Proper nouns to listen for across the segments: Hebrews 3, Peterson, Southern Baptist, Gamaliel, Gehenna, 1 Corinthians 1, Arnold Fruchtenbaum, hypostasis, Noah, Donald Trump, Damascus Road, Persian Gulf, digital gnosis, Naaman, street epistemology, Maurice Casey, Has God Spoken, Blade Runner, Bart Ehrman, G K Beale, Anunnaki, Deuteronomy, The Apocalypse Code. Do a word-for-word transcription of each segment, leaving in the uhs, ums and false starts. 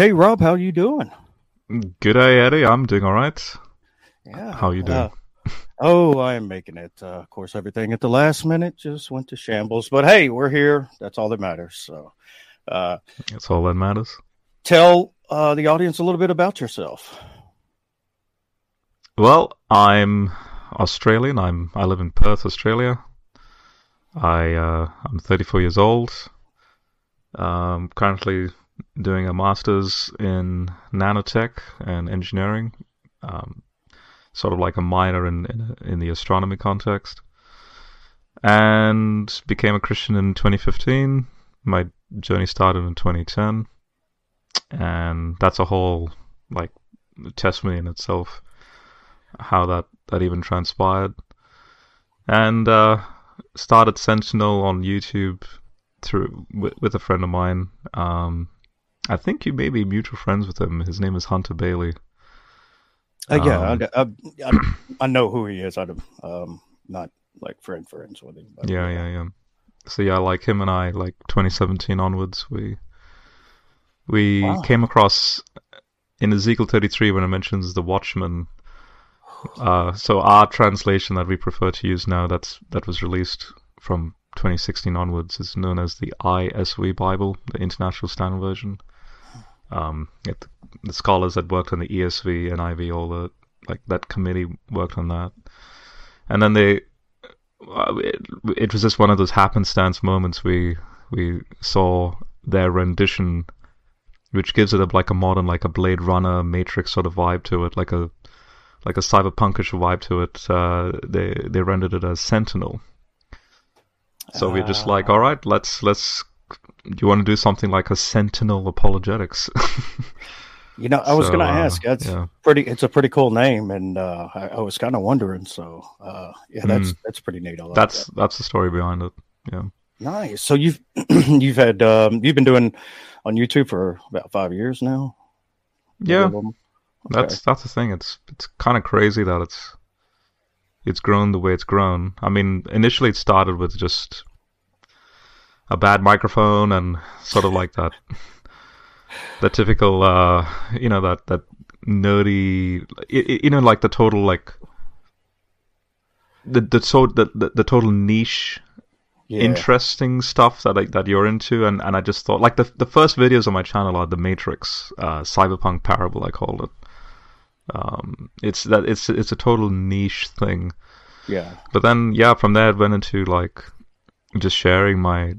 Hey, Rob, how you doing? Good day, Eddie. I'm doing all right. Yeah. How you doing? Uh, oh, I am making it. Uh, of course, everything at the last minute just went to shambles. But hey, we're here. That's all that matters. So uh, that's all that matters. Tell uh, the audience a little bit about yourself. Well, I'm Australian. I'm I live in Perth, Australia. I uh, I'm thirty-four years old. Um, currently doing a master's in nanotech and engineering, um, sort of like a minor in, in in the astronomy context. And became a Christian in twenty fifteen. My journey started in twenty ten, and that's a whole like testimony in itself. How that, that even transpired, and uh, started Sentinel on YouTube through with, with a friend of mine. Um, I think you may be mutual friends with him. His name is Hunter Bailey. Uh, yeah, um, I, I, I, I know who he is. I'm um, not like friend friends with him. But yeah, yeah, yeah, yeah. So yeah, like him and I, like twenty seventeen onwards, we we wow. came across in Ezekiel thirty-three when it mentions the Watchmen. Uh, so our translation that we prefer to use now, that's that was released from twenty sixteen onwards, is known as the E S V Bible, the International Standard Version. Um, it, the scholars that worked on the E S V and I V, all the like that committee worked on that, and then they. It, it was just one of those happenstance moments. We we saw their rendition, which gives it a, like a modern, like a Blade Runner, Matrix sort of vibe to it, like a. like a cyberpunkish vibe to it. Uh, they they rendered it as Sentinel. So uh, we're just like, all right, let's let's. Do you want to do something like a Sentinel apologetics? you know, I was so, going to uh, ask. That's yeah. pretty. It's a pretty cool name, and uh, I, I was kind of wondering. So uh, yeah, that's mm. that's pretty neat. I like that's that. that's the story behind it. Yeah. Nice. So you've you've had um, you've been doing on YouTube for about five years now. Yeah. Okay. That's that's the thing. It's it's kind of crazy that it's it's grown the way it's grown. I mean, initially it started with just a bad microphone and sort of like that, the typical, uh, you know, that that nerdy, you, you know, like the total like the the so the the, the total niche, yeah. interesting stuff that I, that you're into, and, and I just thought like the the first videos on my channel are the Matrix, uh, cyberpunk parable I called it. Um, it's that it's it's a total niche thing, yeah. But then, yeah, from there it went into like just sharing my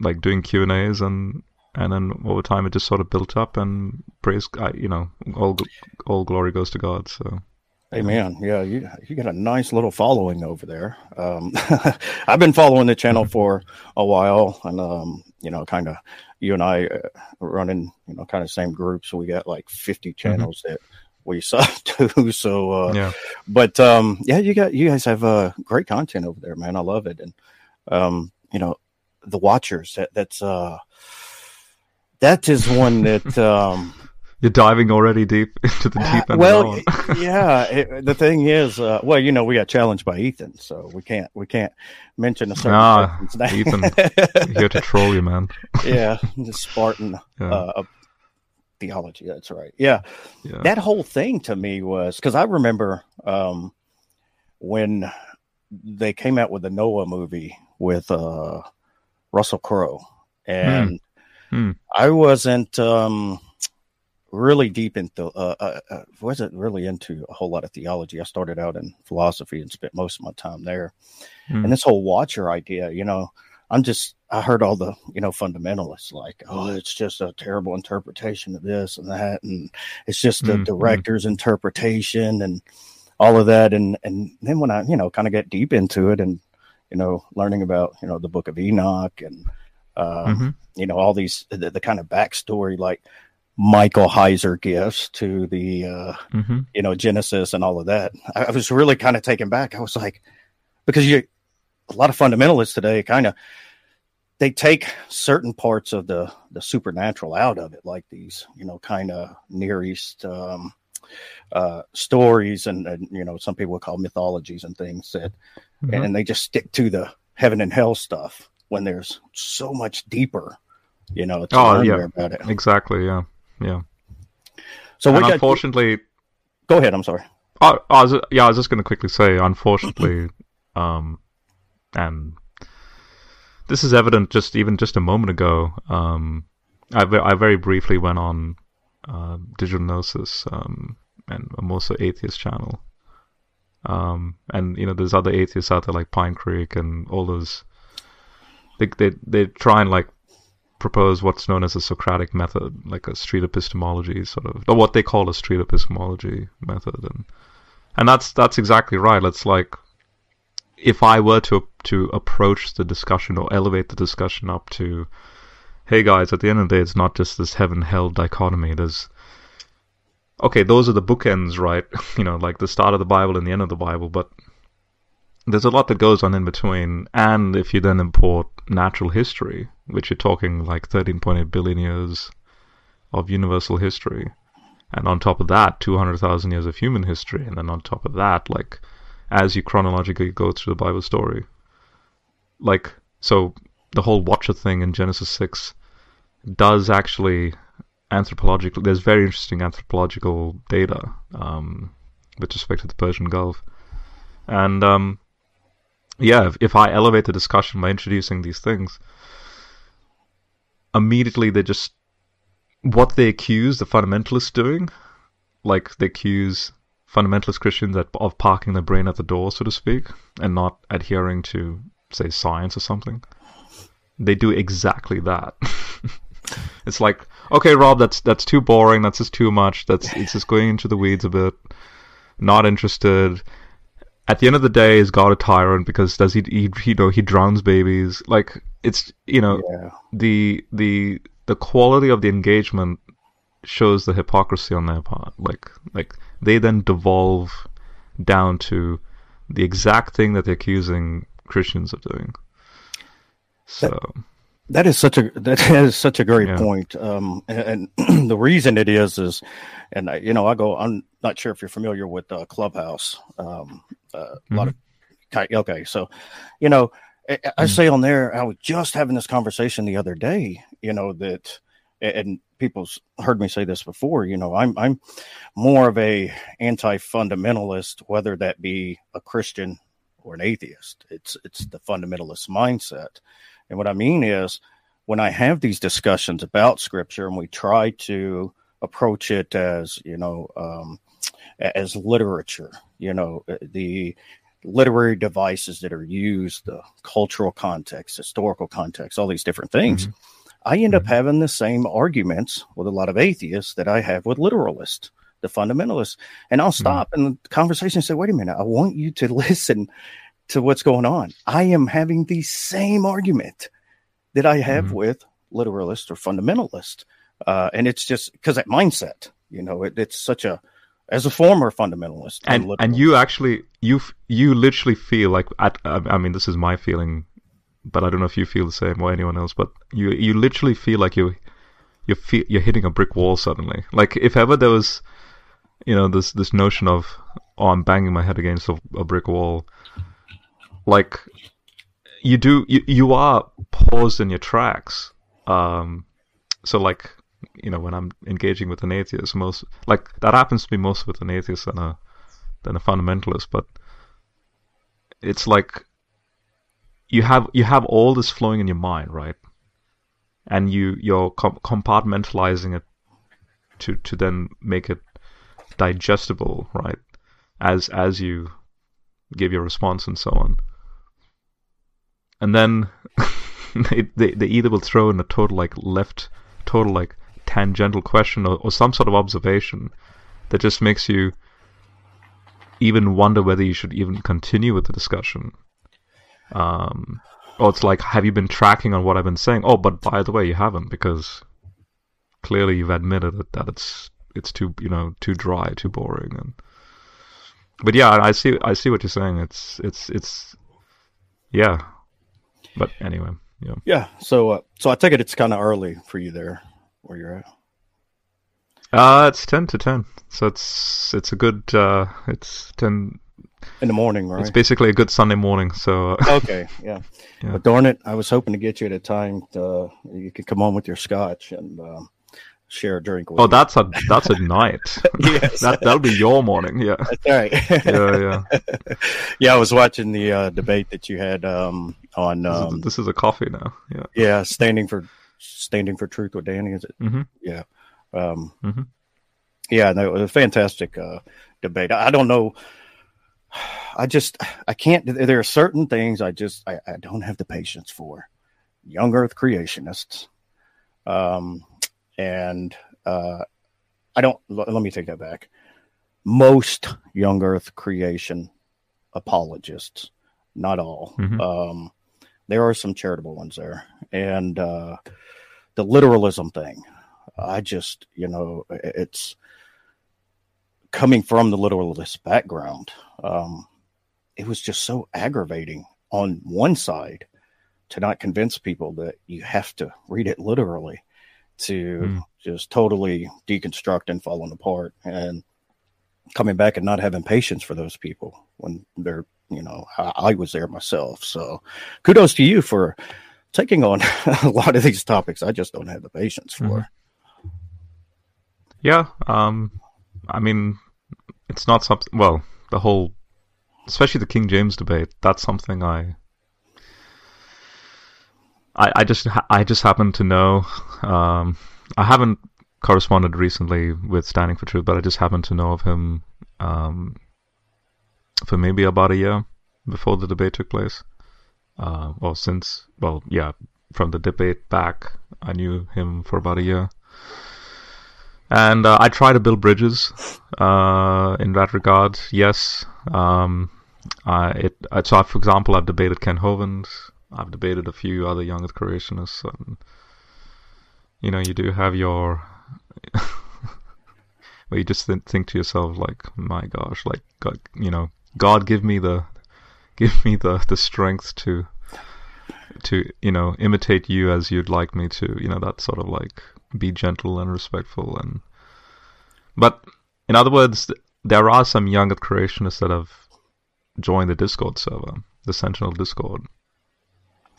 like doing Q and A's, and and then over time it just sort of built up, and praise, you know, all all glory goes to God. So, amen. Yeah, you you got a nice little following over there. Um, I've been following the channel for a while, and um, you know, kind of you and I uh, running, you know, kind of same group, so we got like fifty channels mm-hmm. that. We saw too, so uh, yeah. But um, yeah, you got you guys have uh, great content over there, man. I love it, and um, you know, the Watchers. That that's uh, that is one that um, you're diving already deep into the deep end. Well, yeah. It, the thing is, uh, well, you know, we got challenged by Ethan, so we can't we can't mention a certain nah, Ethan. We're here to troll you, man. Yeah, the Spartan. Yeah. Uh, theology, that's right. Yeah. yeah. That whole thing to me was, because I remember um, when they came out with the Noah movie with uh, Russell Crowe, and hmm. Hmm. I wasn't um, really deep into, uh, uh, uh, wasn't really into a whole lot of theology. I started out in philosophy and spent most of my time there. Hmm. And this whole Watcher idea, you know, I'm just, I heard all the, you know, fundamentalists like, oh, it's just a terrible interpretation of this and that. And it's just the mm, director's mm. interpretation and all of that. And, and then when I, you know, kind of get deep into it and, you know, learning about, you know, the Book of Enoch and, uh, mm-hmm. you know, all these, the, the kind of backstory, like Michael Heiser gives to the, uh, mm-hmm. you know, Genesis and all of that. I, I was really kind of taken back. I was like, because you, a lot of fundamentalists today kind of they take certain parts of the the supernatural out of it, like these, you know, kind of Near East um uh stories and, and you know, some people would call mythologies and things that mm-hmm. and they just stick to the heaven and hell stuff when there's so much deeper, you know, to oh, learn yeah. about it. Exactly. Yeah. Yeah. So we got, unfortunately, go ahead. I'm sorry. Oh, I was, yeah, I was just going to quickly say, unfortunately, um, and this is evident just even just a moment ago. Um, I, I very briefly went on uh, Digital Gnosis, um, and I'm also atheist channel. Um, and you know, there's other atheists out there like Pine Creek and all those. They they they try and like propose what's known as a Socratic method, like a street epistemology sort of, or what they call a street epistemology method, and and that's that's exactly right. It's like if I were to to approach the discussion or elevate the discussion up to, hey guys, at the end of the day, it's not just this heaven hell dichotomy. There's okay, those are the bookends, right? You know, like the start of the Bible and the end of the Bible, but there's a lot that goes on in between. And if you then import natural history, which you're talking like thirteen point eight billion years of universal history, and on top of that, two hundred thousand years of human history, and then on top of that, like, as you chronologically go through the Bible story, like, so the whole Watcher thing in Genesis six does actually anthropological, there's very interesting anthropological data um, with respect to the Persian Gulf. And um, yeah, if, if I elevate the discussion by introducing these things, immediately they just, what they accuse the fundamentalists doing, like they accuse fundamentalist Christians at, of parking their brain at the door, so to speak, and not adhering to, say, science or something. They do exactly that. It's like, okay, Rob, that's that's too boring. That's just too much. That's it's just going into the weeds a bit. Not interested. At the end of the day, is God a tyrant? Because does he, he you know, he drowns babies? Like, it's, you know, yeah. the the the quality of the engagement shows the hypocrisy on their part. Like like they then devolve down to the exact thing that they're accusing Christians of doing. So. That- That is such a that is such a great yeah. point, um, and, and the reason it is is, and I, you know, I go. I'm not sure if you're familiar with uh, Clubhouse. Um, uh, mm-hmm. A lot of okay, so you know, I, I say on there. I was just having this conversation the other day. You know that, and people's heard me say this before. You know, I'm I'm more of a anti-fundamentalist, whether that be a Christian or an atheist. It's it's the fundamentalist mindset. And what I mean is, when I have these discussions about Scripture and we try to approach it as, you know, um, as literature, you know, the literary devices that are used, the cultural context, historical context, all these different things, mm-hmm. I end up having the same arguments with a lot of atheists that I have with literalists, the fundamentalists. And I'll stop mm-hmm. in the conversation and say, wait a minute, I want you to listen to what's going on. I am having the same argument that I have mm-hmm. with literalist or fundamentalist. Uh, and it's just because that mindset, you know, it, it's such a, as a former fundamentalist. And, and, and you actually, you you literally feel like, I, I mean, this is my feeling, but I don't know if you feel the same or anyone else, but you you literally feel like you, you feel, you're hitting a brick wall suddenly. Like if ever there was, you know, this, this notion of, oh, I'm banging my head against a, a brick wall. Like you do, you, you are paused in your tracks. Um, so like, you know, when I'm engaging with an atheist, most like that happens to me most with an atheist than a than a fundamentalist. But it's like you have you have all this flowing in your mind, right? And you you're com- compartmentalizing it to to then make it digestible, right? As as you give your response and so on. And then they, they they either will throw in a total like left, total like tangential question or, or some sort of observation that just makes you even wonder whether you should even continue with the discussion. Um, or it's like, have you been tracking on what I've been saying? Oh, but by the way, you haven't, because clearly you've admitted that, that it's it's too you know too dry, too boring, and. But yeah, I see. I see what you're saying. It's it's it's yeah. But anyway, yeah. Yeah. So uh, so I take it it's kind of early for you there, where you're at. Uh it's ten to ten. So it's it's a good. Uh, it's ten in the morning, right? It's basically a good Sunday morning. So uh, okay, yeah. yeah. But darn it, I was hoping to get you at a time to, you could come on with your scotch and. Um, share a drink with. Oh, you. that's a that's a night. Yes. that that'll be your morning. Yeah, that's right. yeah, yeah, yeah. I was watching the uh, debate that you had um, on. Um, this, is, this is a coffee now. Yeah, yeah. Standing for standing for truth with Danny. Is it? Mm-hmm. Yeah, um, mm-hmm. yeah. No, it was a fantastic uh, debate. I, I don't know. I just I can't. There are certain things I just I, I don't have the patience for. Young Earth creationists. Um, and, uh, I don't, l- let me take that back. Most young earth creation apologists, not all, mm-hmm. um, there are some charitable ones there. And, uh, the literalism thing, I just, you know, it's coming from the literalist background. Um, it was just so aggravating on one side to not convince people that you have to read it literally to mm. just totally deconstruct and falling apart and coming back and not having patience for those people when they're, you know, I, I was there myself. So kudos to you for taking on a lot of these topics. I just don't have the patience for. Mm. Yeah. Um, I mean, it's not something, well, the whole, especially the King James debate, that's something I, I, I just I just happen to know. Um, I haven't corresponded recently with Standing for Truth, but I just happen to know of him um, for maybe about a year before the debate took place. Uh, or since, well, yeah, from the debate back, I knew him for about a year. And uh, I try to build bridges uh, in that regard, yes. Um, I, it, so, I, for example, I've debated Ken Hovind. I've debated a few other young earth creationists, and you know, you do have your, where you just th- think to yourself, like, my gosh, like, God, you know, God, give me the, give me the, the strength to, to, you know, imitate you as you'd like me to, you know, that sort of like, be gentle and respectful, and, but in other words, there are some young earth creationists that have joined the Discord server, the Sentinel Discord.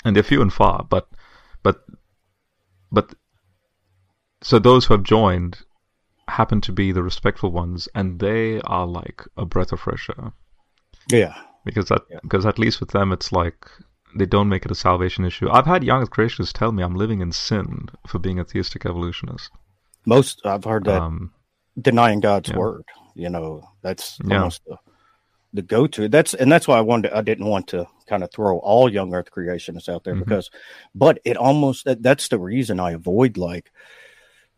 And they're few and far, but, but, but, so those who have joined happen to be the respectful ones, and they are like a breath of fresh air. Yeah. Because that, yeah. because at least with them, it's like they don't make it a salvation issue. I've had young creationists tell me I'm living in sin for being a theistic evolutionist. Most, I've heard that um, denying God's yeah. word, you know, that's almost yeah. the, the go-to. That's, and that's why I wanted to, I didn't want to kind of throw all young earth creationists out there, mm-hmm. because, but it almost, that, that's the reason I avoid like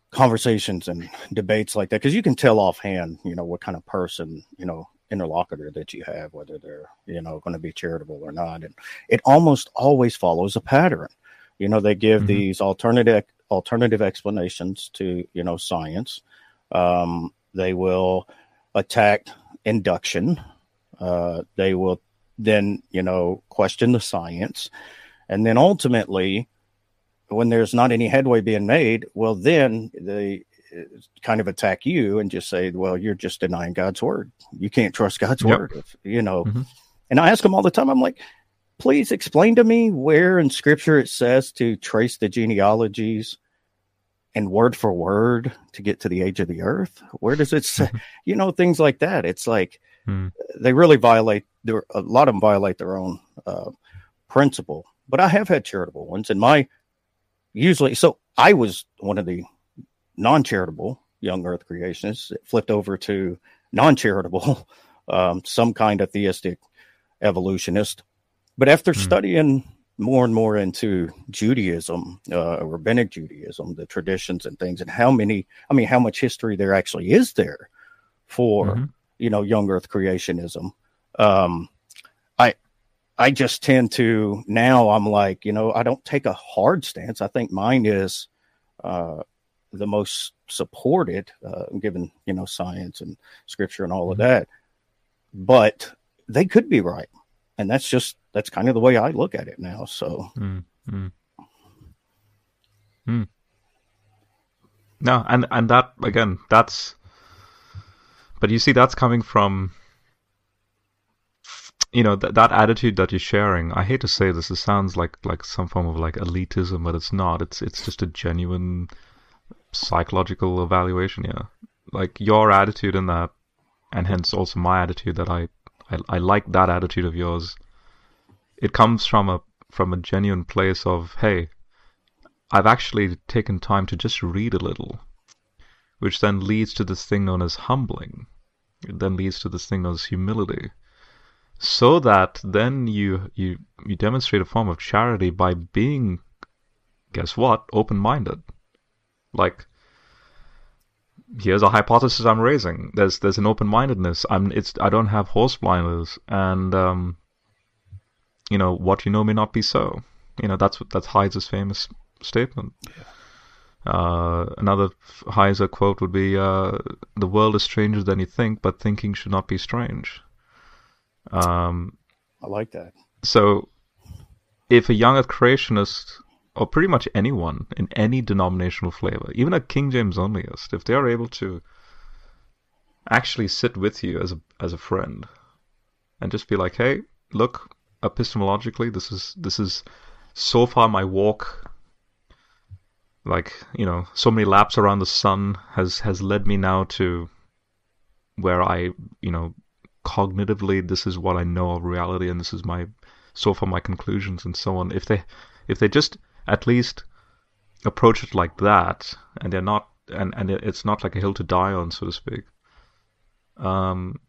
conversations and debates like that. Cause you can tell offhand, you know, what kind of person, you know, interlocutor that you have, whether they're, you know, going to be charitable or not. And it almost always follows a pattern. You know, they give mm-hmm. these alternative, alternative explanations to, you know, science. Um, they will attack induction. Uh, they will then, you know, question the science. And then ultimately, when there's not any headway being made, well, then they kind of attack you and just say, well, you're just denying God's word. You can't trust God's yep. word, if, you know. Mm-hmm. And I ask them all the time, I'm like, please explain to me where in Scripture it says to trace the genealogies and word for word to get to the age of the earth. Where does it say, you know, things like that. It's like, Mm. they really violate, their, a lot of them violate their own uh, principle. But I have had charitable ones, and my usually, so I was one of the non-charitable young earth creationists that flipped over to non-charitable, um, some kind of theistic evolutionist. But after mm. studying more and more into Judaism, uh, rabbinic Judaism, the traditions and things, and how many, I mean, how much history there actually is there for mm-hmm. you know, young earth creationism. Um, I, I just tend to, now I'm like, you know, I don't take a hard stance. I think mine is, uh, the most supported, uh, given, you know, science and Scripture and all of that, but they could be right. And that's just, that's kind of the way I look at it now. So. Mm, mm. Mm. No. And, and that, again, that's, but you see, that's coming from, you know, th- that attitude that you're sharing. I hate to say this, it sounds like, like some form of like elitism, but it's not. It's it's just a genuine psychological evaluation, yeah. Like your attitude in that, and hence also my attitude that I, I, I like that attitude of yours. It comes from a from a genuine place of, hey, I've actually taken time to just read a little, which then leads to this thing known as humbling. It then leads to this thing known as humility. So that then you you, you demonstrate a form of charity by being, guess what, open-minded. Like, here's a hypothesis I'm raising. There's there's an open-mindedness. I'm it's I don't have horse blinders, and um, you know, what you know may not be so. You know, that's that's Heiser's famous statement. Yeah. Uh, another Heiser quote would be, uh, "The world is stranger than you think, but thinking should not be strange." Um, I like that. So, if a young Earth creationist, or pretty much anyone in any denominational flavor, even a King James onlyist, if they are able to actually sit with you as a as a friend and just be like, hey, look, epistemologically, this is this is so far my walk, like, you know, so many laps around the sun has has led me now to where I, you know, cognitively, this is what I know of reality, and this is my so far my conclusions, and so on. If they if they just at least approach it like that, and they're not, and, and it's not like a hill to die on, so to speak. Um,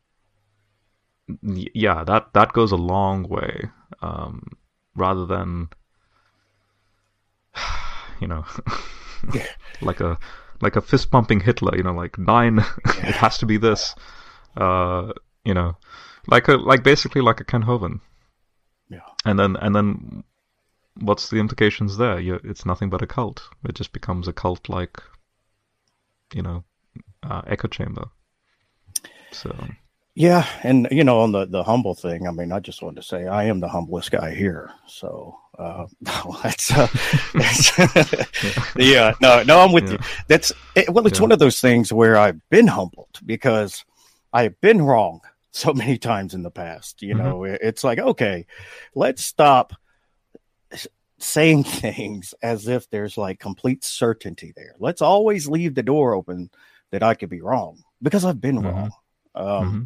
yeah, that, that goes a long way, um, rather than, you know, like a like a fist pumping Hitler, you know, like nine, it has to be this, uh, you know, like a like basically like a Ken Hovind. Yeah, and then and then. What's the implications there? You're, it's nothing but a cult. It just becomes a cult-like, you know, uh, echo chamber. So, yeah, and you know, on the, the humble thing, I mean, I just wanted to say I am the humblest guy here. So, uh, no, that's, uh, that's yeah, no, no, I'm with yeah. you. That's it, well, it's yeah. one of those things where I've been humbled because I have been wrong so many times in the past. You mm-hmm. know, it's like, okay, let's stop saying things as if there's like complete certainty there. Let's always leave the door open that I could be wrong, because I've been mm-hmm. wrong. Um, mm-hmm.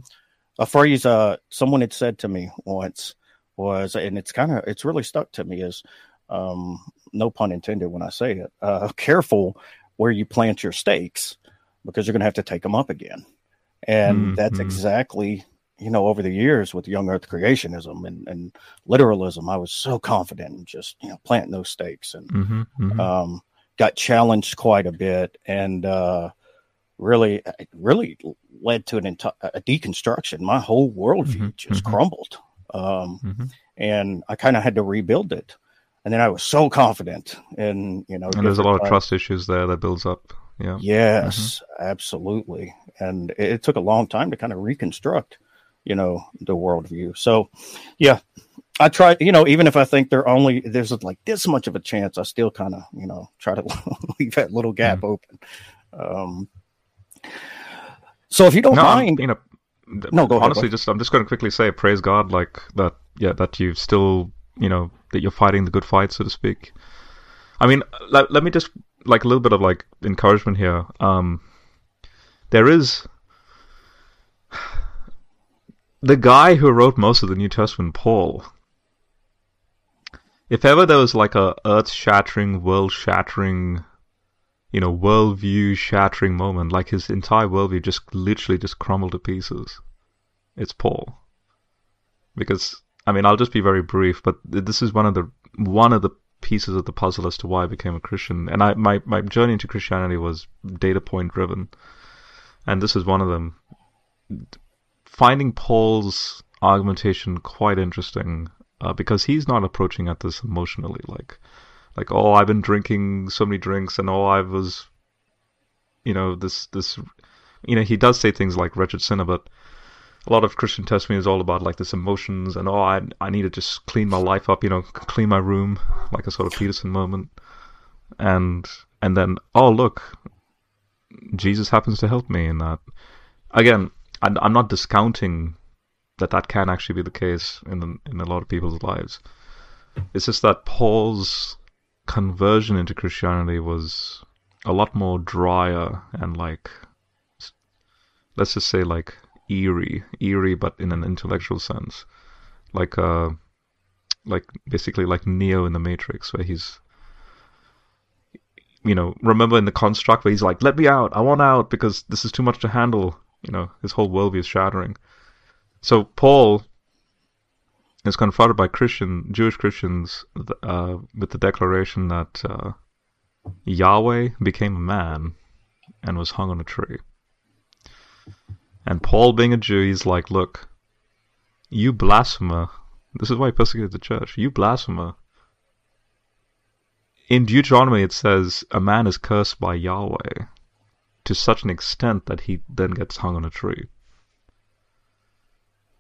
A phrase uh, someone had said to me once was, and it's kind of, it's really stuck to me, is um, no pun intended when I say it, uh, careful where you plant your stakes, because you're going to have to take them up again. And mm-hmm. that's exactly, you know, over the years with young Earth creationism and, and literalism, I was so confident in just, you know, planting those stakes, and mm-hmm, mm-hmm. Um, got challenged quite a bit, and uh, really, really led to an enti- a deconstruction. My whole worldview mm-hmm, just mm-hmm. crumbled, um, mm-hmm. and I kind of had to rebuild it. And then I was so confident in, you know, and there's a lot of trust issues there that builds up. Yeah. Yes, mm-hmm. absolutely. And it, it took a long time to kind of reconstruct, you know, the worldview. So, yeah, I try, you know, even if I think they're only, there's like this much of a chance, I still kind of, you know, try to leave that little gap mm. open. Um, so if you don't no, mind, I'm, you know, no, go honestly, ahead, just, I'm just going to quickly say, praise God, like that, yeah, that you've still, you know, that you're fighting the good fight, so to speak. I mean, let, let me just, like, a little bit of, like, encouragement here. Um, there is, the guy who wrote most of the New Testament, Paul, if ever there was like a earth-shattering, world-shattering, you know, worldview-shattering moment, like his entire worldview just literally just crumbled to pieces, it's Paul. Because, I mean, I'll just be very brief, but this is one of the one of the pieces of the puzzle as to why I became a Christian. And I my, my journey into Christianity was data point-driven, and this is one of them. Finding Paul's argumentation quite interesting, uh, because he's not approaching at this emotionally, like, like oh, I've been drinking so many drinks, and oh, I was, you know, this this, you know, he does say things like wretched sinner, but a lot of Christian testimony is all about like this emotions, and oh, I I need to just clean my life up, you know, clean my room, like a sort of Peterson moment, and and then oh look, Jesus happens to help me in that, again. I'm not discounting that that can actually be the case in the, in a lot of people's lives. It's just that Paul's conversion into Christianity was a lot more drier and, like, let's just say, like, eerie, eerie, but in an intellectual sense, like, uh, like basically like Neo in the Matrix, where he's, you know, remember in the construct where he's like, "Let me out! I want out because this is too much to handle." You know, his whole worldview is shattering. So Paul is confronted by Christian, Jewish Christians, uh, with the declaration that uh, Yahweh became a man and was hung on a tree. And Paul, being a Jew, he's like, "Look, you blasphemer." This is why he persecuted the church. "You blasphemer. In Deuteronomy it says, a man is cursed by Yahweh to such an extent that he then gets hung on a tree.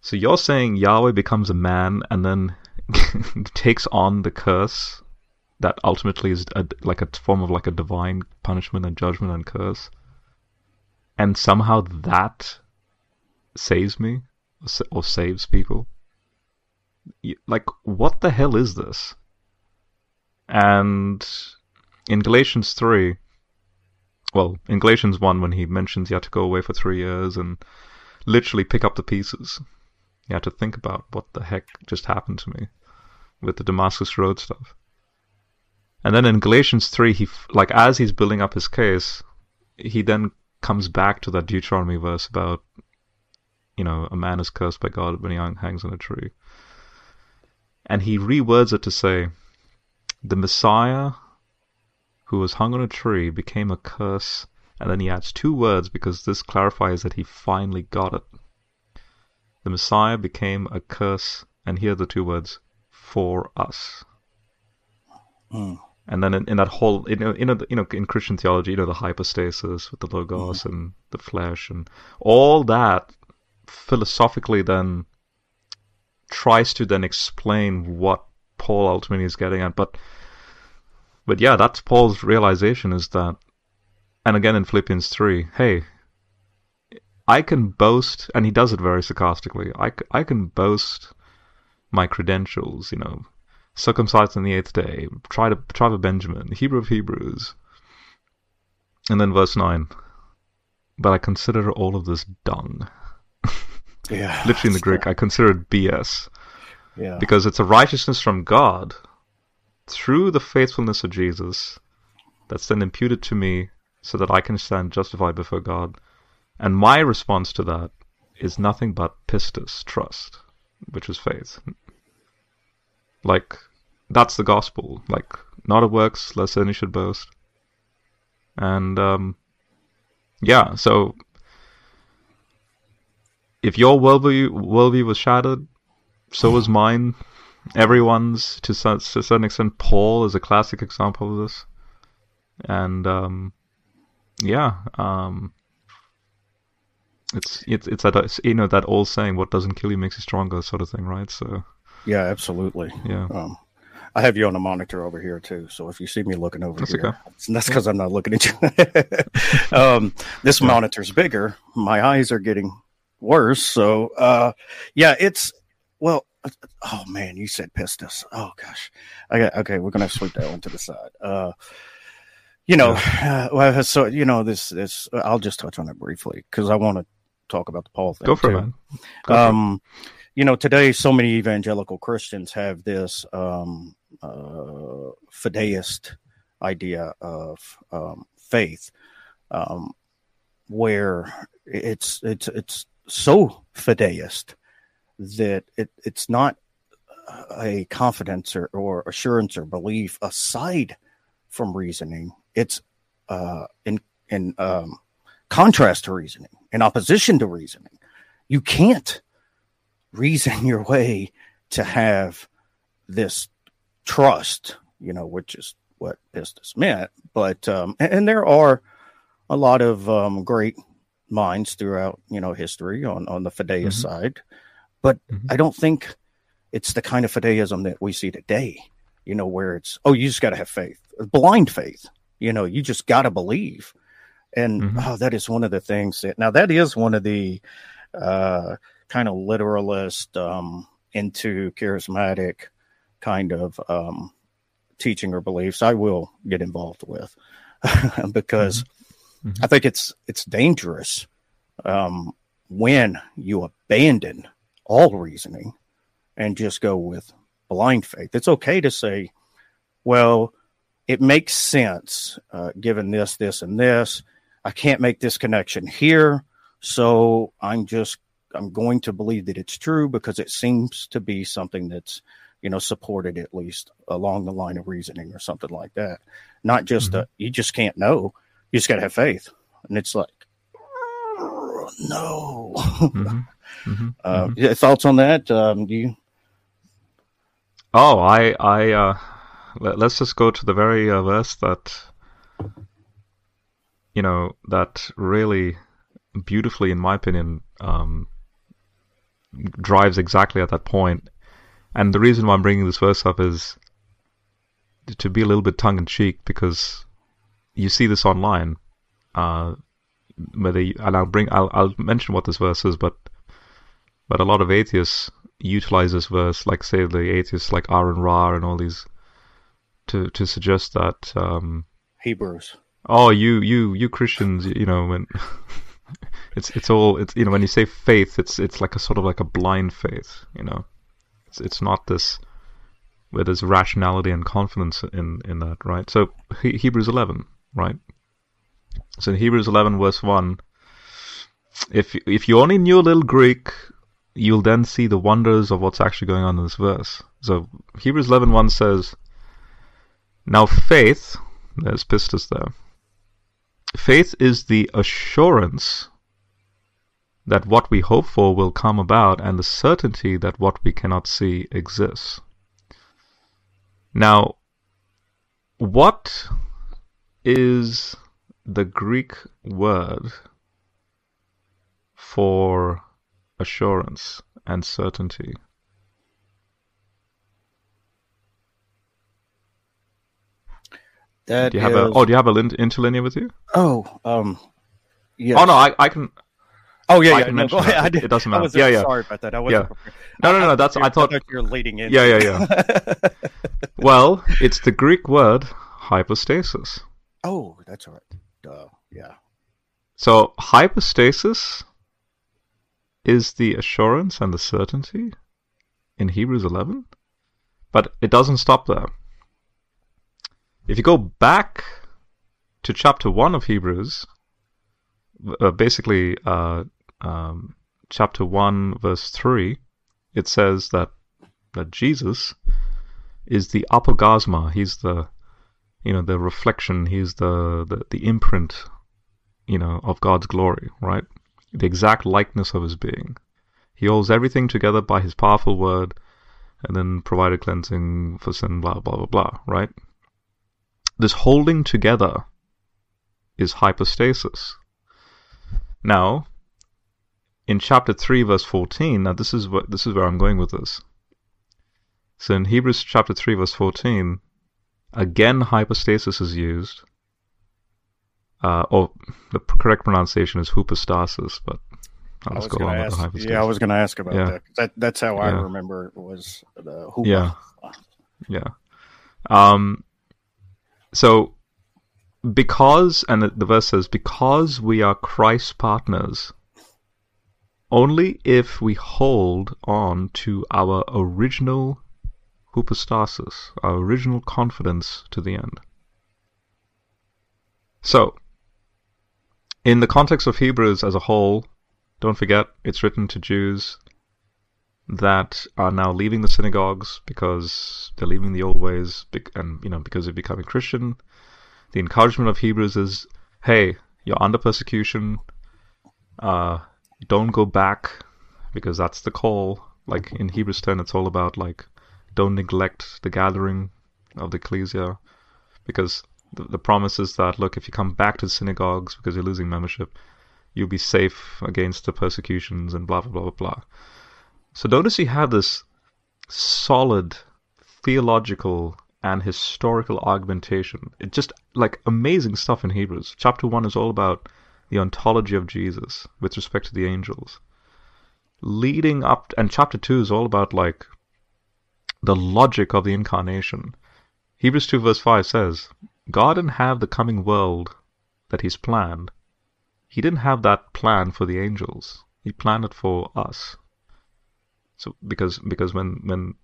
So you're saying Yahweh becomes a man and then takes on the curse that ultimately is a, like a form of like a divine punishment and judgment and curse. And somehow that saves me or saves people? Like, what the hell is this?" And in Galatians three, well, in Galatians one, when he mentions he had to go away for three years and literally pick up the pieces, he had to think about what the heck just happened to me with the Damascus Road stuff. And then in Galatians three, he like as he's building up his case, he then comes back to that Deuteronomy verse about, you know, a man is cursed by God when he hangs on a tree. And he rewords it to say, the Messiah who was hung on a tree became a curse. And then he adds two words because this clarifies that he finally got it. The Messiah became a curse. And here are the two words, for us. Mm. And then in, in that whole, you know, in, you know, in Christian theology, you know, the hypostasis with the Logos mm. and the flesh and all that philosophically then tries to then explain what Paul ultimately is getting at, but but yeah, that's Paul's realization, is that, and again in Philippians three, hey, I can boast, and he does it very sarcastically, I, I can boast my credentials, you know, circumcised on the eighth day, tribe of, tribe of Benjamin, Hebrew of Hebrews, and then verse nine, but I consider all of this dung. Yeah, literally in the Greek, I consider it B S. Yeah. Because it's a righteousness from God through the faithfulness of Jesus that's then imputed to me so that I can stand justified before God. And my response to that is nothing but pistis, trust, which is faith. Like, that's the gospel. Like, not of works, lest any should boast. And, um, yeah, so... if your worldview, worldview was shattered, so was mine. Everyone's, to, to a certain extent. Paul is a classic example of this. And um, yeah, um, it's it's it's that, you know, that old saying, "What doesn't kill you makes you stronger," sort of thing, right? So yeah, absolutely. Yeah, um, I have you on a monitor over here too, so if you see me looking over that's here, okay. That's because I'm not looking at you. um, this yeah. monitor's bigger. My eyes are getting worse, so uh yeah it's well oh man you said pistis oh gosh I got, okay we're gonna sweep that one to the side. uh you know yeah. uh, well so you know this this I'll just touch on it briefly because I want to talk about the Paul thing. Go for it, man. Go um for it. You know, today so many evangelical Christians have this um uh fideist idea of um faith, um where it's it's it's so fideist that it, it's not a confidence or, or assurance or belief aside from reasoning. It's uh, in in um, contrast to reasoning, in opposition to reasoning. You can't reason your way to have this trust, you know, which is what pistis meant. But um, and, and there are a lot of um, great minds throughout, you know, history on, on the fideist mm-hmm. side. But mm-hmm. I don't think it's the kind of fideism that we see today, you know, where it's, oh, you just got to have faith, blind faith, you know, you just got to believe. And mm-hmm. oh, that is one of the things that, now that is one of the uh, kind of literalist um, into charismatic kind of um, teaching or beliefs I will get involved with. because mm-hmm. I think it's it's dangerous um, when you abandon all reasoning and just go with blind faith. It's okay to say, well, it makes sense uh, given this, this, and this. I can't make this connection here, so I'm just I'm going to believe that it's true because it seems to be something that's, you know, supported at least along the line of reasoning or something like that. Not just, mm-hmm. a, you just can't know. You just got to have faith. And it's like, oh, no. Mm-hmm. Mm-hmm. Uh, mm-hmm. Thoughts on that? Um, do you? Oh, I, I, uh, let, let's just go to the very uh, verse that, you know, that really beautifully, in my opinion, um, drives exactly at that point. And the reason why I'm bringing this verse up is to be a little bit tongue-in-cheek, because you see this online. Uh, whether you, and I'll bring, I'll, I'll mention what this verse is, but but a lot of atheists utilize this verse, like say the atheists like Aaron Ra and all these, to to suggest that um, Hebrews. Oh, you you you Christians, you know when. It's it's all it's you know when you say faith, it's it's like a sort of like a blind faith, you know. It's it's not this where there's rationality and confidence in, in that, right? So he, Hebrews eleven, right? So in Hebrews eleven verse one, if if you only knew a little Greek, you'll then see the wonders of what's actually going on in this verse. So Hebrews eleven one says, now faith, there's pistis there. Faith is the assurance that what we hope for will come about and the certainty that what we cannot see exists. Now, what is the Greek word for assurance and certainty? That do you have is... a? Oh, do you have an interlinear with you? Oh, um, yeah. Oh no, I, I can. Oh yeah, I yeah. No, go ahead. I did. It doesn't matter. I was, yeah, yeah. Sorry about that. I wasn't. Yeah. No, no, no. That's I thought, I thought you were leading in. Yeah, yeah, yeah. Well, it's the Greek word hypostasis. Oh, that's all right. Duh. Yeah. So hypostasis is the assurance and the certainty in Hebrews eleven, but it doesn't stop there. If you go back to chapter one of Hebrews, uh, basically uh, um, chapter one, verse three, it says that that Jesus is the apogasma. He's the, you know, the reflection. He's the, the, the imprint, you know, of God's glory, right? The exact likeness of his being. He holds everything together by his powerful word, and then provided cleansing for sin, blah, blah, blah, blah, right? This holding together is hypostasis. Now, in chapter three, verse fourteen, now this is what this is where I'm going with this. So in Hebrews chapter three, verse fourteen, again hypostasis is used. Uh, or the correct pronunciation is hypostasis, but I'll just go on ask, with the hypostasis. Yeah, I was going to ask about yeah. that. that. That's how yeah. I remember it was the hypo. Yeah. Yeah. Um, So, because, and the verse says, because we are Christ's partners, only if we hold on to our original hypostasis, our original confidence to the end. So, in the context of Hebrews as a whole, don't forget, it's written to Jews that are now leaving the synagogues because they're leaving the old ways, and you know because they're becoming Christian. The encouragement of Hebrews is, hey, you're under persecution. Uh, don't go back, because that's the call. Like in Hebrews ten, it's all about like don't neglect the gathering of the ecclesia, because the, the promise is that look, if you come back to the synagogues because you're losing membership, you'll be safe against the persecutions and blah blah blah blah blah. So notice you have this solid theological and historical argumentation. It's just like amazing stuff in Hebrews. Chapter one is all about the ontology of Jesus with respect to the angels. Leading up, and chapter two is all about like the logic of the incarnation. Hebrews two verse five says, God didn't have the coming world that he's planned. He didn't have that plan for the angels. He planned it for us. So because because when when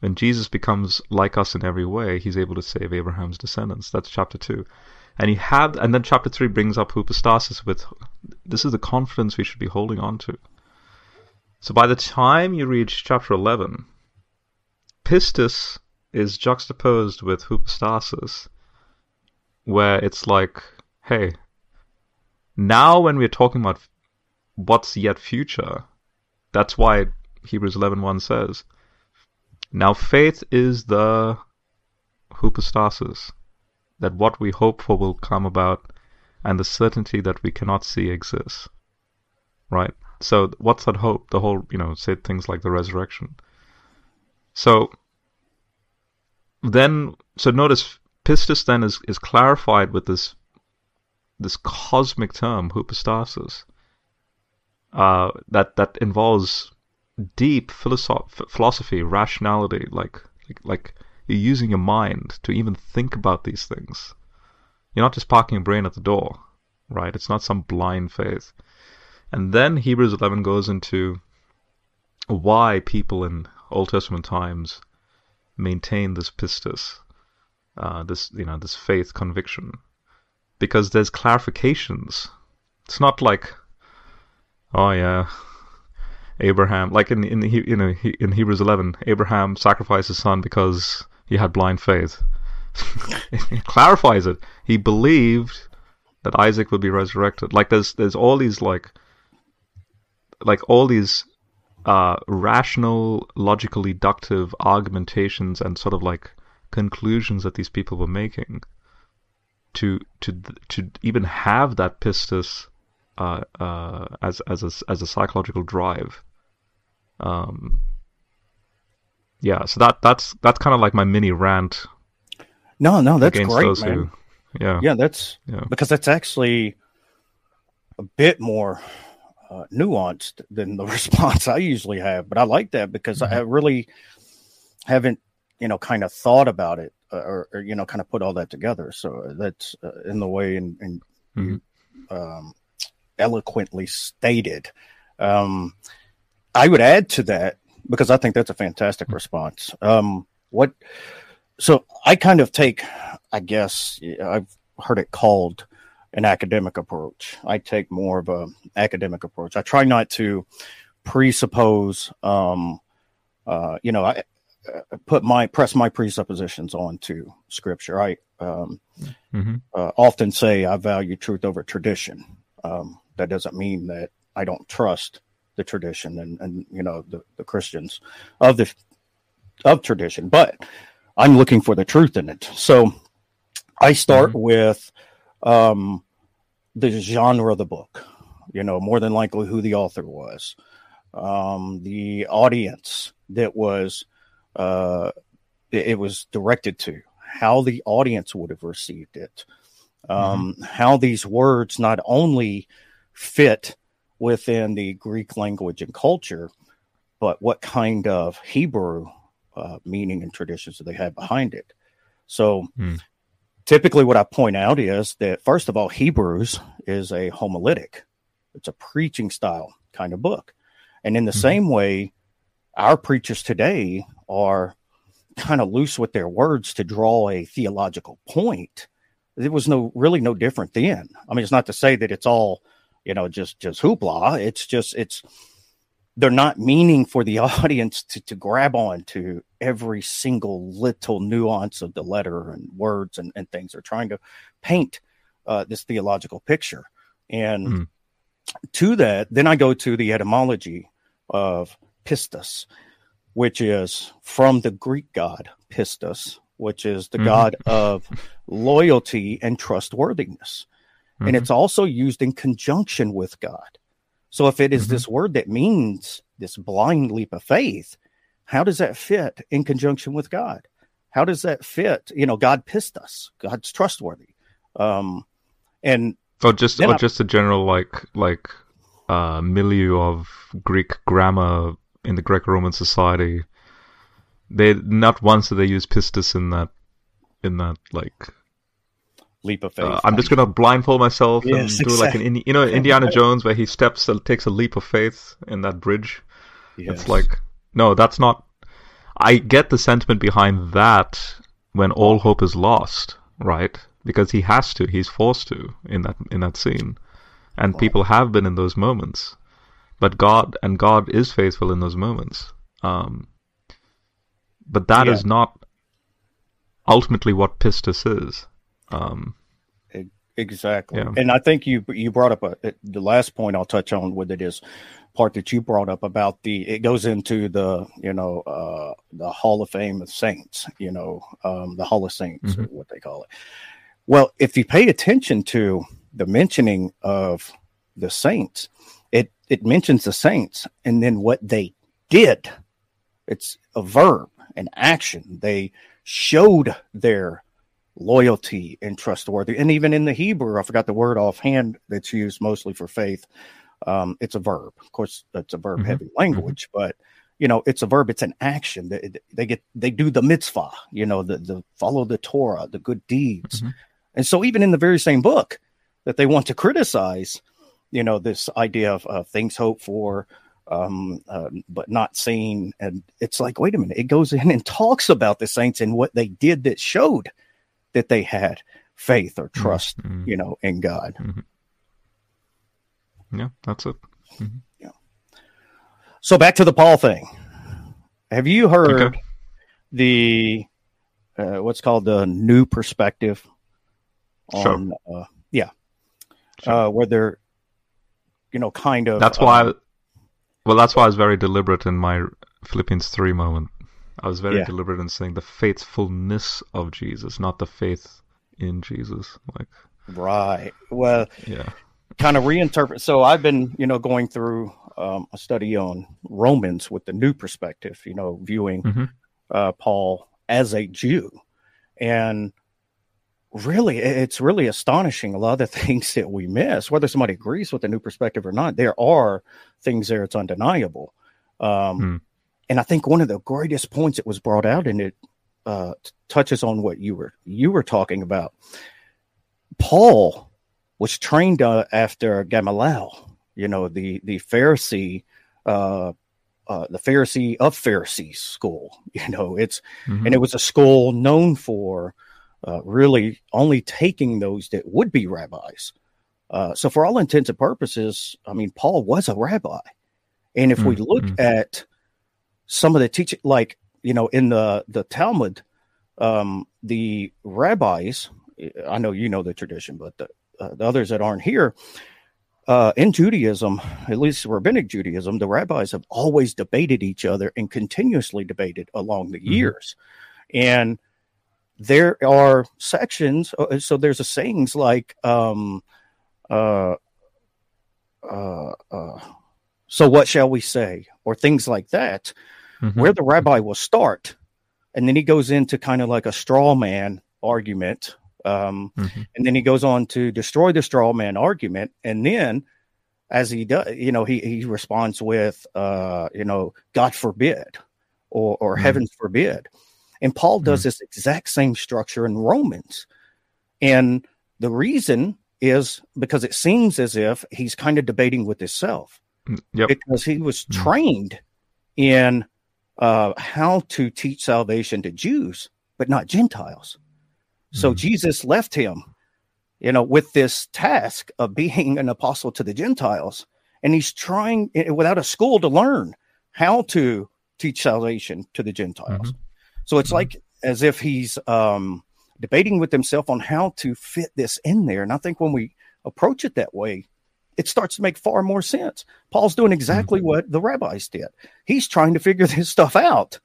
when Jesus becomes like us in every way, he's able to save Abraham's descendants. That's chapter two. And he had, and then chapter three brings up hypostasis with, this is the confidence we should be holding on to. So by the time you reach chapter eleven, pistis is juxtaposed with hypostasis, where it's like, hey, now when we're talking about what's yet future, that's why Hebrews eleven one says, now faith is the hypostasis, that what we hope for will come about, and the certainty that we cannot see exists, right? So what's that hope? The whole, you know, say things like the resurrection. So then, so notice pistis then is, is clarified with this this cosmic term, hypostasis, uh, that that involves deep philosoph philosophy, rationality, like, like like you're using your mind to even think about these things. You're not just parking your brain at the door, right? It's not some blind faith. And then Hebrews eleven goes into why people in Old Testament times maintain this pistis, uh, this you know this faith conviction, because there's clarifications. It's not like, oh yeah, Abraham, like in in you know in Hebrews eleven, Abraham sacrificed his son because he had blind faith. It clarifies it. He believed that Isaac would be resurrected. Like there's there's all these like like all these uh, rational, logical, deductive argumentations and sort of like conclusions that these people were making to to to even have that pistis Uh, uh, as as a, as a psychological drive, um, yeah. So that that's that's kind of like my mini rant. No, no, that's great, man. Who, yeah, yeah, that's yeah. Because that's actually a bit more uh, nuanced than the response I usually have. But I like that because mm-hmm. I really haven't, you know, kind of thought about it or, or you know, kind of put all that together. So that's uh, in the way and and mm-hmm. um. eloquently stated. Um, I would add to that because I think that's a fantastic response. Um, what? So I kind of take, I guess I've heard it called an academic approach. I take more of a academic approach. I try not to presuppose. Um, uh, you know, I put my press my presuppositions onto Scripture. I um, mm-hmm. uh, often say I value truth over tradition. Um, that doesn't mean that I don't trust the tradition and, and you know, the, the Christians of the of tradition, but I'm looking for the truth in it. So I start mm-hmm. with um, the genre of the book, you know, more than likely who the author was, um, the audience that was uh, it, it was directed to, how the audience would have received it. Um, mm-hmm. How these words not only fit within the Greek language and culture, but what kind of Hebrew uh, meaning and traditions do they have behind it? So mm. typically what I point out is that, first of all, Hebrews is a homiletic. It's a preaching style kind of book. And in the mm-hmm. same way, our preachers today are kind of loose with their words to draw a theological point. It was no really no different then. I mean, it's not to say that it's all, you know, just just hoopla. It's just it's they're not meaning for the audience to, to grab on to every single little nuance of the letter and words and, and things. They're trying to paint uh, this theological picture. And mm. to that, then I go to the etymology of pistis, which is from the Greek god pistis, which is the mm-hmm. god of loyalty and trustworthiness. Mm-hmm. And it's also used in conjunction with God. So if it is mm-hmm. this word that means this blind leap of faith, how does that fit in conjunction with God? How does that fit? You know, God pissed us. God's trustworthy. Um, and or just or I, just a general like like uh, milieu of Greek grammar in the Greco-Roman society. They not once did they use pistis in that in that like leap of faith. Uh, I'm just going to blindfold myself yes, and do exactly. like an Indi- you know Indiana Jones where he steps and takes a leap of faith in that bridge. Yes. It's like, no, that's not. I get the sentiment behind that when all hope is lost, right? Because he has to, he's forced to in that in that scene, and wow. people have been in those moments. But God and God is faithful in those moments. Um, but that yeah. is not ultimately what pistis is. Um, exactly. Yeah. And I think you you brought up a, the last point I'll touch on with it is part that you brought up about the, it goes into the, you know, uh, the Hall of Fame of Saints, you know, um, the Hall of Saints, mm-hmm. what they call it. Well, if you pay attention to the mentioning of the saints, it, it mentions the saints and then what they did. It's a verb, an action. They showed their loyalty and trustworthiness. And even in the Hebrew, I forgot the word offhand that's used mostly for faith. Um, it's a verb. Of course, it's a verb-heavy mm-hmm. language, but, you know, it's a verb. It's an action. They, they get, they do the mitzvah, you know, the, the follow the Torah, the good deeds. Mm-hmm. And so even in the very same book that they want to criticize, you know, this idea of uh, things hoped for, um, uh, but not seen. And it's like, wait a minute, it goes in and talks about the saints and what they did that showed that they had faith or trust, mm-hmm. you know, in God. Mm-hmm. Yeah, that's it. Mm-hmm. Yeah. So back to the Paul thing. Have you heard okay. the uh, what's called the new perspective? On sure. uh, yeah, sure. Uh, where they're you know kind of that's why. Um, I, well, that's why I was very deliberate in my Philippians three moment. I was very yeah. deliberate in saying the faithfulness of Jesus, not the faith in Jesus. Like right. Well. Yeah. Kind of reinterpret. So I've been, you know, going through um, a study on Romans with the new perspective, you know, viewing mm-hmm. uh, Paul as a Jew. And really, it's really astonishing a lot of the things that we miss, whether somebody agrees with the new perspective or not. There are things there. It's undeniable. Um, mm. And I think one of the greatest points that was brought out, and it uh, touches on what you were you were talking about, Paul was trained uh, after Gamaliel, you know, the the Pharisee, uh, uh, the Pharisee of Pharisees school. You know, it's mm-hmm. and it was a school known for uh, really only taking those that would be rabbis. Uh, so, for all intents and purposes, I mean, Paul was a rabbi. And if mm-hmm. we look at some of the teaching, like you know, in the the Talmud, um, the rabbis. I know you know the tradition, but the Uh, the others that aren't here, uh, in Judaism, at least Rabbinic Judaism, the rabbis have always debated each other and continuously debated along the mm-hmm. years. And there are sections. So there's a sayings like, um, uh, uh, uh, so what shall we say? Or things like that, mm-hmm. where the rabbi will start. And then he goes into kind of like a straw man argument. Um, mm-hmm. And then he goes on to destroy the straw man argument. And then as he does, you know, he, he responds with, uh, you know, God forbid or, or mm-hmm. heaven forbid. And Paul does mm-hmm. this exact same structure in Romans. And the reason is because it seems as if he's kind of debating with himself yep. because he was mm-hmm. trained in uh, how to teach salvation to Jews, but not Gentiles. So Jesus left him, you know, with this task of being an apostle to the Gentiles. And he's trying, without a school, to learn how to teach salvation to the Gentiles. Mm-hmm. So it's mm-hmm. like as if he's um, debating with himself on how to fit this in there. And I think when we approach it that way, it starts to make far more sense. Paul's doing exactly mm-hmm. what the rabbis did. He's trying to figure this stuff out,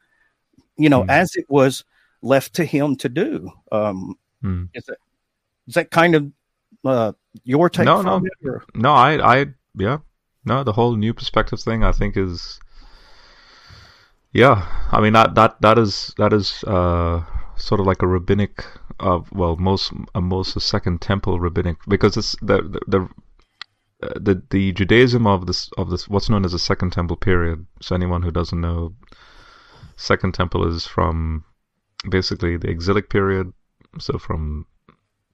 you know, mm-hmm. as it was left to him to do. Um, hmm. is, that, is that kind of uh, your take? No, no, it, no. I, I, yeah, no. The whole new perspective thing, I think, is, yeah. I mean, that that that is that is uh, sort of like a rabbinic, uh, well, most uh, most the Second Temple rabbinic, because it's the the. the the, the Judaism of this of this what's known as the Second Temple period. So anyone who doesn't know, Second Temple is from basically the exilic period, so from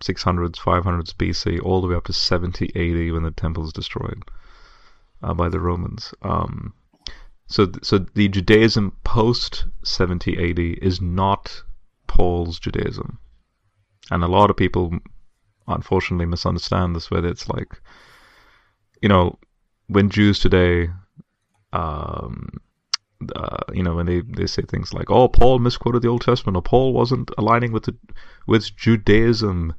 six hundreds, five hundreds B C, all the way up to seventy A D when the temple is destroyed uh, by the Romans. Um, so, th so the Judaism post seventy A D is not Paul's Judaism, and a lot of people unfortunately misunderstand this. Whether it's like, you know, when Jews today, um, uh, you know, when they they say things like, "Oh, Paul misquoted the Old Testament," or "Paul wasn't aligning with the with Judaism,"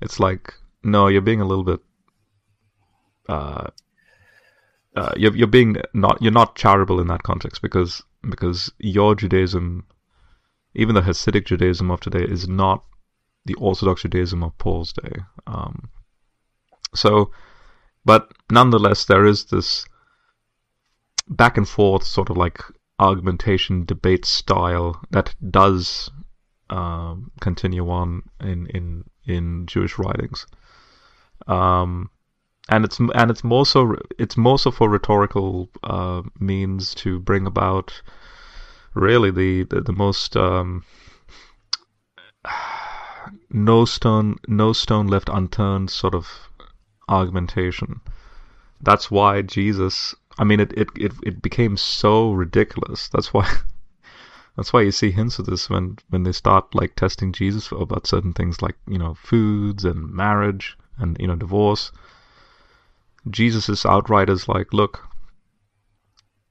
it's like, no, you're being a little bit, uh, uh, you're you're being not you're not charitable in that context, because because your Judaism, even the Hasidic Judaism of today, is not the Orthodox Judaism of Paul's day. Um, so, but nonetheless, there is this back and forth sort of like argumentation, debate style that does um, continue on in in in Jewish writings, um, and it's and it's more so it's more so for rhetorical uh, means to bring about really the the, the most um, no stone no stone left unturned sort of argumentation. That's why Jesus, I mean, it it it, it became so ridiculous. That's why that's why you see hints of this when when they start like testing Jesus for, about certain things like, you know, foods and marriage and, you know, divorce. Jesus is outright is like, look,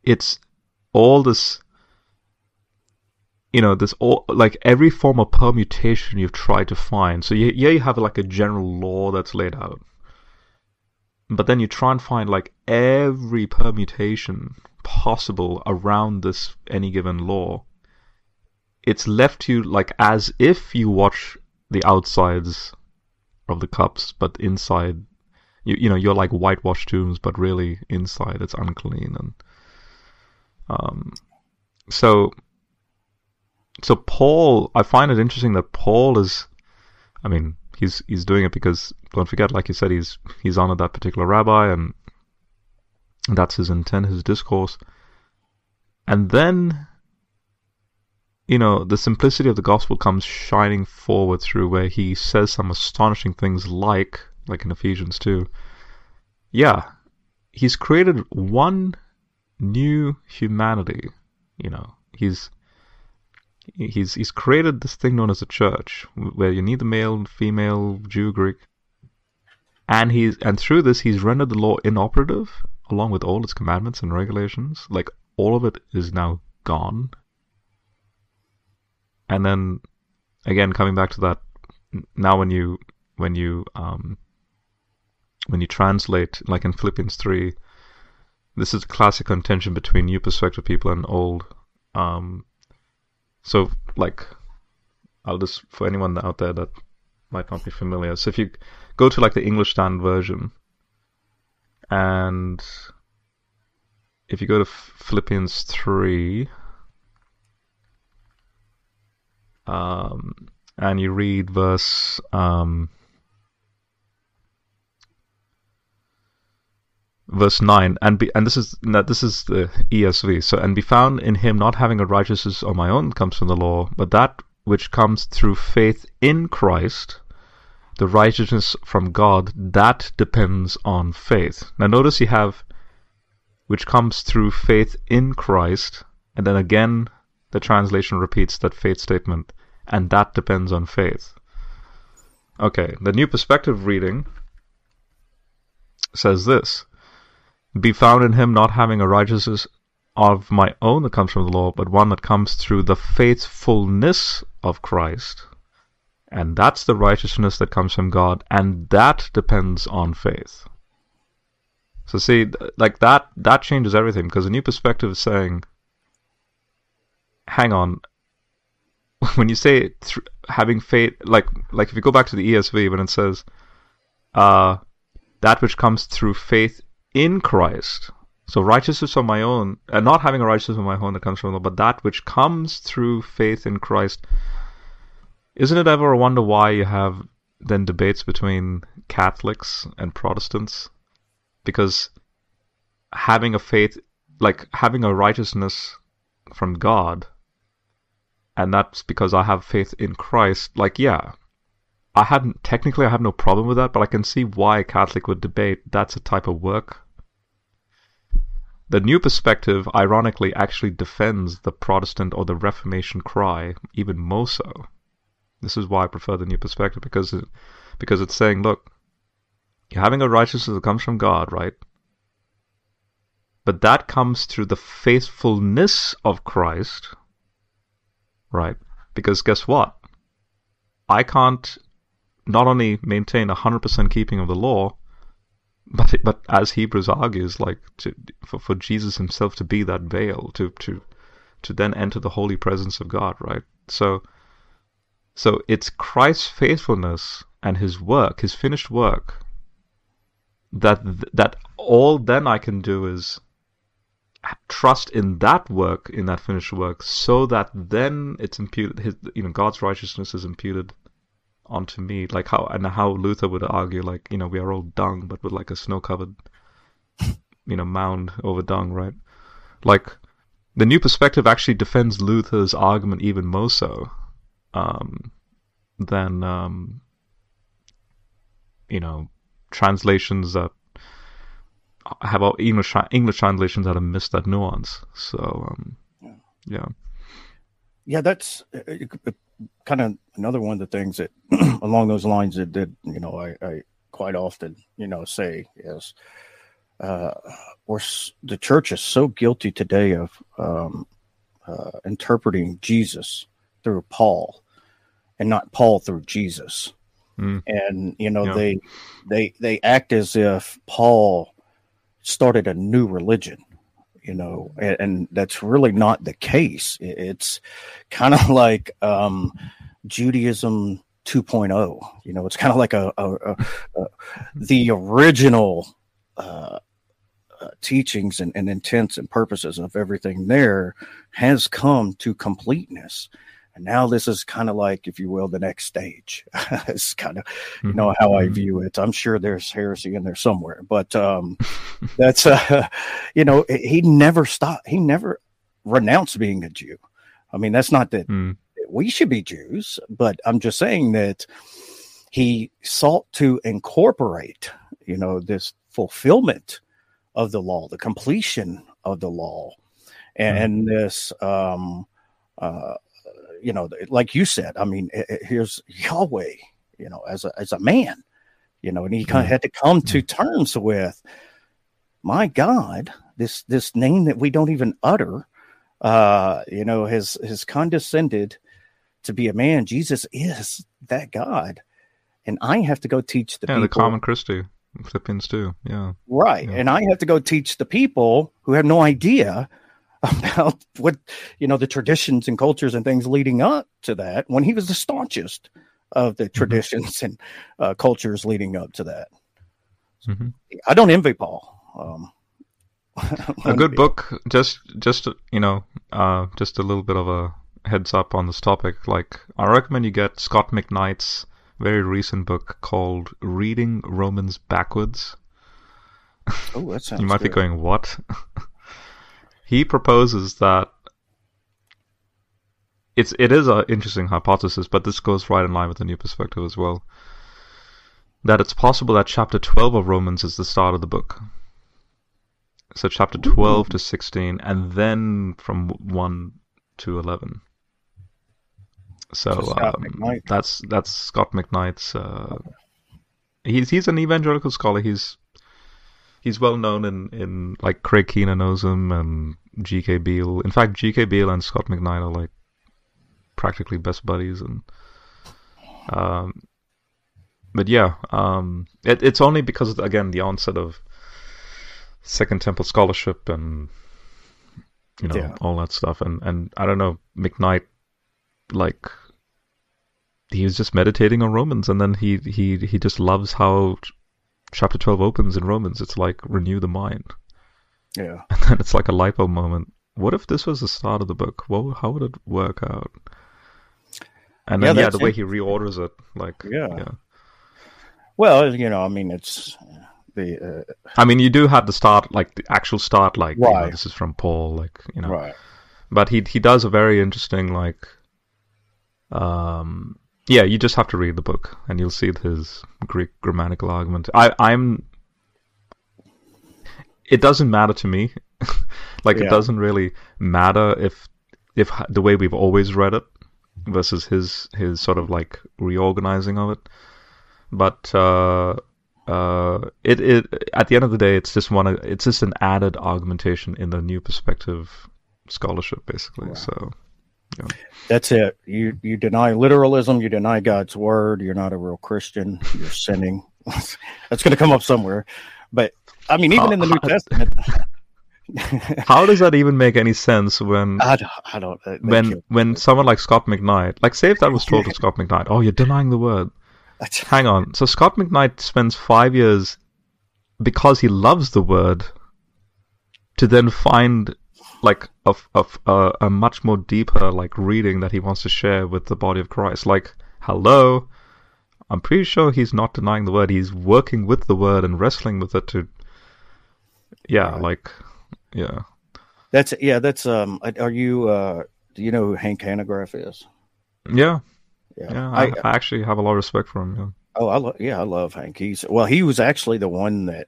it's all this, you know, this all, like every form of permutation you've tried to find. So yeah, you have like a general law that's laid out, but then you try and find like every permutation possible around this any given law. It's left you like as if you watch the outsides of the cups, but inside, you you know, you're like whitewashed tombs, but really inside it's unclean. And um, so. So Paul, I find it interesting that Paul is, I mean, he's he's doing it because, don't forget, like you said, he's he's honored that particular rabbi, and that's his intent, his discourse. And then, you know, the simplicity of the gospel comes shining forward through, where he says some astonishing things like, like in Ephesians two, yeah, he's created one new humanity, you know, he's... He's he's created this thing known as a church, where you need the male, female, Jew, Greek, and he's and through this he's rendered the law inoperative, along with all its commandments and regulations. Like all of it is now gone. And then, again, coming back to that, now when you when you um, when you translate, like in Philippians three, this is a classic contention between New Perspective people and old. Um, So, like, I'll just, for anyone out there that might not be familiar, so if you go to, like, the English Standard Version, and if you go to Philippians three, um, and you read verse, um, verse nine, and be, and this is this is the E S V. So, and be found in him, not having a righteousness of my own comes from the law, but that which comes through faith in Christ, the righteousness from God that depends on faith. Now, notice you have which comes through faith in Christ, and then again the translation repeats that faith statement, and that depends on faith. Okay, the New Perspective reading says this. Be found in him, not having a righteousness of my own that comes from the law, but one that comes through the faithfulness of Christ. And that's the righteousness that comes from God, and that depends on faith. So see, like that, that changes everything, because the New Perspective is saying, hang on, when you say th having faith, like, like if you go back to the E S V, when it says, uh, that which comes through faith in Christ, so righteousness of my own, and uh, not having a righteousness of my own that comes from the Lord, but that which comes through faith in Christ. Isn't it ever a wonder why you have then debates between Catholics and Protestants? Because having a faith, like having a righteousness from God, and that's because I have faith in Christ, like, yeah, I haven't technically I have no problem with that, but I can see why a Catholic would debate that's a type of work. The new perspective, ironically, actually defends the Protestant or the Reformation cry even more so. This is why I prefer the new perspective, because it, because it's saying, look, you're having a righteousness that comes from God, right? But that comes through the faithfulness of Christ, right? Because guess what? I can't not only maintain one hundred percent keeping of the law, but but as Hebrews argues, like to, for for Jesus himself to be that veil, to to to then enter the holy presence of God, right? So so it's Christ's faithfulness and his work, his finished work, that that all then I can do is trust in that work, in that finished work, so that then it's imputed. His, you know, God's righteousness is imputed onto me, like how and how Luther would argue, like, you know, we are all dung, but with like a snow-covered, you know, mound over dung, right? Like, the new perspective actually defends Luther's argument even more so um, than um, you know, translations that have all English English translations that have missed that nuance. So um, yeah, yeah, yeah, that's uh, kind of another one of the things that along those lines that, that you know I, I quite often you know say is uh or the church is so guilty today of um uh interpreting Jesus through Paul and not Paul through Jesus. Mm. And you know yeah. they they they act as if Paul started a new religion, you know, and, and that's really not the case. It's kind of like um, Judaism two point oh, you know, it's kind of like a, a, a, a the original uh, uh, teachings and, and intents and purposes of everything there has come to completeness. And now this is kind of like, if you will, the next stage. It's kind of, you know, how I view it. I'm sure there's heresy in there somewhere, but um, that's, uh, you know, he never stopped. He never renounced being a Jew. I mean, that's not that mm. we should be Jews, but I'm just saying that he sought to incorporate, you know, this fulfillment of the law, the completion of the law, and mm. this, um, uh, you know, like you said, I mean, it, it, here's Yahweh, you know, as a, as a man, you know, and he kind of had to come to terms with, my God, this, this name that we don't even utter, uh, you know, has, has condescended to be a man. Jesus is that God. And I have to go teach the yeah, people. Yeah, the common Christi, Philippians two. Yeah. Right. Yeah. And I have to go teach the people who have no idea about what, you know, the traditions and cultures and things leading up to that, when he was the staunchest of the traditions mm-hmm. and uh, cultures leading up to that. Mm-hmm. I don't envy Paul. Um, a good book, just, just you know, uh, just a little bit of a heads up on this topic. Like, I recommend you get Scott McKnight's very recent book called Reading Romans Backwards. Oh, that sounds You might good. Be going, what? He proposes that it's it is an interesting hypothesis, but this goes right in line with the new perspective as well, that it's possible that chapter twelve of Romans is the start of the book. So chapter twelve to sixteen, and then from one to eleven. So um, that's that's Scott McKnight's. Uh, he's he's an evangelical scholar. He's he's well known in, in like Craig Keener knows him and G K Beale. In fact, G K Beale and Scott McKnight are like practically best buddies. And um, but yeah, um, it, it's only because of, again, the onset of Second Temple scholarship and you know yeah. all that stuff. And and I don't know, McKnight, like, he was just meditating on Romans, and then he he he just loves how chapter twelve opens in Romans. It's like, renew the mind. Yeah. And then it's like a lipo moment. What if this was the start of the book? What, how would it work out? And then, yeah, yeah the way he reorders it. Like, yeah. yeah. Well, you know, I mean, it's the... Uh... I mean, you do have the start, like, the actual start, like, right. you know, this is from Paul, like, you know. Right. But he he does a very interesting, like, um, Yeah, you just have to read the book, and you'll see his Greek grammatical argument. I, I'm. It doesn't matter to me. Like, yeah. It doesn't really matter if if the way we've always read it versus his his sort of like reorganizing of it. But uh, uh, it it at the end of the day, it's just one. It's just an added augmentation in the new perspective scholarship, basically. Wow. So. Yeah. That's it. You you deny literalism. You deny God's word. You're not a real Christian. You're sinning. That's going to come up somewhere. But I mean, even how, in the New how, Testament, how does that even make any sense? When I don't, I don't uh, when when someone like Scott McKnight, like say if that was told to Scott McKnight, oh, you're denying the word. Hang on. So Scott McKnight spends five years because he loves the word, to then find. Like a, a, a much more deeper like reading that he wants to share with the body of Christ. Like, hello, I'm pretty sure he's not denying the word. He's working with the word and wrestling with it to, yeah, right. like, yeah. That's yeah. That's um. Are you uh? Do you know who Hank Hanegraaff is? Yeah, yeah. yeah I, I, I actually have a lot of respect for him. Yeah. Oh, I lo- yeah, I love Hank. He's well, he was actually the one that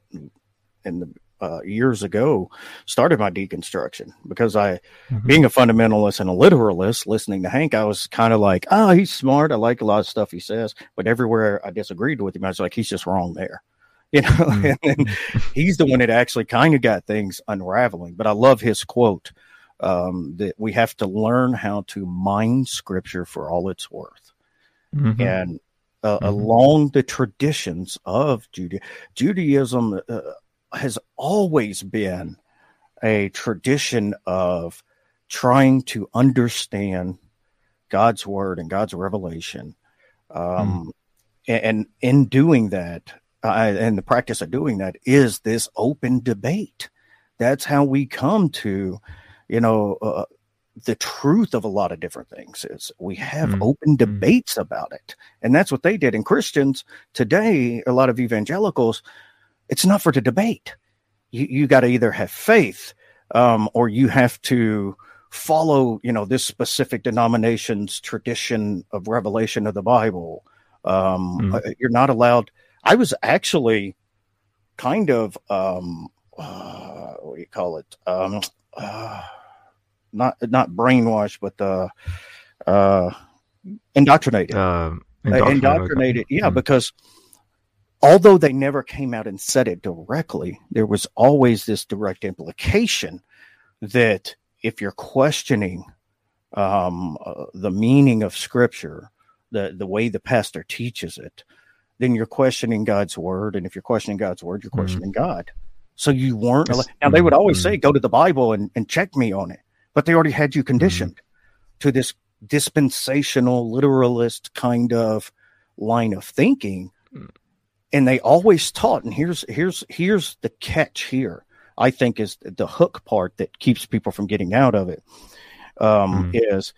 in the. Uh, years ago, started my deconstruction because I, mm-hmm. being a fundamentalist and a literalist, listening to Hank, I was kind of like, oh, he's smart. I like a lot of stuff he says, but everywhere I disagreed with him, I was like, he's just wrong there. You know, mm-hmm. and, and he's the one that actually kind of got things unraveling. But I love his quote um, that we have to learn how to mine Scripture for all it's worth. Mm-hmm. And uh, mm-hmm. along the traditions of Juda- Judaism, uh, has always been a tradition of trying to understand God's word and God's revelation. Um, mm. And in doing that, uh, and the practice of doing that is this open debate. That's how we come to, you know, uh, the truth of a lot of different things is we have mm. open debates mm. about it. And that's what they did. And Christians today, a lot of evangelicals, it's not for the debate. You, you got to either have faith um, or you have to follow, you know, this specific denomination's tradition of revelation of the Bible. Um, mm. You're not allowed. I was actually kind of, um, uh, what do you call it? Um, uh, not not brainwashed, but uh, uh, indoctrinated. Uh, indoctrinated. Uh, indoctrinated. Yeah, mm. because... although they never came out and said it directly, there was always this direct implication that if you're questioning um, uh, the meaning of Scripture, the, the way the pastor teaches it, then you're questioning God's word. And if you're questioning God's word, you're questioning mm-hmm. God. So you weren't. Yes. Now, they would always mm-hmm. say, go to the Bible and, and check me on it. But they already had you conditioned mm-hmm. to this dispensational, literalist kind of line of thinking. Mm-hmm. And they always taught, and here's here's here's the catch here, I think, is the hook part that keeps people from getting out of it, um, mm. is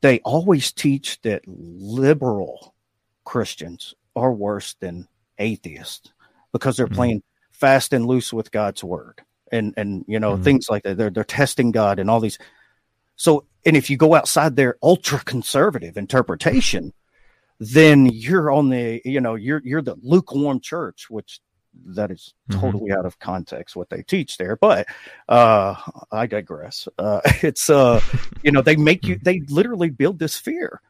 they always teach that liberal Christians are worse than atheists because they're mm. playing fast and loose with God's word and, and you know, mm. things like that. They're, they're testing God and all these. So, and if you go outside their ultra-conservative interpretation, then you're on the, you know, you're you're the lukewarm church, which that is totally mm-hmm. out of context what they teach there. But uh, I digress. Uh, it's, uh, you know, they make you, they literally build this fear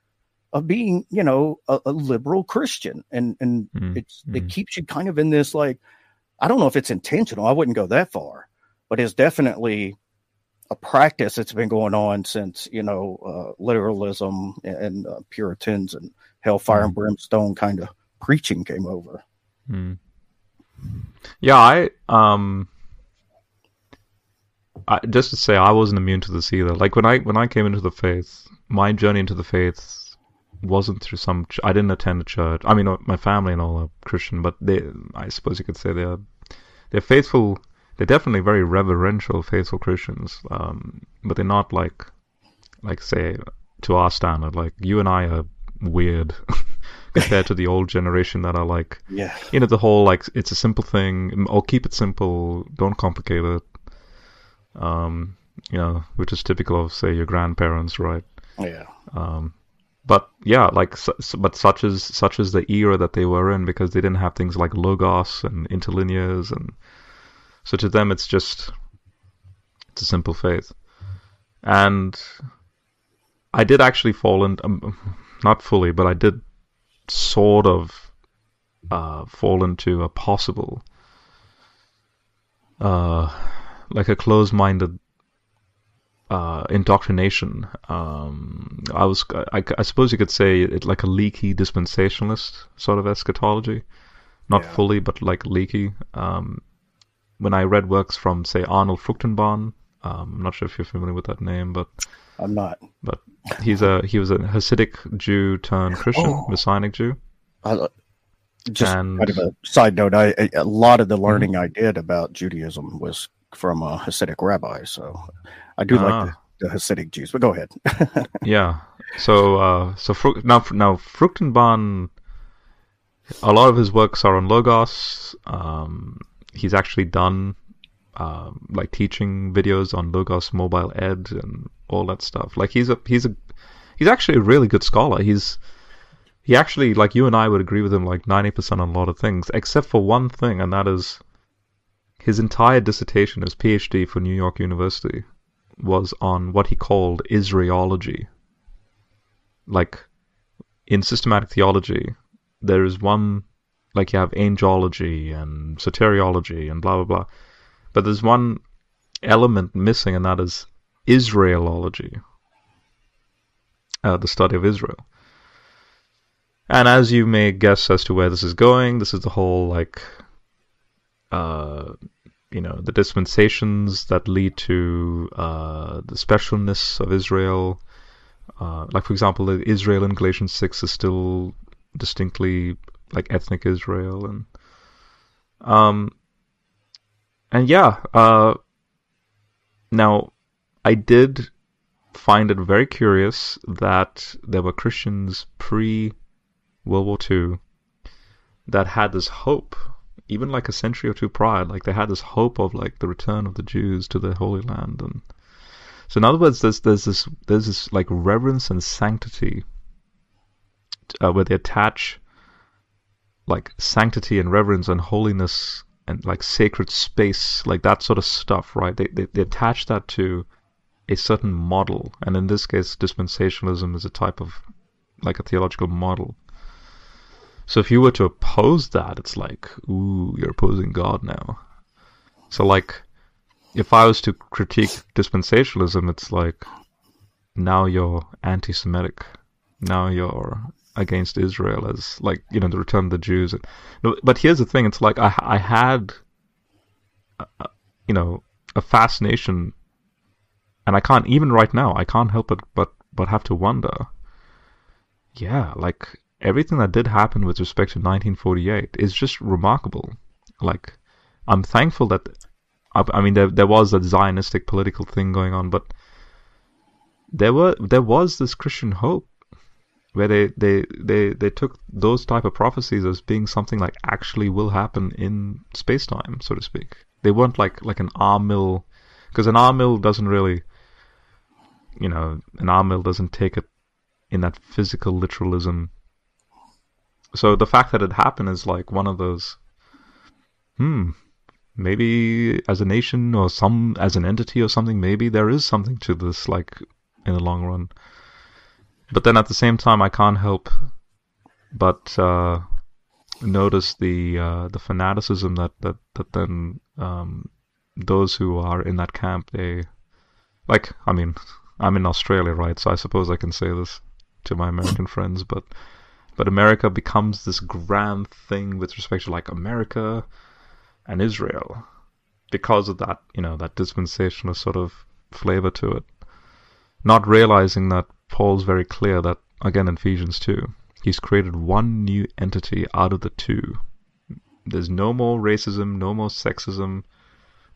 of being, you know, a, a liberal Christian. And, and mm-hmm. it's, it keeps you kind of in this, like, I don't know if it's intentional. I wouldn't go that far, but it's definitely a practice that's been going on since, you know, uh, literalism and, and uh, Puritans and hellfire and brimstone kind of preaching came over. Mm. Yeah, I, um, I just to say I wasn't immune to this either. Like when I when I came into the faith, my journey into the faith wasn't through some. Ch- I didn't attend a church. I mean, my family and all are Christian, but they, I suppose you could say they're they're faithful. They're definitely very reverential, faithful Christians, um, but they're not like, like say, to our standard. Like you and I are weird compared to the old generation that are like, yeah, you know, the whole like it's a simple thing, or keep it simple, don't complicate it. Um, you know, which is typical of say your grandparents, right? Yeah. Um, But yeah, like, su but such is such is the era that they were in, because they didn't have things like logos and interlinears, and so to them it's just it's a simple faith. And I did actually fall in, um, not fully, but I did sort of uh, fall into a possible, uh, like a closed-minded Uh, indoctrination. Um, I was, I, I suppose you could say, it like a leaky dispensationalist sort of eschatology, not yeah. fully, but like leaky. Um, when I read works from, say, Arnold Fruchtenbaum, um, I'm not sure if you're familiar with that name, but I'm not. But he's a he was a Hasidic Jew turned Christian, oh. Messianic Jew. I, just and, kind of a side note, I, a lot of the learning mm-hmm. I did about Judaism was from a Hasidic rabbi, so I do ah. like the, the Hasidic Jews, but go ahead. Yeah, so uh, so now now Fruchtenbaum, a lot of his works are on logos. Um, he's actually done uh, like teaching videos on logos, mobile ed, and all that stuff. Like he's a he's a he's actually a really good scholar. He's he actually, like, you and I would agree with him like ninety percent on a lot of things, except for one thing, and that is, his entire dissertation, his PhD for New York University, was on what he called Israelology. Like, in systematic theology, there is one, like you have angelology and soteriology and blah, blah, blah. But there's one element missing, and that is Israelology, uh, the study of Israel. And as you may guess as to where this is going, this is the whole, like, uh, you know, the dispensations that lead to uh, the specialness of Israel. Uh, like, for example, Israel in Galatians six is still distinctly like ethnic Israel, and um, and yeah. Uh, now, I did find it very curious that there were Christians pre World War Two that had this hope, even like a century or two prior, like they had this hope of like the return of the Jews to the Holy Land. And so, in other words, there's there's this there's this like reverence and sanctity uh, where they attach like sanctity and reverence and holiness and like sacred space, like that sort of stuff, right? They they, they attach that to a certain model, and in this case, dispensationalism is a type of like a theological model. So if you were to oppose that, it's like, ooh, you're opposing God now. So like, if I was to critique dispensationalism, it's like, now you're anti-Semitic. Now you're against Israel as, like, you know, the return of the Jews. But here's the thing, it's like, I, I had, a, you know, a fascination, and I can't, even right now, I can't help it but, but have to wonder, yeah, like, everything that did happen with respect to nineteen forty-eight is just remarkable. Like, I'm thankful that, I, I mean, there there was that Zionistic political thing going on, but there were there was this Christian hope where they they they they took those type of prophecies as being something like actually will happen in space time, so to speak. They weren't like like an arm mill, because an arm mill doesn't really, you know, an arm mill doesn't take it in that physical literalism. So the fact that it happened is like one of those, hmm, maybe as a nation or some, as an entity or something, maybe there is something to this, like, in the long run. But then at the same time, I can't help but uh, notice the uh, the fanaticism that that that then um, those who are in that camp, they, like, I mean, I'm in Australia, right? So I suppose I can say this to my American friends, but. But America becomes this grand thing with respect to like America and Israel because of that, you know, that dispensationalist sort of flavor to it. Not realizing that Paul's very clear that, again, in Ephesians two, he's created one new entity out of the two. There's no more racism, no more sexism,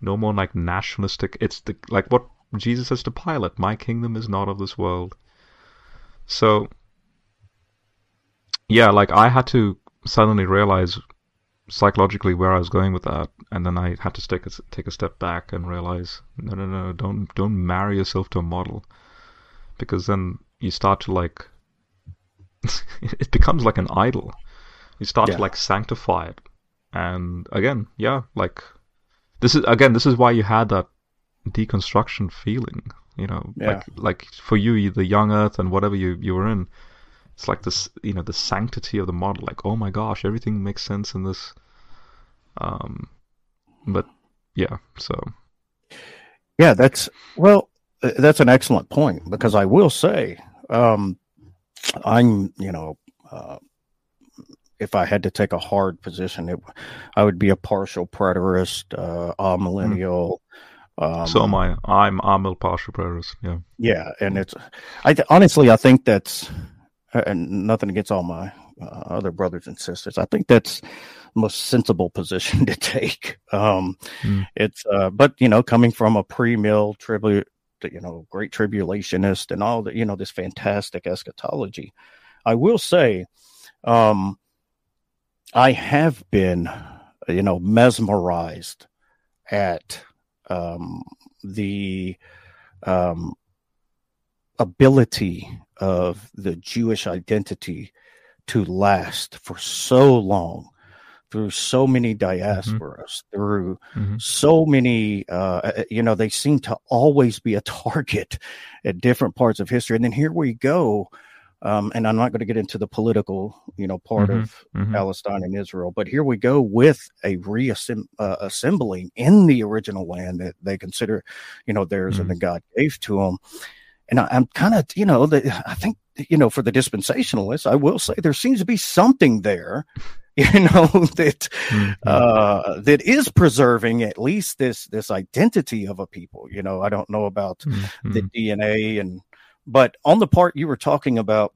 no more like nationalistic. It's the, like what Jesus says to Pilate, my kingdom is not of this world. So, yeah, like I had to suddenly realize psychologically where I was going with that, and then I had to take a, take a step back and realize, no, no, no, don't don't marry yourself to a model, because then you start to like it becomes like an idol. You start yeah. to like sanctify it. And again, yeah, like this is again, this is why you had that deconstruction feeling, you know, yeah. like like for you, the young earth and whatever you, you were in, it's like this, you know, the sanctity of the model, like, oh my gosh, everything makes sense in this. Um, but yeah, so. Yeah, that's, well, that's an excellent point, because I will say, um, I'm, you know, uh, if I had to take a hard position, it, I would be a partial preterist, uh, amillennial. Mm. Um, so am I. I'm amil partial preterist. Yeah. Yeah, and it's, I th- honestly, I think that's, and nothing against all my uh, other brothers and sisters. I think that's the most sensible position to take. Um, mm. It's, uh, but you know, coming from a pre-mill tribute, you know, great tribulationist and all that, you know, this fantastic eschatology, I will say, um, I have been, you know, mesmerized at um, the um, ability of the Jewish identity to last for so long, through so many diasporas, mm-hmm. through mm-hmm. so many, uh, you know, they seem to always be a target at different parts of history. And then here we go. Um, and I'm not going to get into the political, you know, part mm-hmm, of mm-hmm. Palestine and Israel, but here we go with a reassembling uh, in the original land that they consider, you know, theirs mm-hmm. and that God gave to them. And I, I'm kind of, you know, the, I think, you know, for the dispensationalists, I will say there seems to be something there, you know, that mm-hmm. uh, that is preserving at least this this identity of a people. You know, I don't know about mm-hmm. the D N A and. But on the part you were talking about,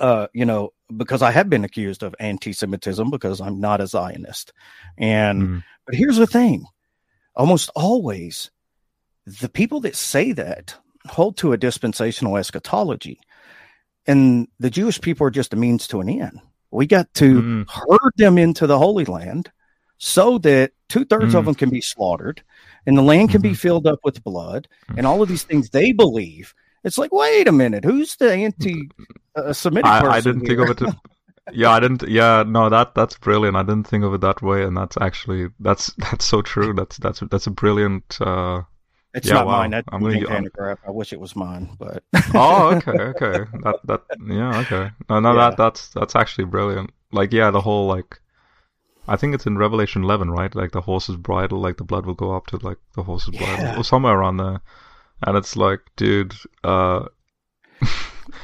uh, you know, because I have been accused of anti-Semitism because I'm not a Zionist. And mm. but here's the thing. Almost always, the people that say that hold to a dispensational eschatology. And the Jewish people are just a means to an end. We got to mm. herd them into the Holy Land so that two-thirds mm. of them can be slaughtered and the land can mm-hmm. be filled up with blood and all of these things they believe. It's like, wait a minute, who's the anti-Semitic uh, person? I, I didn't here? think of it. To, yeah, I didn't. Yeah, no, that that's brilliant. I didn't think of it that way, and that's actually that's that's so true. That's that's that's a brilliant. Uh, it's yeah, not wow. mine. That's I'm gonna, Hanegraaff. I wish it was mine, but. oh, okay, okay. That that yeah, okay. No, no, yeah. that that's that's actually brilliant. Like, yeah, the whole like, I think it's in Revelation eleven, right? Like the horse's bridle, like the blood will go up to like the horse's yeah. bridle, or somewhere around there. And it's like, dude, uh,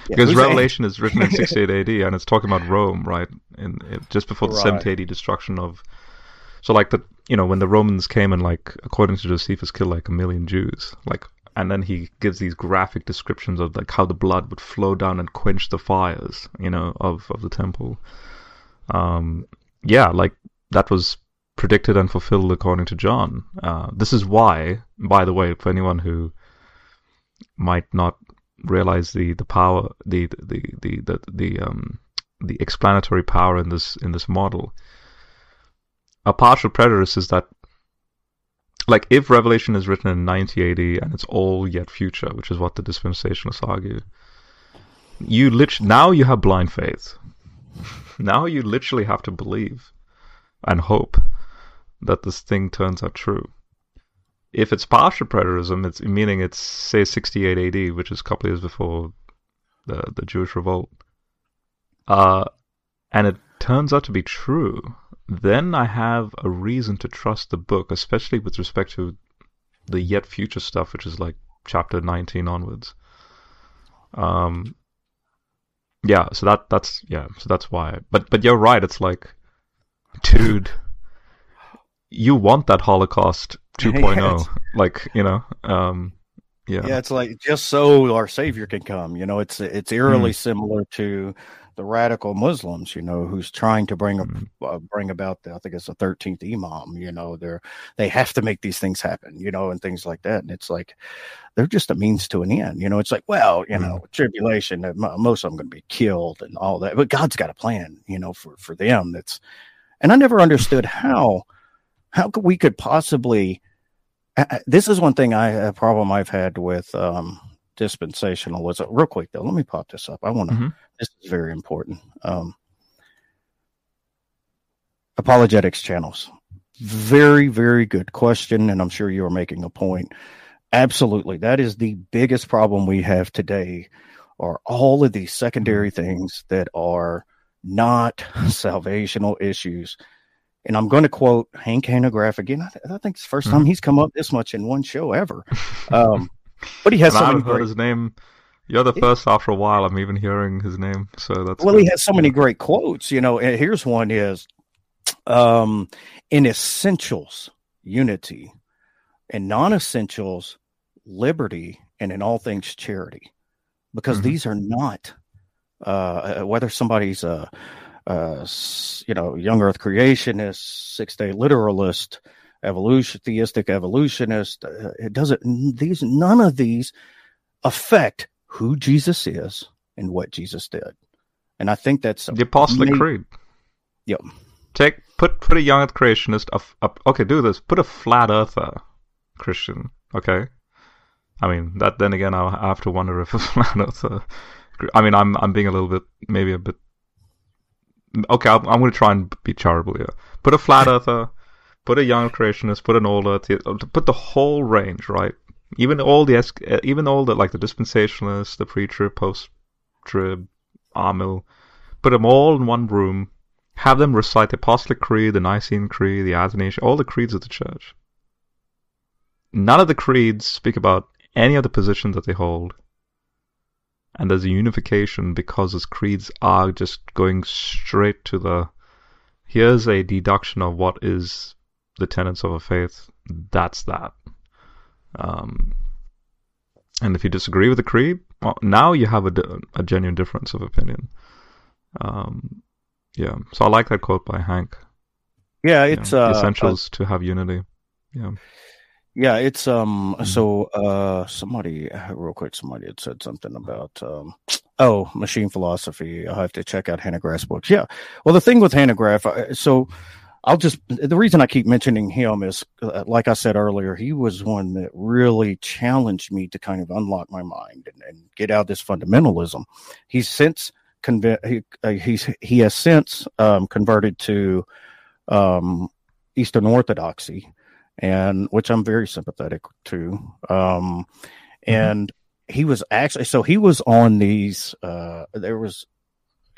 because yeah, Revelation is written in sixty-eight A D, and it's talking about Rome, right? In, in just before the right. seventy A D destruction of, so like the you know when the Romans came and like according to Josephus killed like a million Jews, like, and then he gives these graphic descriptions of like how the blood would flow down and quench the fires, you know, of of the temple. Um, yeah, like that was predicted and fulfilled according to John. Uh, this is why, by the way, for anyone who might not realize the, the power the the the the the um the explanatory power in this in this model. A partial preterist is that, like, if Revelation is written in ninety A D and it's all yet future, which is what the dispensationalists argue, you literally now you have blind faith. Now you literally have to believe and hope that this thing turns out true. If it's partial preterism, it's meaning it's, say, sixty-eight A D, which is a couple of years before the, the Jewish revolt, uh, and it turns out to be true, then I have a reason to trust the book, especially with respect to the yet future stuff, which is like chapter nineteen onwards. Um, yeah, so that that's yeah, so that's why. But but you're right. It's like, dude, you want that Holocaust two point oh, like, you know, um, yeah, yeah, it's like just so our Savior can come. You know, it's it's eerily mm. similar to the radical Muslims, you know, who's trying to bring a, mm. uh, bring about the, I think it's the thirteenth Imam. You know, they're they have to make these things happen, you know, and things like that. And it's like they're just a means to an end. You know, it's like, well, you mm. know, tribulation, most of them going to be killed and all that, but God's got a plan, you know, for for them. That's, and I never understood how. How could we could possibly? Uh, this is one thing I a problem I've had with um, dispensationalism. Real quick though, let me pop this up. I want to. Mm-hmm. This is very important. Um, apologetics channels. Very, very good question, and I'm sure you're making a point. Absolutely. That is the biggest problem we have today, are all of these secondary things that are not salvational issues. And I'm going to quote Hank Hanegraaff again. I, th- I think it's the first time he's come up this much in one show ever. Um, but he has so many great... his name. You're the first after a while I'm even hearing his name. So that's well, good. He has so many great quotes, you know, and here's one is, um, in essentials, unity, in non-essentials, liberty, and in all things, charity. Because mm-hmm. these are not, uh, whether somebody's a, a, you know, young earth creationist, six-day literalist, evolution, theistic evolutionist, uh, it doesn't, these, none of these affect who Jesus is and what Jesus did. And I think that's... The Apostolic ma- Creed. Yep. Take, put, put a young earth creationist, up, up, okay, do this, put a flat earther Christian, okay? I mean, that. Then again, I have to wonder if a flat earther... I mean, I'm I'm being a little bit, maybe a bit... Okay, I'm, I'm going to try and be charitable here. Put a flat earther, put a young creationist, put an old earth, put the whole range, right? Even all the, even all the, like the dispensationalists, the pre-trib, post-trib, amil, put them all in one room, have them recite the Apostolic Creed, the Nicene Creed, the Athanasian, all the creeds of the church. None of the creeds speak about any of the positions that they hold, and there's a unification because those creeds are just going straight to the, here's a deduction of what is the tenets of a faith, that's that. Um, and if you disagree with the creed, well, now you have a, a genuine difference of opinion. Um, yeah, so I like that quote by Hank. Yeah, it's... You know, uh, essentials uh, to have unity. Yeah. Yeah, it's um. So, uh, somebody real quick, somebody had said something about um. Oh, machine philosophy. I have to check out Hanegraaff's books. Yeah. Well, the thing with Hanegraaff, so I'll just the reason I keep mentioning him is, uh, like I said earlier, he was one that really challenged me to kind of unlock my mind and, and get out of this fundamentalism. He's since conv- he uh, he's he has since um converted to um Eastern Orthodoxy. And which I'm very sympathetic to. Um, and mm-hmm. he was actually, so he was on these, uh, there was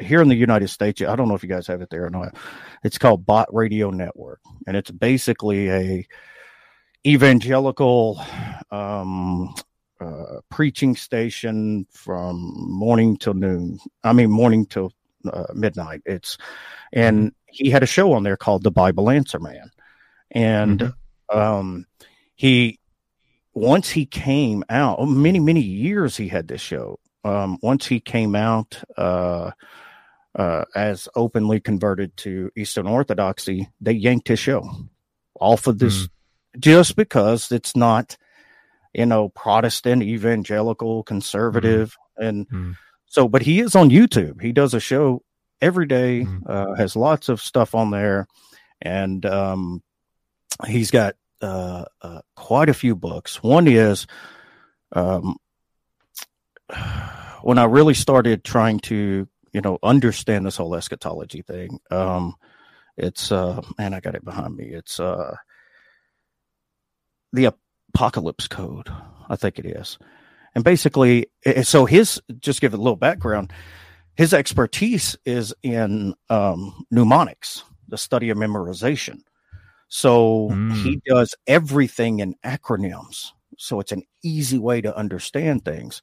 here in the United States, I don't know if you guys have it there or not. It's called Bot Radio Network. And it's basically a evangelical, um, uh, preaching station from morning till noon. I mean, morning till uh, midnight. It's, and he had a show on there called The Bible Answer Man. And, mm-hmm. Um, he, once he came out, many, many years he had this show. Um, once he came out, uh, uh, as openly converted to Eastern Orthodoxy, they yanked his show off of this mm. just because it's not, you know, Protestant, evangelical, conservative. Mm. And mm. so, but he is on YouTube. He does a show every day, mm. uh, has lots of stuff on there. And, um, he's got uh, uh, quite a few books. One is um, when I really started trying to, you know, understand this whole eschatology thing. Um, it's uh, man, I got it behind me. It's uh, the Apocalypse Code, I think it is. And basically, so his, just give it a little background. His expertise is in um, mnemonics, the study of memorization. So mm. he does everything in acronyms. So it's an easy way to understand things.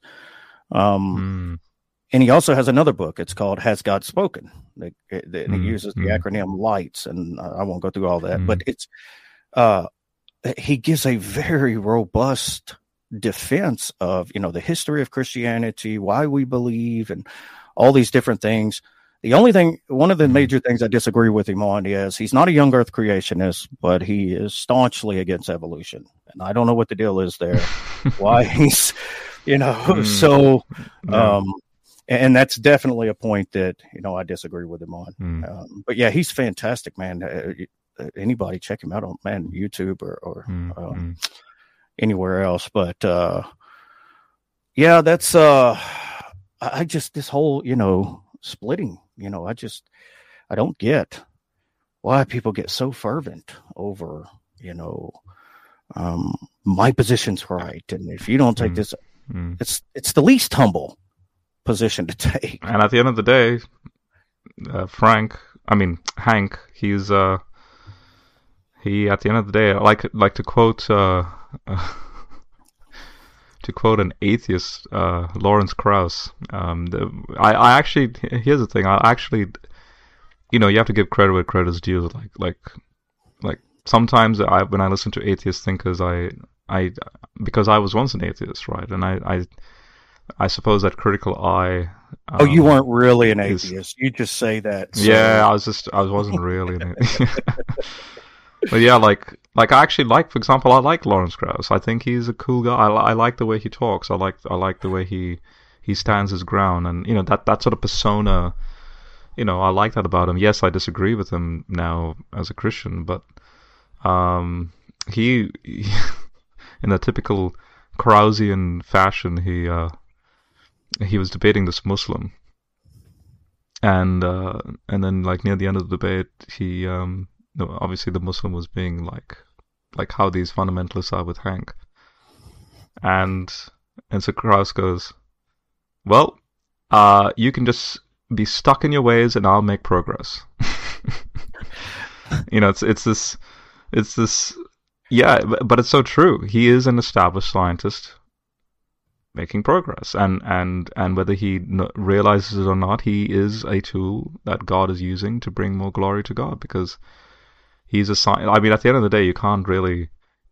Um, mm. And he also has another book. It's called Has God Spoken? It, it, mm. And it uses the mm. acronym LIGHTS. And I won't go through all that. Mm. But it's uh, he gives a very robust defense of, you know, the history of Christianity, why we believe, and all these different things. The only thing, one of the major things I disagree with him on is he's not a young earth creationist, but he is staunchly against evolution. And I don't know what the deal is there. Why he's, you know, mm. so, um, and that's definitely a point that, you know, I disagree with him on. Mm. Um, but yeah, he's fantastic, man. Anybody check him out on, man, YouTube or, or mm. um, anywhere else. But uh, yeah, that's, uh, I just, this whole, you know, splitting. You know, I just, I don't get why people get so fervent over, you know, um, my position's right. And if you don't take mm. this, mm. it's it's the least humble position to take. And at the end of the day, uh, Frank, I mean, Hank, he's, uh, he, at the end of the day, like, like to quote, uh, uh, to quote an atheist, uh, Lawrence Krauss, um, the, I, I actually, here's the thing, I actually, you know, you have to give credit where credit is due. Like, like, like sometimes I, when I listen to atheist thinkers, I, I, because I was once an atheist, right? And I, I, I suppose that critical eye. Um, oh, you weren't really an is, atheist. You just say that. So. Yeah, I was just, I wasn't really an atheist. But yeah, like, like I actually like, for example, I like Lawrence Krauss. I think he's a cool guy. I, I like the way he talks. I like, I like the way he, he stands his ground, and you know that, that sort of persona. You know, I like that about him. Yes, I disagree with him now as a Christian, but um, he, he, in a typical Krausian fashion, he uh, he was debating this Muslim, and uh, and then like near the end of the debate, he. Um, No, obviously the Muslim was being like, like how these fundamentalists are with Hank, and and so Krauss goes, well, uh, you can just be stuck in your ways, and I'll make progress. You know, it's it's this, it's this, yeah, but it's so true. He is an established scientist making progress, and and and whether he n- realizes it or not, he is a tool that God is using to bring more glory to God, because. He's a sci- I mean, at the end of the day, you can't really,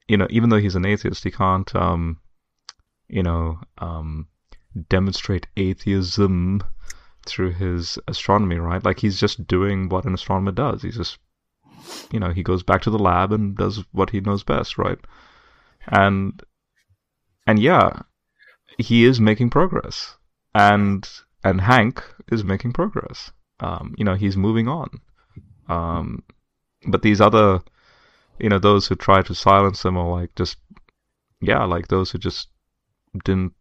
you know, even though he's an atheist, he can't, um, you know, um, demonstrate atheism through his astronomy, right? Like, he's just doing what an astronomer does. He's just, you know, he goes back to the lab and does what he knows best, right? And, and yeah, he is making progress. And, and Hank is making progress. Um, you know, he's moving on. Um, But these other, you know, those who try to silence him or like just, yeah, like those who just didn't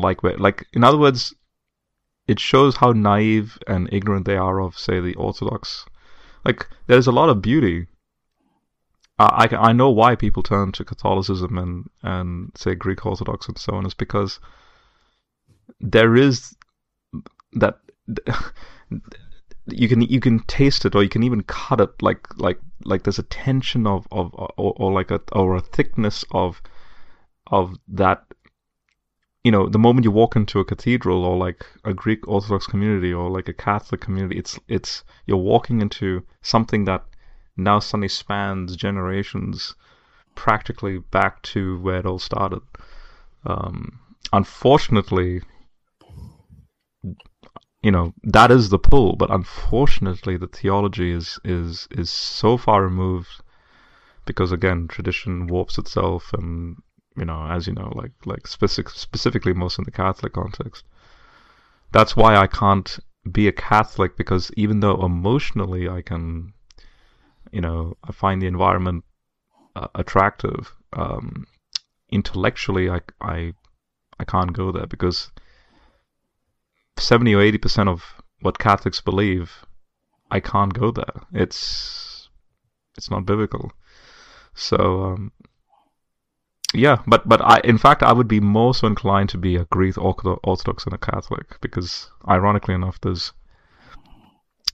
like, like, in other words, it shows how naive and ignorant they are of, say, the Orthodox. Like, there's a lot of beauty. I, I, I know why people turn to Catholicism and, and, say, Greek Orthodox and so on, is because there is that... you can you can taste it, or you can even cut it, like like like there's a tension of of or, or like a or a thickness of of that, you know, the moment you walk into a cathedral or like a Greek Orthodox community or like a Catholic community, it's it's you're walking into something that now suddenly spans generations practically back to where it all started. Um, unfortunately, you know, that is the pull, but unfortunately the theology is is is so far removed, because again, tradition warps itself, and you know, as you know, like like specific, specifically most in the Catholic context. That's why I can't be a Catholic, because even though emotionally I can, you know, I find the environment uh, attractive, um, intellectually I I I can't go there, because seventy or eighty percent of what Catholics believe, I can't go there. It's it's not biblical. So, um, yeah, but but I, in fact, I would be more so inclined to be a Greek Orthodox than a Catholic, because, ironically enough, there's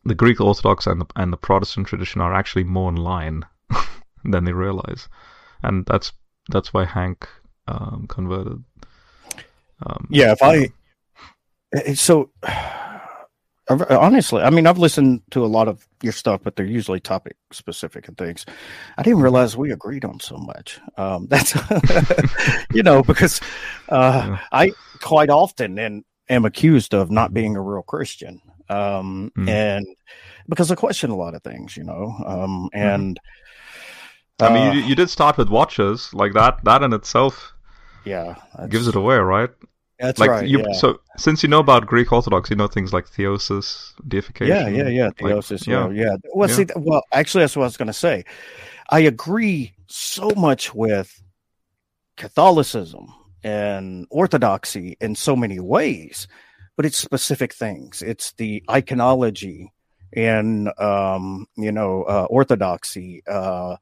the Greek Orthodox and the, and the Protestant tradition are actually more in line than they realize, and that's that's why Hank um, converted. Um, yeah, if I. Know. So, honestly, I mean, I've listened to a lot of your stuff, but they're usually topic specific and things. I didn't realize we agreed on so much. Um, that's, you know, because uh, I quite often am, am accused of not being a real Christian, um, mm. and because I question a lot of things, you know, um, and I mean, uh, you, you did start with watches like that. That in itself, yeah, gives it away, right? That's like right. You, yeah. So, since you know about Greek Orthodox, you know things like theosis, deification. Yeah, yeah, yeah. Theosis. Like, yeah. You know, yeah. Well, yeah. See, well, actually, that's what I was going to say. I agree so much with Catholicism and Orthodoxy in so many ways, but it's specific things. It's the iconology in, um, you know, uh, Orthodoxy, uh,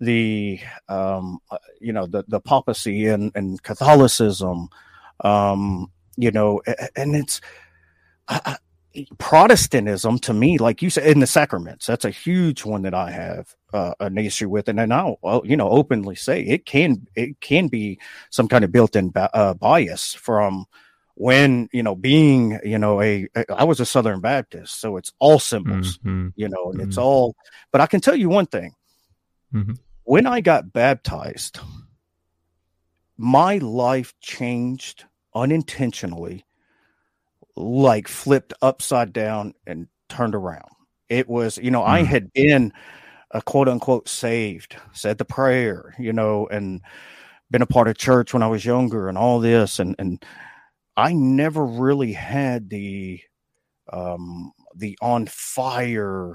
the, um, you know, the, the papacy in, in Catholicism, um, you know, and it's uh, Protestantism to me, like you said, in the sacraments. That's a huge one that I have uh, an issue with. And, and I'll, I'll, you know, openly say it can, it can be some kind of built-in ba- uh, bias from, when, you know, being, you know, a, a, I was a Southern Baptist, so it's all symbols, mm-hmm. you know, and mm-hmm. it's all, but I can tell you one thing. Mm-hmm. When I got baptized, my life changed unintentionally, like flipped upside down and turned around. It was, you know, mm-hmm. I had been a quote unquote saved, said the prayer, you know, and been a part of church when I was younger and all this, and, and, I never really had the um, the on fire,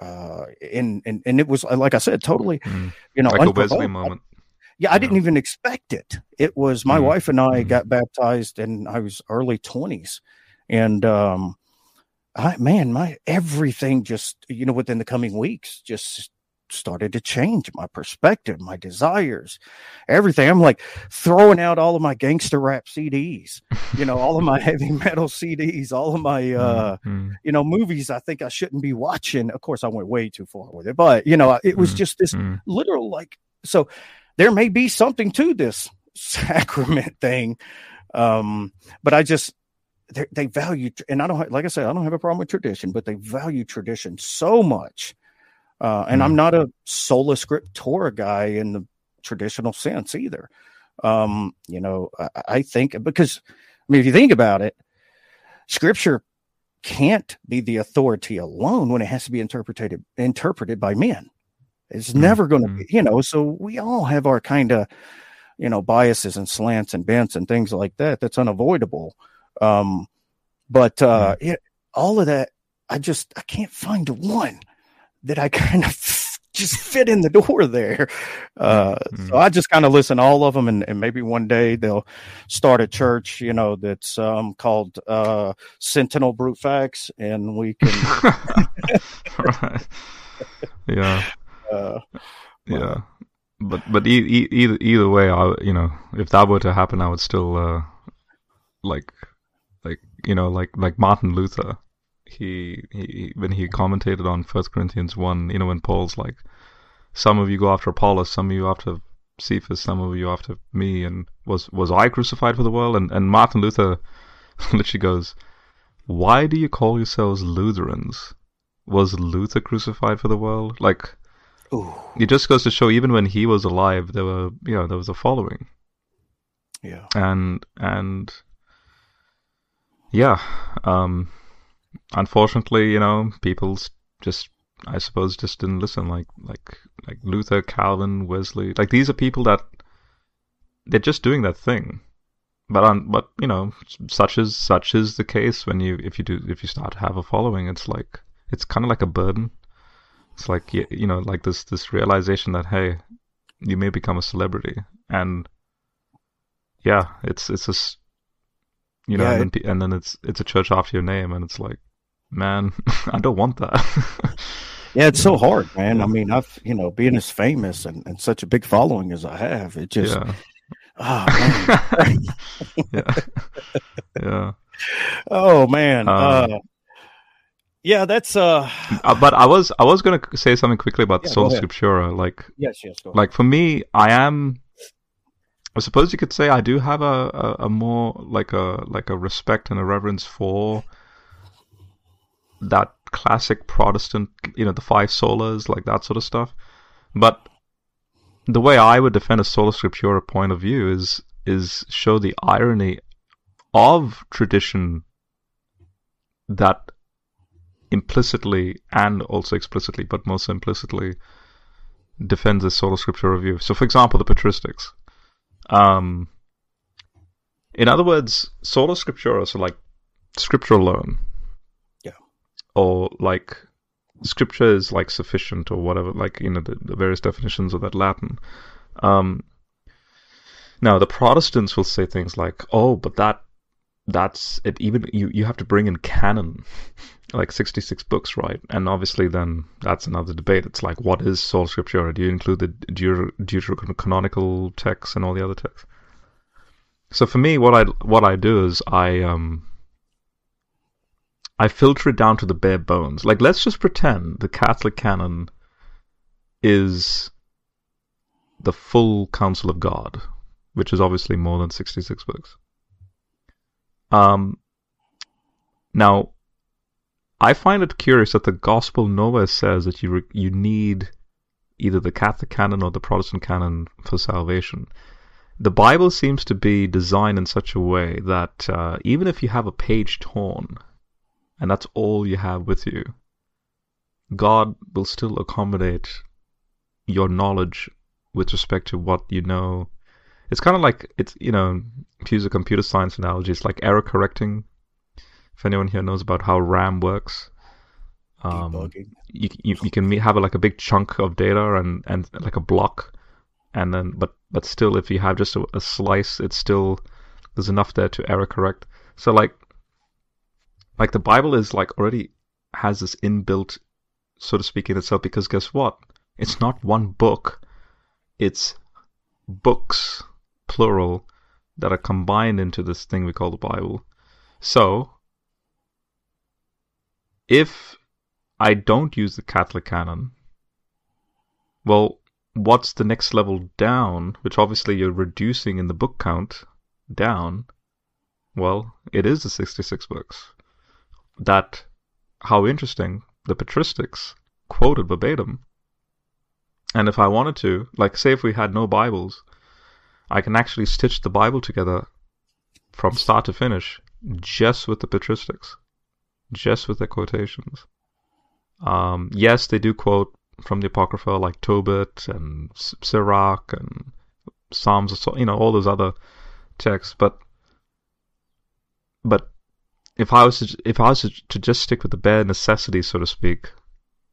uh, in, in and it was, like I said, totally, mm. you know, like a Wesley moment. I, yeah, I yeah. didn't even expect it. It was my mm. wife and I mm. got baptized, and I was early twenties, and um, I man, my everything just, you know, within the coming weeks just started to change my perspective, my desires, everything. I'm like throwing out all of my gangster rap C Ds, you know, all of my heavy metal C Ds, all of my, uh, mm-hmm. you know, movies I think I shouldn't be watching. Of course, I went way too far with it, but, you know, it was just this mm-hmm. literal, like, so there may be something to this sacrament thing. Um, but I just, they, they value, and I don't, like I said, I don't have a problem with tradition, but they value tradition so much. Uh, and mm. I'm not a sola scriptura guy in the traditional sense either. Um, you know, I, I think because, I mean, if you think about it, Scripture can't be the authority alone when it has to be interpreted interpreted by men. It's mm. never going to mm. be, you know, so we all have our kind of, you know, biases and slants and bents and things like that. That's unavoidable. Um, but uh, mm. it, all of that, I just, I can't find one that I kind of just fit in the door there. Uh, mm-hmm. So I just kind of listen to all of them, and, and maybe one day they'll start a church, you know, that's um, called uh, Sentinel Brute Facts, and we can... right. Yeah. Uh, yeah. Well. But but e- e- either, either way, I, you know, if that were to happen, I would still, uh, like, like you know, like like Martin Luther. He, he when he commented on First Corinthians one, you know, when Paul's like, some of you go after Apollos, some of you after Cephas, some of you after me, and was was I crucified for the world? And and Martin Luther literally goes, why do you call yourselves Lutherans? Was Luther crucified for the world? Like, ooh. It just goes to show, even when he was alive, there were, you know, there was a following. Yeah. And and yeah, um unfortunately, you know, people just, I suppose, just didn't listen. Like, like, like Luther, Calvin, Wesley. Like, these are people that they're just doing that thing. But, on, but you know, such is such is the case when you, if you do, if you start to have a following, it's like, it's kind of like a burden. It's like, you, you know, like this this realization that, hey, you may become a celebrity, and yeah, it's it's just, you know, yeah, and, then, and then it's it's a church after your name, and it's like, man, I don't want that. Yeah, it's so hard, man. I mean, I've, you know, being as famous and, and such a big following as I have, it just, yeah. oh, man. yeah. yeah. Oh, man. Um, uh, yeah, that's, uh... uh, but I was, I was going to say something quickly about yeah, sola scriptura. Like, yes, yes, go ahead. Like, for me, I am, I suppose you could say I do have a, a, a more like a, like a respect and a reverence for that classic Protestant, you know, the five solas, like that sort of stuff. But the way I would defend a sola scriptura point of view is is show the irony of tradition that implicitly and also explicitly, but most implicitly, defends a sola scriptura view. So, for example, the patristics. Um, in other words, sola scriptura, so like scripture alone. Or like scripture is like sufficient or whatever, like, you know, the, the various definitions of that Latin. Um, now the Protestants will say things like, oh, but that that's it. Even you, you have to bring in canon, like sixty-six books, right? And obviously then that's another debate. It's like, what is sole scriptura? Do you include the Deuter- deuterocanonical texts and all the other texts? So for me, what I what I do is I um I filter it down to the bare bones. Like, let's just pretend the Catholic canon is the full counsel of God, which is obviously more than sixty-six books. Um, now, I find it curious that the Gospel nowhere says that you re- you need either the Catholic canon or the Protestant canon for salvation. The Bible seems to be designed in such a way that uh, even if you have a page torn, and that's all you have with you, God will still accommodate your knowledge with respect to what you know. It's kind of like, it's, you know, to use a computer science analogy, it's like error correcting. If anyone here knows about how RAM works, um, you, you you can have like a big chunk of data and, and like a block, and then but but still, if you have just a, a slice, it's still, there's enough there to error correct. So like like the Bible is like already has this inbuilt, so to speak, in itself, because guess what? It's not one book, it's books, plural, that are combined into this thing we call the Bible. So, if I don't use the Catholic canon, well, what's the next level down, which obviously you're reducing in the book count down? Well, it is the sixty-six books. That, how interesting, the patristics quoted verbatim. And if I wanted to, like, say if we had no Bibles, I can actually stitch the Bible together from start to finish just with the patristics, just with the quotations. Um, yes, they do quote from the Apocrypha, like Tobit and Sirach and Psalms, you know, all those other texts. But, but if I was to, if I was to just stick with the bare necessities, so to speak,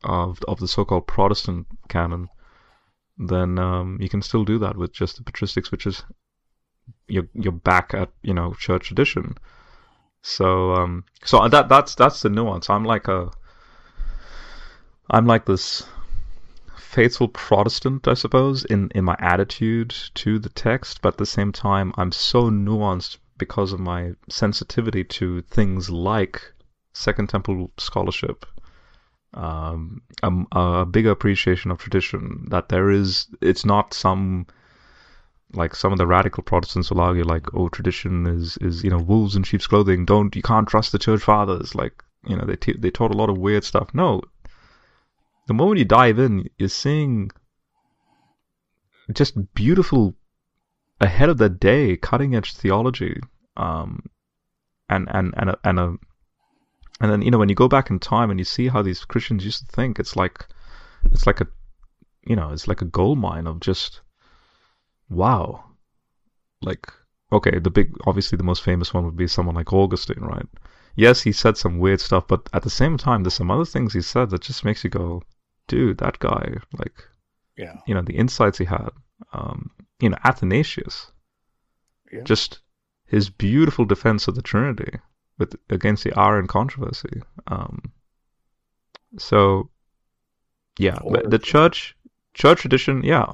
of of the so-called Protestant canon, then um, you can still do that with just the patristics, which is you're you're back at, you know, church tradition. So um, so that that's that's the nuance. I'm like a I'm like this faithful Protestant, I suppose, in in my attitude to the text, but at the same time, I'm so nuanced because of my sensitivity to things like Second Temple scholarship. Um, a, a bigger appreciation of tradition, that there is, it's not some, like some of the radical Protestants will argue, like, oh, tradition is, is, you know, wolves in sheep's clothing, don't, you can't trust the church fathers, like, you know, they t- they taught a lot of weird stuff. No, the moment you dive in, you're seeing just beautiful, ahead of the day, cutting edge theology, um, and, and, and a, and a And then, you know, when you go back in time and you see how these Christians used to think, it's like, it's like a, you know, it's like a gold mine of just, wow. Like, okay, the big, obviously the most famous one would be someone like Augustine, right? Yes, he said some weird stuff, but at the same time, there's some other things he said that just makes you go, dude, that guy, like, yeah, you know, the insights he had, um, you know, Athanasius, yeah. Just his beautiful defense of the Trinity. With against the Arian controversy, um, so yeah, but the church, church tradition, yeah,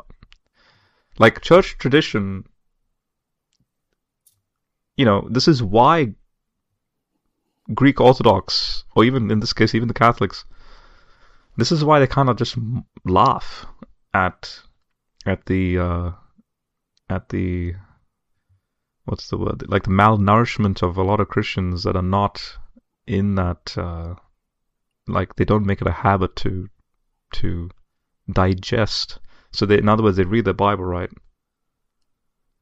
like church tradition. You know, this is why Greek Orthodox, or even in this case, even the Catholics, this is why they kind of just laugh at at the uh, at the. What's the word? Like the malnourishment of a lot of Christians that are not in that, uh, like they don't make it a habit to to digest. So they, in other words, they read the Bible, right?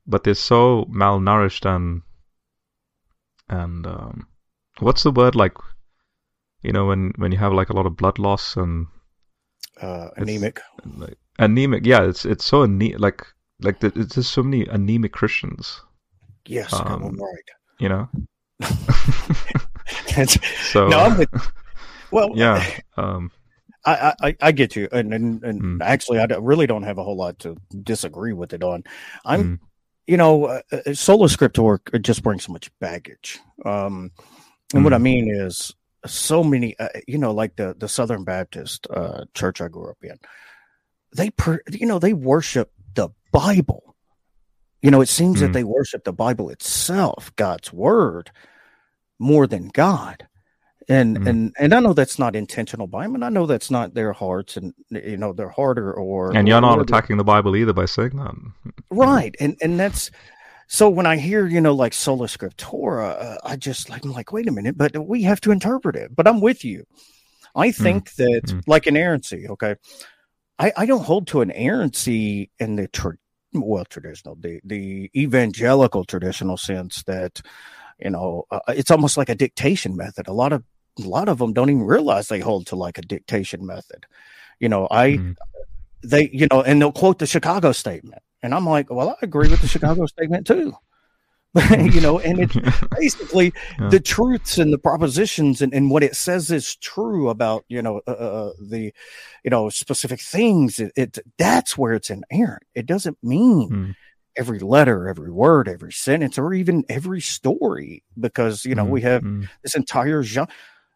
But they're so malnourished and and um, what's the word? Like, you know, when, when you have like a lot of blood loss and uh, anemic, like, anemic. Yeah, it's it's so ane- like like the, it's just so many anemic Christians. Yes, um, come on, right. You know. so no, I'm with, well, yeah, um, I, I I get you, and and, and mm. actually, I really don't have a whole lot to disagree with it on. I'm mm. you know, uh, solo scriptor just brings so much baggage. Um, and mm. what I mean is so many, uh, you know, like the, the Southern Baptist uh, church I grew up in, they, per, you know, they worship the Bible. You know, it seems mm. that they worship the Bible itself, God's word, more than God. And, mm. and, and I know that's not intentional by them, and I know that's not their hearts, and, you know, they're harder or... And you're not attacking the Bible either by saying that. Right. And, and that's... So when I hear, you know, like sola scriptura, uh, I just like, I'm like, wait a minute, but we have to interpret it. But I'm with you. I think mm. that mm. like inerrancy, okay? I, I don't hold to inerrancy in the, tra- well, traditional, the, the evangelical traditional sense that, you know, uh, it's almost like a dictation method. A lot of, a lot of them don't even realize they hold to like a dictation method. You know, I, mm. they, you know, and they'll quote the Chicago statement. And I'm like, well, I agree with the Chicago statement too, you know. And it's basically yeah. the truths and the propositions and, and what it says is true about, you know, uh, the, you know, specific things. It, it that's where it's inerrant. It doesn't mean mm. every letter, every word, every sentence, or even every story, because you know mm. we have mm. this entire genre.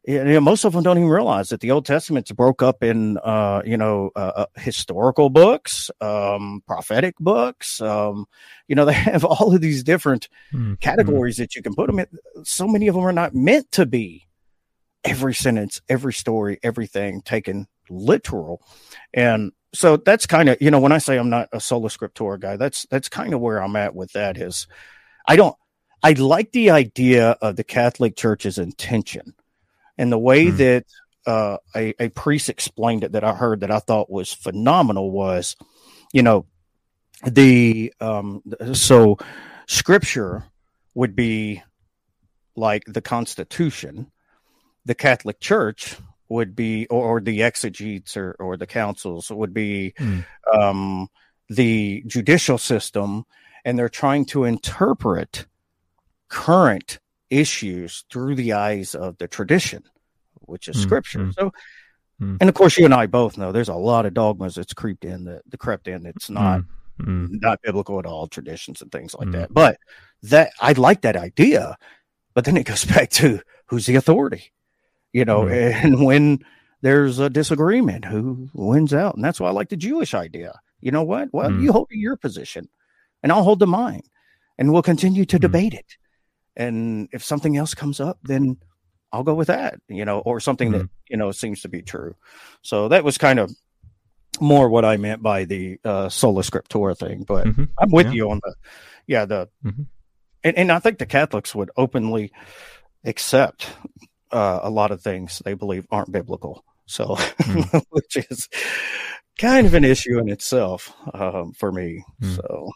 You know, most of them don't even realize that the Old Testament's broke up in, uh, you know, uh, historical books, um, prophetic books. Um, you know, they have all of these different mm-hmm. categories that you can put them in. So many of them are not meant to be every sentence, every story, everything taken literal. And so that's kind of, you know, when I say I'm not a sola scriptura guy, that's that's kind of where I'm at with that is I don't I like the idea of the Catholic Church's intention. And the way mm. that uh, a, a priest explained it that I heard that I thought was phenomenal was, you know, the um, so Scripture would be like the Constitution. The Catholic Church would be, or, or the exegetes or, or the councils would be mm. um, the judicial system. And they're trying to interpret current issues through the eyes of the tradition, which is mm, Scripture. Mm, so, mm. and of course, you and I both know there's a lot of dogmas that's creeped in, that the crept in. It's not mm, not biblical at all, traditions and things like mm. that. But that I like that idea, but then it goes back to who's the authority, you know, mm. and when there's a disagreement, who wins out, and that's why I like the Jewish idea. You know what? Well, mm. you hold to your position, and I'll hold to mine, and we'll continue to mm. debate it. And if something else comes up, then I'll go with that, you know, or something mm. that, you know, seems to be true. So that was kind of more what I meant by the uh, sola scriptura thing. But mm-hmm. I'm with yeah. you on the, yeah, the, mm-hmm. and, and I think the Catholics would openly accept uh, a lot of things they believe aren't biblical. So, mm. which is kind of an issue in itself um, for me. Mm. So.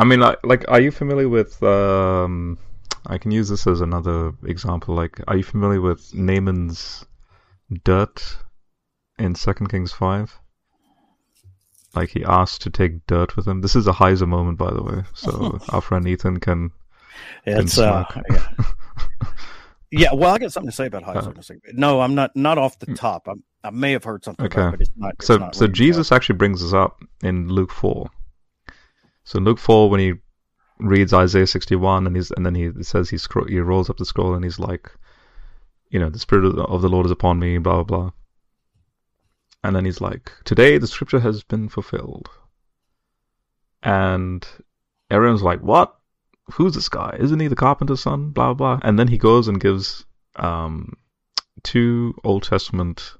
I mean, like, like, are you familiar with, um, I can use this as another example, like, are you familiar with Naaman's dirt in Second Kings five? Like, he asked to take dirt with him. This is a Heiser moment, by the way, so our friend Ethan can... It's, can uh, yeah. yeah, well, I got something to say about Heiser. Uh, no, I'm not, not off the top. I'm, I may have heard something okay. about it, but it's not... It's so, not so Jesus actually brings this up in Luke four. So in Luke four, when he reads Isaiah sixty-one, and he's and then he says he scro- he rolls up the scroll and he's like, you know, the Spirit of the, of the Lord is upon me, blah, blah, blah. And then he's like, today the Scripture has been fulfilled. And everyone's like, what? Who's this guy? Isn't he the carpenter's son? Blah, blah, blah. And then he goes and gives um, two Old Testament...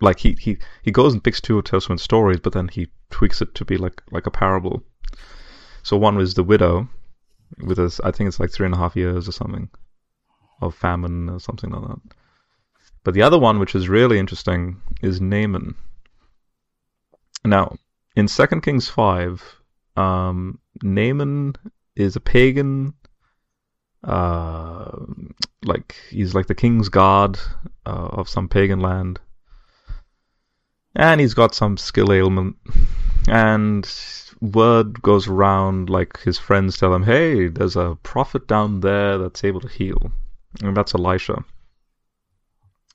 Like, he, he, he goes and picks two Old Testament stories, but then he tweaks it to be like like a parable. So one was the widow with us. I think it's like three and a half years or something of famine or something like that. But the other one, which is really interesting, is Naaman. Now, in Second Kings five, um, Naaman is a pagan. Uh, like he's like the king's guard uh, of some pagan land. And he's got some skill ailment. And word goes around, like his friends tell him, hey, there's a prophet down there that's able to heal. And that's Elisha.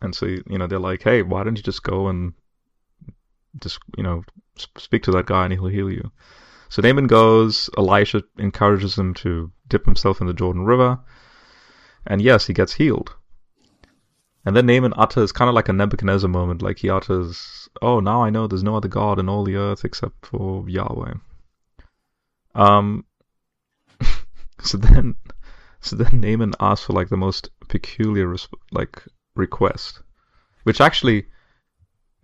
And so, you know, they're like, hey, why don't you just go and just, you know, speak to that guy and he'll heal you. So Naaman goes, Elisha encourages him to dip himself in the Jordan River, and yes, he gets healed. And then Naaman utters, kind of like a Nebuchadnezzar moment, like he utters, oh, now I know there's no other God in all the earth except for Yahweh. Um, so then, so then Naaman asks for like the most peculiar resp- like request, which actually,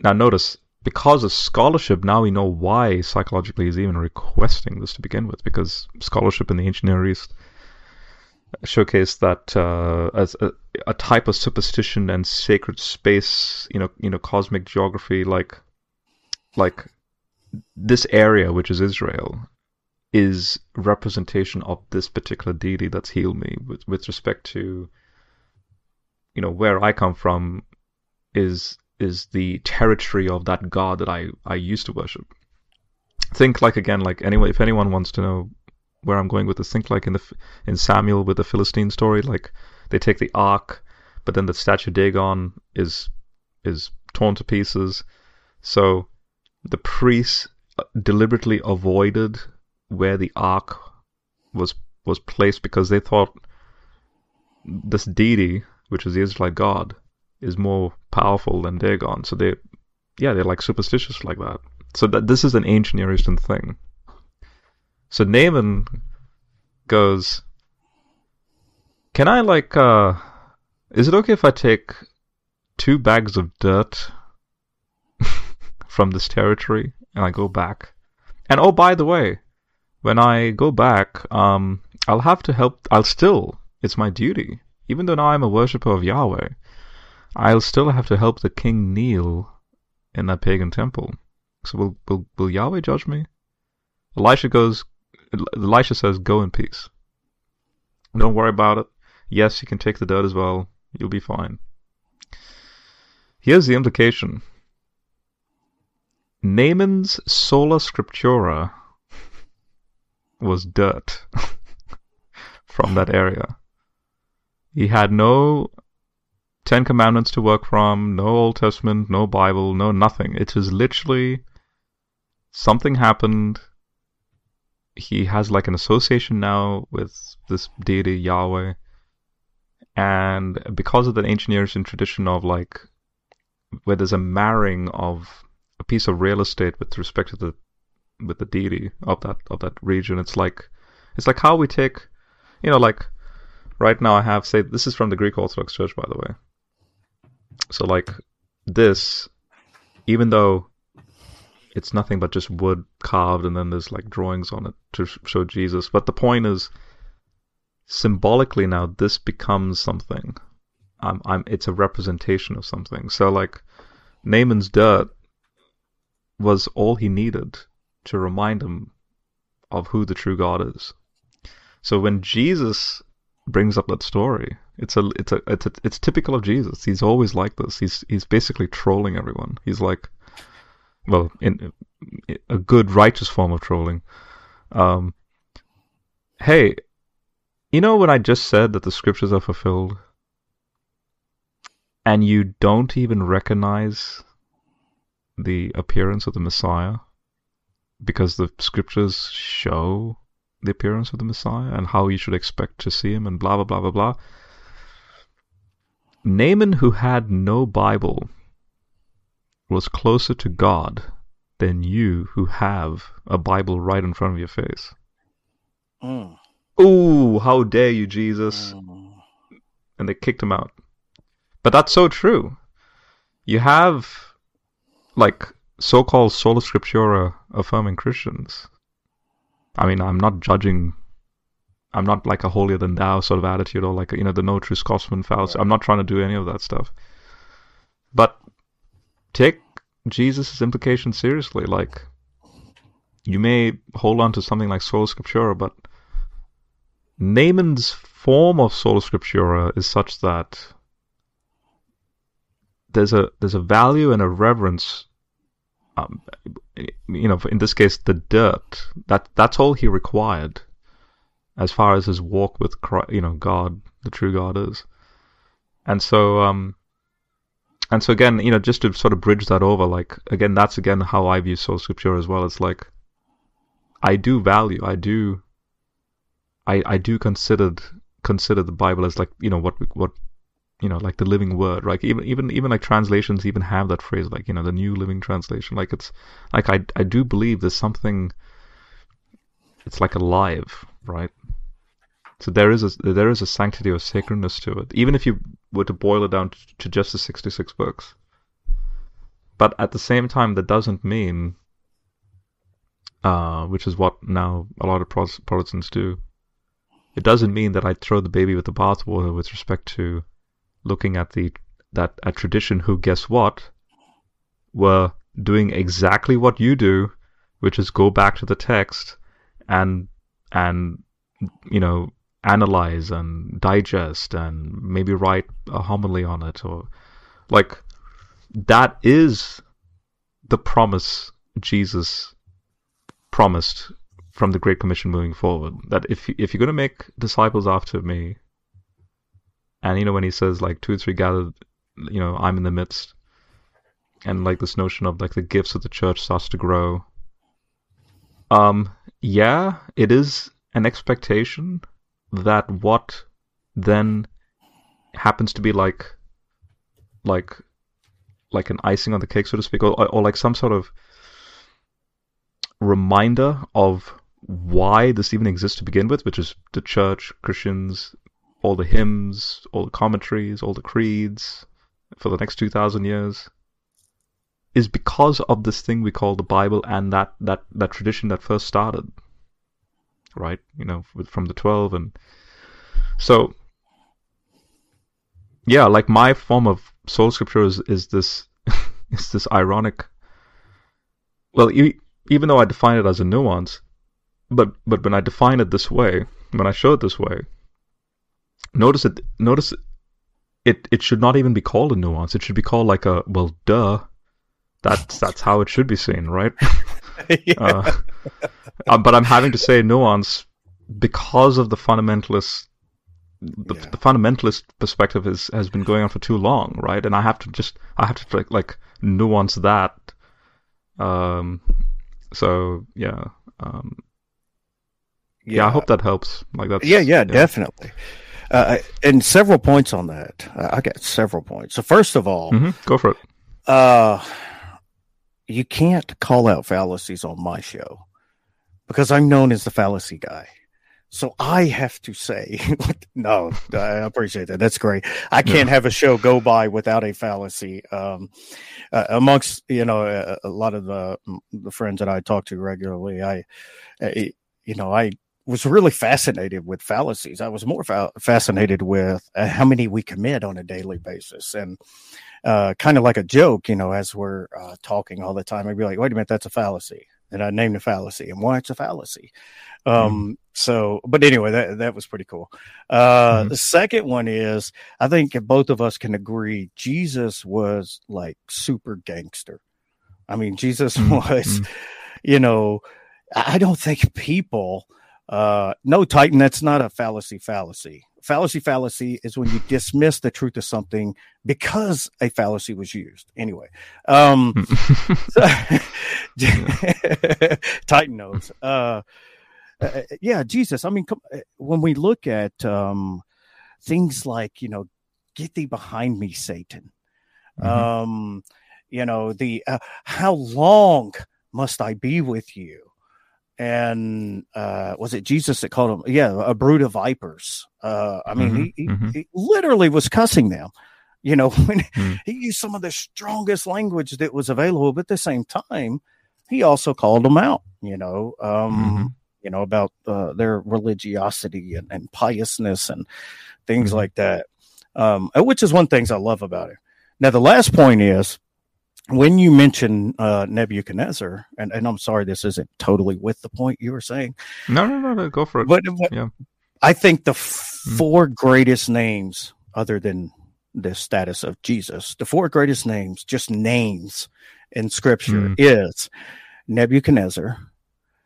now notice, because of scholarship, now we know why psychologically he's even requesting this to begin with, because scholarship in the ancient Near East showcased that uh, as a, a type of superstition and sacred space, you know, you know, cosmic geography, like, like this area which is Israel, is representation of this particular deity that's healed me with, with respect to, you know, where I come from is is the territory of that God that I, I used to worship. Think like, again, like anyway, if anyone wants to know where I'm going with this, think like in the in Samuel with the Philistine story, like they take the ark, but then the statue of Dagon is is torn to pieces. So the priests deliberately avoided where the ark was was placed because they thought this deity, which is the Israelite god, is more powerful than Dagon. So they, yeah, they're like superstitious like that. So that this is an ancient Near Eastern thing. So Naaman goes, can I like, uh, is it okay if I take two bags of dirt from this territory and I go back? And oh, by the way, when I go back, um, I'll have to help. I'll still, it's my duty, even though now I'm a worshipper of Yahweh, I'll still have to help the king kneel in that pagan temple. So will will, will Yahweh judge me? Elisha goes, Elisha says, go in peace. Don't worry about it. Yes, you can take the dirt as well. You'll be fine. Here's the implication. Naaman's sola scriptura was dirt from that area. He had no Ten Commandments to work from, no Old Testament, no Bible, no nothing. It is literally something happened. He has like an association now with this deity, Yahweh. And because of the ancient Near Eastern tradition of like, where there's a marrying of a piece of real estate with respect to the with the deity of that of that region, it's like it's like how we take, you know, like right now I have, say, this is from the Greek Orthodox Church, by the way. So like this, even though it's nothing but just wood carved and then there's like drawings on it to show Jesus, but the point is symbolically now this becomes something. Um, I'm it's a representation of something. So like Naaman's dirt was all he needed to remind him of who the true God is. So when Jesus brings up that story, it's a it's a it's a, it's typical of Jesus. He's always like this. He's he's basically trolling everyone. He's like, well, in, in a good righteous form of trolling. Um, hey, you know when I just said that the scriptures are fulfilled, and you don't even recognize the appearance of the Messiah, because the scriptures show the appearance of the Messiah and how you should expect to see him and blah, blah, blah, blah, blah. Naaman, who had no Bible, was closer to God than you who have a Bible right in front of your face. Mm. Ooh, how dare you, Jesus. Mm. And they kicked him out. But that's so true. You have, like, so-called sola scriptura affirming Christians. I mean, I'm not judging, I'm not like a holier than thou sort of attitude, or like, you know, the no true Scotsman fallacy. I'm not trying to do any of that stuff. But take Jesus' implications seriously. Like, you may hold on to something like sola scriptura, but Naaman's form of sola scriptura is such that there's a there's a value and a reverence. Um, you know, in this case, the dirt, that that's all he required as far as his walk with Christ, you know, God, the true God is. And so, um, and so again, you know, just to sort of bridge that over, like, again, that's again how I view sola scriptura as well. It's like, I do value, I do, I I do considered consider the Bible as, like, you know, what what you know, like the living word, right? Even even even like translations even have that phrase, like, you know, the New Living Translation. Like, it's like I I do believe there's something. It's like alive, right? So there is a there is a sanctity or sacredness to it, even if you were to boil it down to just the sixty-six books. But at the same time, that doesn't mean, uh, which is what now a lot of Protestants do, it doesn't mean that I throw the baby with the bathwater with respect to looking at the that a tradition who, guess what, were doing exactly what you do, which is go back to the text and and you know, analyze and digest and maybe write a homily on it. Or, like, that is the promise Jesus promised from the Great Commission moving forward, that if if you're going to make disciples after me, and, you know, when he says, like, two or three gathered, you know, I'm in the midst, and, like, this notion of, like, the gifts of the church starts to grow. Um, yeah, it is an expectation that what then happens to be like, like, like an icing on the cake, so to speak, or, or like some sort of reminder of why this even exists to begin with, which is the church, Christians, all the hymns, all the commentaries, all the creeds for the next two thousand years, is because of this thing we call the Bible and that, that, that tradition that first started. Right, you know, from the twelve. And so, yeah, like, my form of soul scripture is, is this is this ironic, well, e even though I define it as a nuance, but but when I define it this way, when I show it this way, notice it notice it it should not even be called a nuance. It should be called, like, a, well, duh, that's that's how it should be seen, right? Yeah. Uh, um, but I'm having to say nuance because of the fundamentalist the, yeah. the fundamentalist perspective is, has been going on for too long, right? And I have to just I have to like, like nuance that. Um, so yeah, um, yeah, yeah. I hope that helps. Like that's yeah, yeah, yeah. definitely. Uh, and several points on that. I got several points. So first of all, mm-hmm. go for it. Uh, You can't call out fallacies on my show because I'm known as the fallacy guy. So I have to say, no, I appreciate that. That's great. I can't have a show go by without a fallacy. Um, uh, amongst, you know, a, a lot of the, the friends that I talk to regularly, I, I you know, I was really fascinated with fallacies. I was more fa fascinated with uh, how many we commit on a daily basis. And, Uh, kind of like a joke, you know, as we're uh, talking all the time, I'd be like, wait a minute, that's a fallacy. And I named a fallacy and why it's a fallacy. Um, mm. So, but anyway, that, that was pretty cool. Uh, mm. The second one is, I think both of us can agree, Jesus was like super gangster. I mean, Jesus mm. was, mm. you know, I don't think people, uh, no, Titan, that's not a fallacy fallacy. Fallacy fallacy is when you dismiss the truth of something because a fallacy was used. Anyway, um, so, Titan notes. Uh, uh, yeah, Jesus. I mean, come, when we look at um, things like, you know, get thee behind me, Satan. Mm-hmm. Um, you know, the uh, how long must I be with you? And uh, was it Jesus that called him? Yeah, a brood of vipers. Uh, I mean, mm-hmm, he, he, mm-hmm. he literally was cussing them. You know, when mm. he used some of the strongest language that was available, but at the same time, he also called them out. You know, um, mm-hmm. you know about uh, their religiosity and, and piousness and things mm-hmm. like that, um, which is one of the things I love about it. Now, the last point is, when you mention uh, Nebuchadnezzar, and, and I'm sorry, this isn't totally with the point you were saying. No, no, no, no, go for it. But, but yeah. I think the four mm. greatest names, other than the status of Jesus, the four greatest names, just names in Scripture, mm. is Nebuchadnezzar, mm.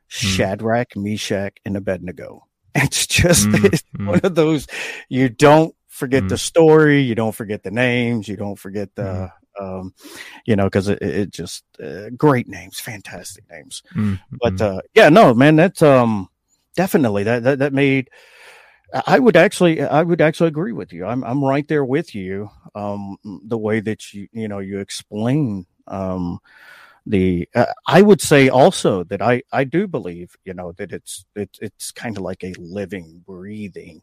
Shadrach, Meshach, and Abednego. It's just mm. it's mm. one of those, you don't forget mm. the story, you don't forget the names, you don't forget the... Mm. um, you know, because it, it just uh, great names, fantastic names. Mm-hmm. But uh, yeah, no, man, that's um, definitely that, that that made. I would actually, I would actually agree with you. I'm I'm right there with you. Um, the way that you you know you explain um, the, uh, I would say also that I, I do believe you know that it's it, it's kind of like a living, breathing.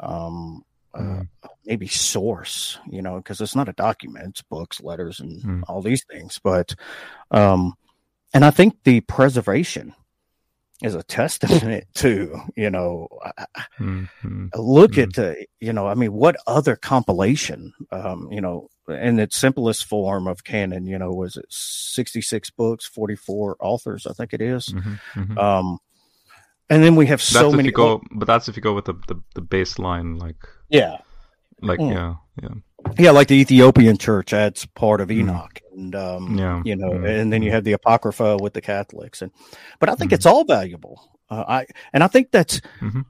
Um, Uh, maybe source, you know, because it's not a document, it's books, letters, and mm. all these things. But, um, and I think the preservation is a testament to, you know, mm-hmm. look mm. at, uh, you know, I mean, what other compilation, um, you know, in its simplest form of canon, you know, was it sixty-six books, forty-four authors, I think it is. Mm-hmm. Mm-hmm. Um, and then we have so that's many. If you go, but that's if you go with the, the, the baseline, like yeah, like mm. yeah, yeah, yeah, like the Ethiopian Church adds part of Enoch, mm. and um, yeah. you know, mm. and then you have the Apocrypha with the Catholics, and but I think mm. it's all valuable. Uh, I and I think that's mm-hmm.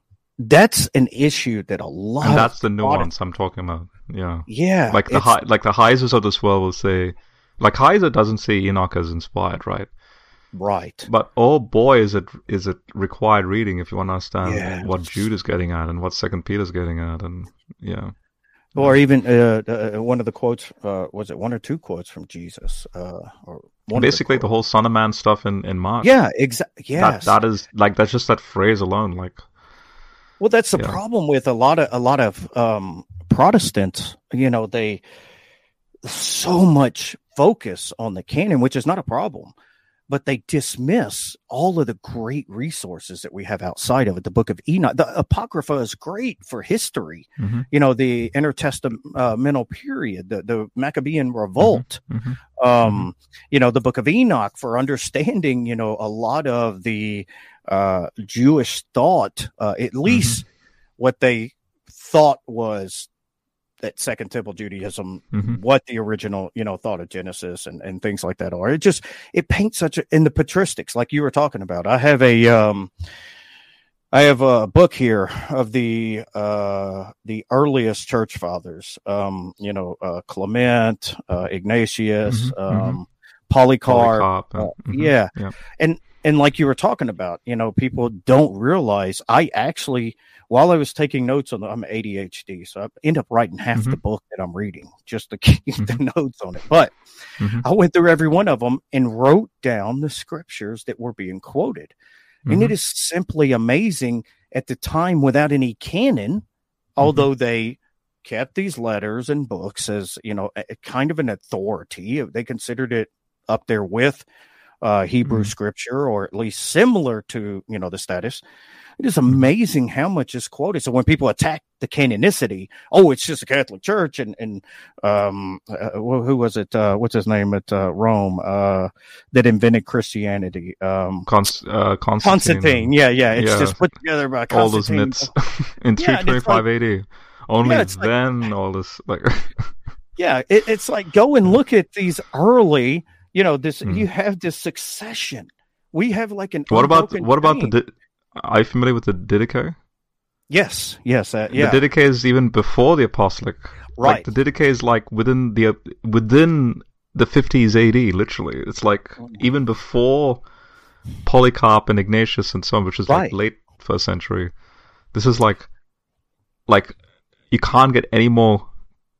that's an issue that a lot. And that's the nuance of, I'm talking about. Yeah, yeah, like the Hi, like the Heisers of this world will say, like Heiser doesn't see Enoch as inspired, right? Right, but oh boy, is it is it required reading if you want to understand yeah. what Jude is getting at and what Second Peter is getting at, and yeah, or even uh, uh, one of the quotes uh, was it one or two quotes from Jesus, uh, or one basically the, the whole Son of Man stuff in, in Mark. Yeah, exactly. Yes, that, that is like that's just that phrase alone. Like, well, that's the yeah. problem with a lot of a lot of um, Protestants. You know, they so much focus on the canon, which is not a problem. But they dismiss all of the great resources that we have outside of it. The Book of Enoch, the Apocrypha is great for history. Mm-hmm. You know, the intertestamental period, the, the Maccabean revolt. Mm-hmm. Mm-hmm. Um, you know, the Book of Enoch for understanding, you know, a lot of the uh, Jewish thought, uh, at least mm-hmm. what they thought was that Second Temple Judaism, mm-hmm. what the original, you know, thought of Genesis and, and things like that are. It just, it paints such a, in the patristics, like you were talking about. I have a, um, I have a book here of the, uh, the earliest church fathers, um, you know, uh, Clement, uh, Ignatius, mm-hmm. um, mm-hmm. Polycarp. Polycarp. Uh, mm-hmm. Yeah. yeah. And, and like you were talking about, you know, people don't realize I actually, while I was taking notes on it, I'm A D H D, so I end up writing half mm-hmm. the book that I'm reading just to keep mm-hmm. the notes on it. But mm-hmm. I went through every one of them and wrote down the scriptures that were being quoted. Mm-hmm. And it is simply amazing at the time without any canon, mm-hmm. although they kept these letters and books as, you know, a, a kind of an authority. They considered it up there with Uh, Hebrew mm-hmm. scripture, or at least similar to, you know, the status. It is amazing how much is quoted. So when people attack the canonicity, oh, it's just a Catholic Church, and and um, uh, who was it? Uh, what's his name at uh, Rome uh, that invented Christianity? Um, Const- uh, Constantine. Constantine. Yeah, yeah. It's yeah. just put together by Constantine. All those myths in three twenty-five yeah, like, A D. Only yeah, then like, all this like. yeah, it, it's like go and look at these early. You know this. Mm. You have this succession. We have like an. What about what about thing. the? Di- Are you familiar with the Didache? Yes, yes, uh, yeah. The Didache is even before the Apostolic. Right. Like, the Didache is like within the within the fifties A D. Literally, it's like oh. even before Polycarp and Ignatius and so on, which is right. like late first century. This is like, like you can't get any more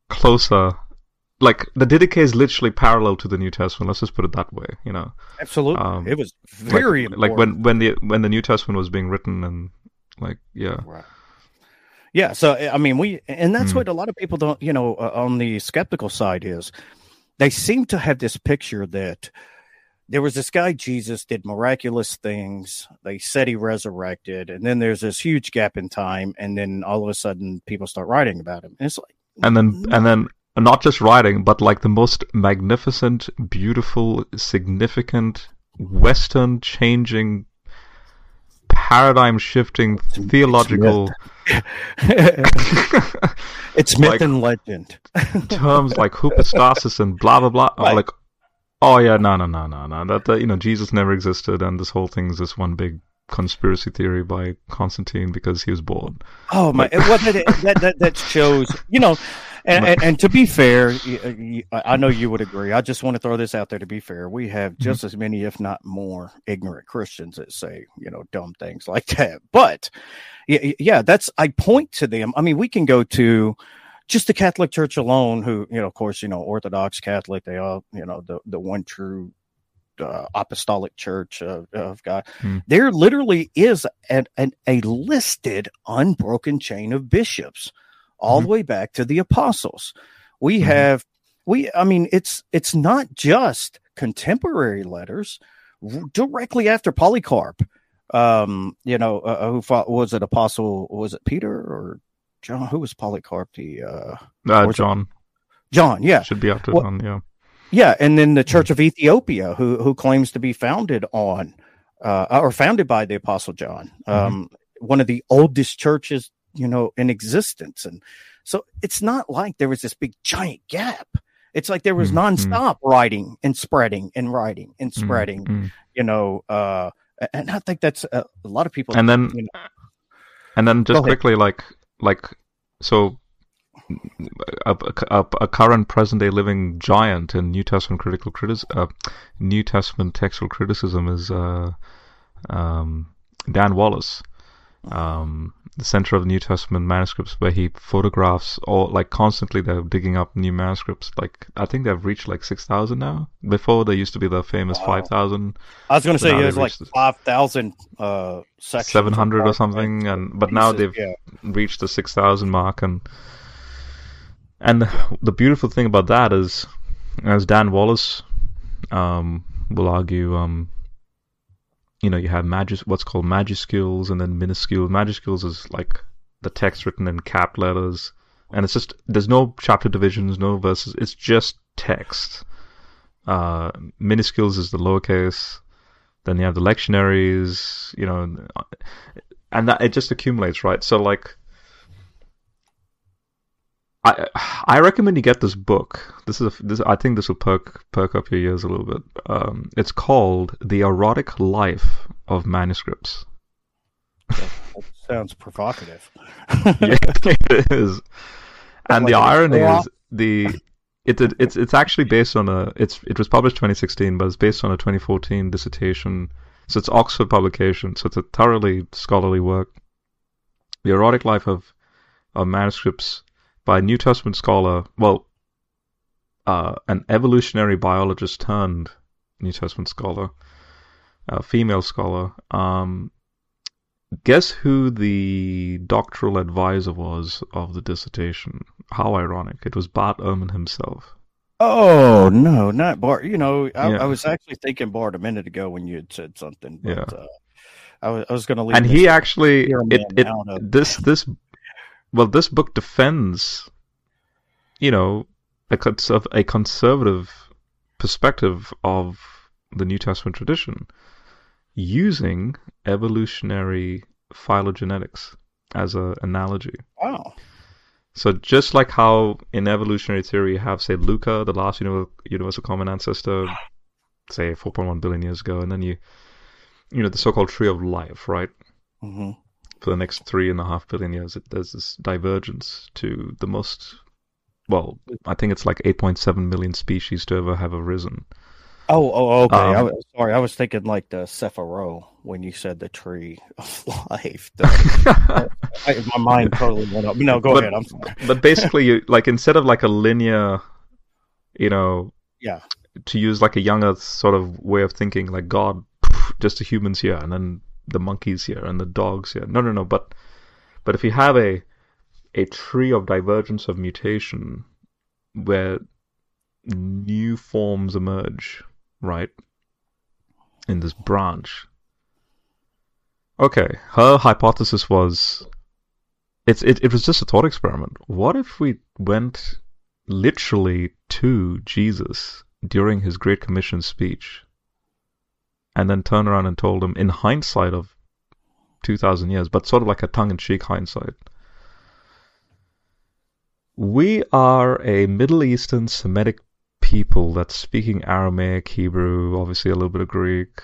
closer. Like, the Didache is literally parallel to the New Testament. Let's just put it that way, you know. Absolutely, um, it was very like, important. Like when, when the when the New Testament was being written, and like yeah, right. yeah. So I mean, we and that's mm. what a lot of people don't, you know, uh, on the skeptical side is they seem to have this picture that there was this guy Jesus did miraculous things. They said he resurrected, and then there's this huge gap in time, and then all of a sudden people start writing about him. And it's like, and then no. and then. Not just writing, but like the most magnificent, beautiful, significant, Western changing, paradigm shifting, theological. It's myth, it's myth like, and legend. Terms like hypostasis and blah, blah, blah. Right. Like, oh, yeah, no, no, no, no, no. That, uh, you know, Jesus never existed, and this whole thing is this one big conspiracy theory by Constantine because he was bored. Oh, my. Like, what did it, that, that, that shows, you know. And, and, and to be fair, I know you would agree. I just want to throw this out there. To be fair, we have just mm-hmm. as many, if not more, ignorant Christians that say, you know, dumb things like that. But yeah, that's, I point to them. I mean, we can go to just the Catholic Church alone, who, you know, of course, you know, Orthodox, Catholic, they all, you know, the, the one true uh, apostolic church of, of God. Hmm. There literally is an, an, a listed, unbroken chain of bishops all hmm. the way back to the apostles. We hmm. have, we, I mean, it's, it's not just contemporary letters. Directly after Polycarp, um, you know, uh, who fought, was it Apostle, was it Peter or John? Who was Polycarp? The uh, uh John. John, yeah, should be after well, John, yeah, yeah. And then the Church of Ethiopia, who who claims to be founded on, uh, or founded by the Apostle John, um, mm-hmm. one of the oldest churches, you know, in existence. And so it's not like there was this big giant gap. It's like there was mm-hmm. nonstop writing and spreading and writing and spreading. Mm-hmm. You know, uh, and I think that's a, a lot of people. And then, you know, and then just quickly, like. Like, so a, a, a current present-day living giant in New Testament critical critis- uh, New Testament textual criticism is uh, um, Dan Wallace, um, the center of the New Testament manuscripts, where he photographs all, like, constantly they're digging up new manuscripts. Like, I think they've reached like six thousand now. Before, there used to be the famous wow. five thousand. I was going to say there's like five thousand uh, sections. seven hundred or something. And But pieces, now they've yeah. reached the six thousand mark. And and the beautiful thing about that is, as Dan Wallace um, will argue, um, you know, you have magis, what's called majuscules, and then minuscule. Majuscules is like the text written in cap letters, and it's just, there's no chapter divisions, no verses. It's just text. Uh, minuscules is the lowercase. Then you have the lectionaries, you know, and that, it just accumulates, right? So, like, I I recommend you get this book. This is a, this I think this will perk perk up your ears a little bit. Um, it's called The Erotic Life of Manuscripts. That sounds provocative. Yeah, it is. And the irony is the it, it it's it's actually based on a it's it was published twenty sixteen, but it's based on a twenty fourteen dissertation. So it's Oxford publication. So it's a thoroughly scholarly work. The Erotic Life of of Manuscripts, by a New Testament scholar, well, uh, an evolutionary biologist turned New Testament scholar, a female scholar. Um, guess who the doctoral advisor was of the dissertation? How ironic. It was Bart Ehrman himself. Oh, no, not Bart. You know, I, yeah. I was actually thinking Bart a minute ago when you had said something. But, yeah. uh, I was, I was going to leave. And he actually, it, it, of- this, this, Well, this book defends, you know, a, conserv- a conservative perspective of the New Testament tradition using evolutionary phylogenetics as an analogy. Wow. So just like how in evolutionary theory you have, say, Luca, the last univ- universal common ancestor, say, four point one billion years ago, and then you, you know, the so-called tree of life, right? Mm-hmm. For the next three and a half billion years, it, there's this divergence to the most, well, I think it's like eight point seven million species to ever have arisen. Oh, oh, okay. Um, I was, sorry, I was thinking like the Sephiroth when you said the tree of life. The, I, my mind totally went up. No, go but, ahead. I'm sorry. But basically, you, like, instead of like a linear, you know, yeah, to use like a young earth sort of way of thinking, like God, just the humans here, and then the monkeys here and the dogs here. No, no, no. But but if you have a a tree of divergence of mutation where new forms emerge, right? In this branch. Okay, her hypothesis was it's it, it was just a thought experiment. What if we went literally to Jesus during his Great Commission speech? And then turn around and told him, in hindsight of two thousand years, but sort of like a tongue-in-cheek hindsight, we are a Middle Eastern Semitic people that's speaking Aramaic, Hebrew, obviously a little bit of Greek,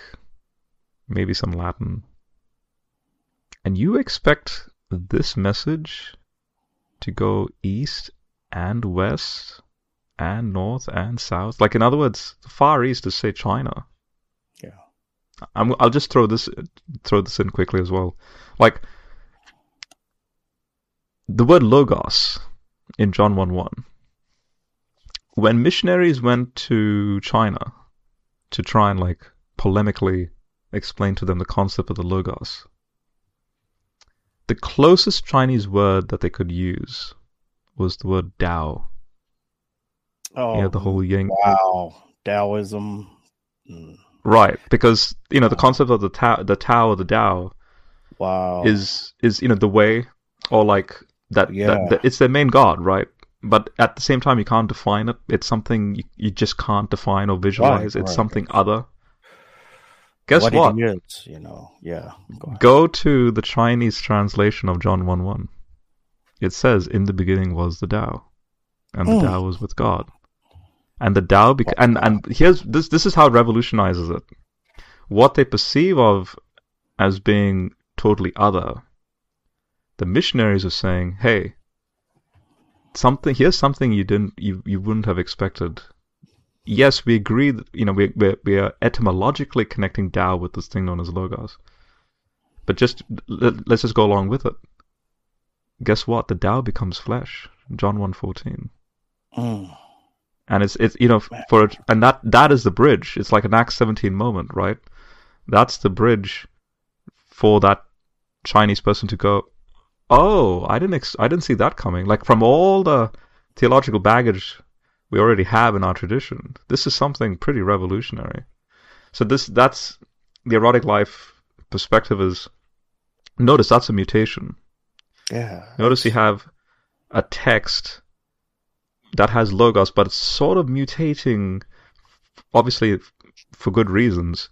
maybe some Latin. And you expect this message to go east and west and north and south. Like, in other words, the Far East is, say, China. Yeah. I'm, I'll just throw this throw this in quickly as well. Like, the word logos in John one one. When missionaries went to China to try and, like, polemically explain to them the concept of the logos, the closest Chinese word that they could use was the word Tao. Oh, you know, the whole yin. Wow, Taoism. Mm. Right, because, you know, wow. the concept of the Tao, the Tao or the Tao, wow, is is you know the way, or like that. Yeah. that, that it's their main god, right? But at the same time, you can't define it. It's something you, you just can't define or visualize. Right, it's right, something right. other. Guess what? what? It is, you know, yeah. Go, Go to the Chinese translation of John one one. It says, "In the beginning was the Tao, and the mm. Tao was with God, and the Tao." Beca- and and here's this. This is how it revolutionizes it. What they perceive of as being totally other, the missionaries are saying, "Hey." Something here's something you didn't you, you wouldn't have expected. Yes, we agree that, you know, we we we are etymologically connecting Tao with this thing known as logos, but just let, let's just go along with it. Guess what? The Tao becomes flesh, John one fourteen, mm. and it's it's you know for a, and that that is the bridge. It's like an Acts seventeen moment, right? That's the bridge for that Chinese person to go, oh, I didn't ex- I didn't see that coming. Like, from all the theological baggage we already have in our tradition, this is something pretty revolutionary. So this that's the erotic life perspective is, notice that's a mutation. Yeah. Notice you have a text that has logos, but it's sort of mutating, obviously for good reasons,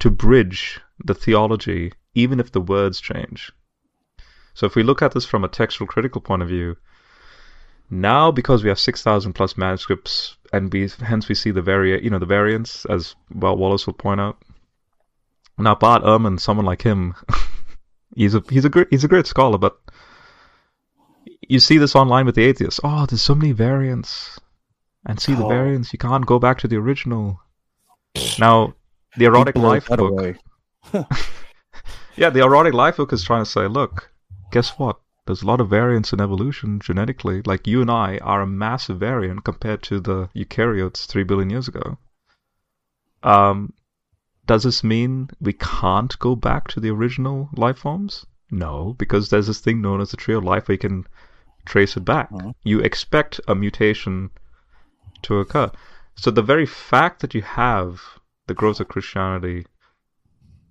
to bridge the theology, even if the words change. So if we look at this from a textual critical point of view, now because we have six thousand plus manuscripts, and we hence we see the vari- you know the variants, as well, Wallace will point out. Now Bart Ehrman, someone like him, he's a he's a great, he's a great scholar, but you see this online with the atheists. Oh, there's so many variants, and see oh. the variants. You can't go back to the original. Now the erotic life book. yeah, the erotic life book is trying to say, look. Guess what? There's a lot of variance in evolution genetically. Like, you and I are a massive variant compared to the eukaryotes three billion years ago. Um, does this mean we can't go back to the original life forms? No, because there's this thing known as the tree of life where you can trace it back. Mm-hmm. You expect a mutation to occur. So the very fact that you have the growth of Christianity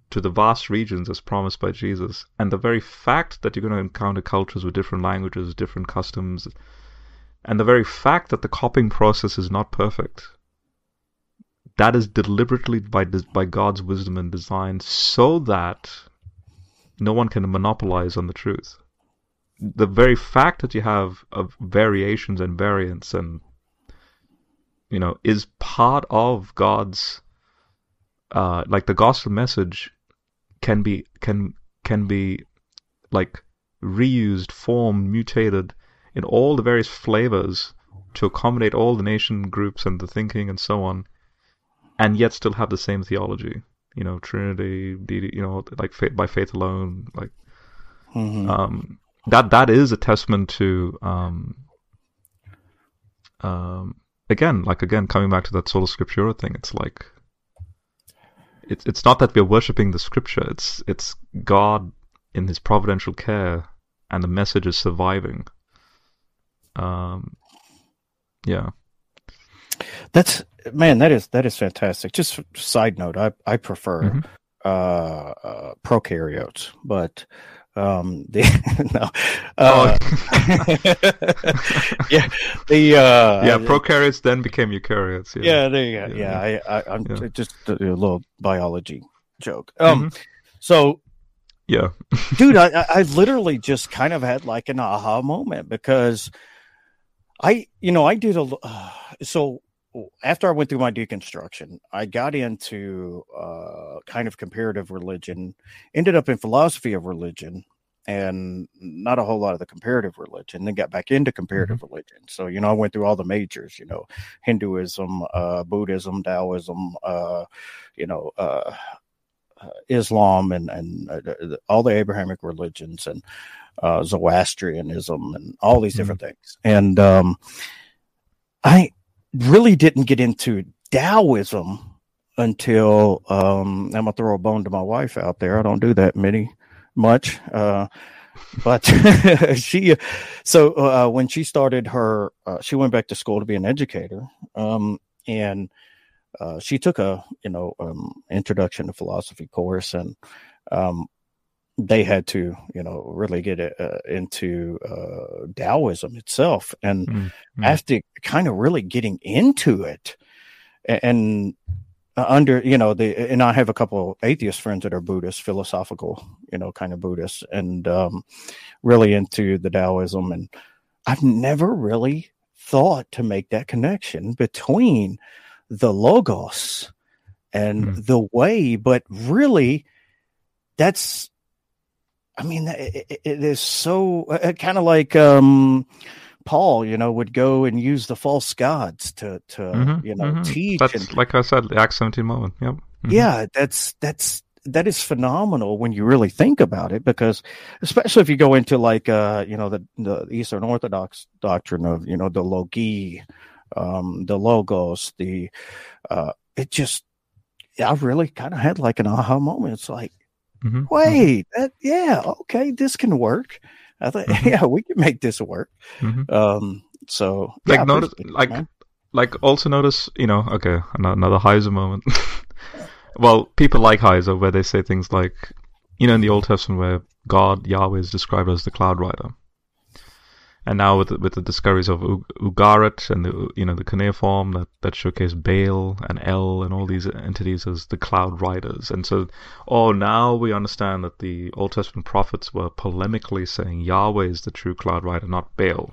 to the vast regions as promised by Jesus, and the very fact that you're going to encounter cultures with different languages, different customs, and the very fact that the copying process is not perfect, that is deliberately by by God's wisdom and design, so that no one can monopolize on the truth. The very fact that you have of variations and variants, and you know, is part of God's uh, like the gospel message. Can be can can be like reused, formed, mutated in all the various flavors to accommodate all the nation groups and the thinking and so on, and yet still have the same theology. You know, Trinity, you know, like faith, by faith alone. Like mm-hmm. um, that that is a testament to um, um, again, like again coming back to that sola scriptura thing. It's like. It's it's not that we're worshipping the scripture. It's it's God in His providential care, and the message is surviving. Um, yeah. That's man. That is that is fantastic. Just side note. I I prefer mm-hmm. uh, uh, prokaryotes, but um, the no. Uh, oh. yeah. The uh, yeah. Prokaryotes then became eukaryotes. Yeah. Yeah. There you go. Yeah. yeah. I, I I'm yeah. just a little biology joke. Um. Mm-hmm. So. Yeah. dude, I I literally just kind of had like an aha moment because I you know I did a uh, so. After I went through my deconstruction, I got into uh, kind of comparative religion, ended up in philosophy of religion, and not a whole lot of the comparative religion, then got back into comparative mm-hmm. religion. So, you know, I went through all the majors, you know, Hinduism, uh, Buddhism, Taoism, uh, you know, uh, uh, Islam and, and uh, all the Abrahamic religions and uh, Zoroastrianism and all these mm-hmm. different things. And um, I really didn't get into Taoism until um, I'm going to throw a bone to my wife out there. I don't do that many. much uh but she so uh when she started her uh, she went back to school to be an educator um and uh she took a you know um introduction to philosophy course, and um they had to you know really get uh, into uh Taoism itself, and mm-hmm. after kind of really getting into it and, and Under, you know, the, and I have a couple of atheist friends that are Buddhist, philosophical, you know, kind of Buddhists, and um, really into the Taoism. And I've never really thought to make that connection between the Logos and mm-hmm. the way, but really that's, I mean, it, it is so uh, kind of like, um, Paul, you know, would go and use the false gods to, to mm-hmm, you know, mm-hmm. teach. That's, and, like I said, the Acts seventeen moment. Yep. Mm-hmm. Yeah, that's that's that is phenomenal when you really think about it, because especially if you go into like, uh, you know, the, the Eastern Orthodox doctrine of, you know, the Logi, um, the Logos, the uh, it just, I really kind of had like an aha moment. It's like, mm-hmm, wait, mm-hmm. That, yeah, okay, this can work. I thought, mm-hmm. yeah, we can make this work. Mm-hmm. Um, so, like, yeah, notice, like, man. like, also notice, you know, okay, another Heiser moment. Well, people like Heiser, where they say things like, you know, in the Old Testament, where God Yahweh is described as the cloud rider, and now with the, with the discoveries of U- Ugarit and the you know the cuneiform that that showcase Baal and El and all these entities as the cloud riders, and so oh now we understand that the Old Testament prophets were polemically saying Yahweh is the true cloud rider, not Baal.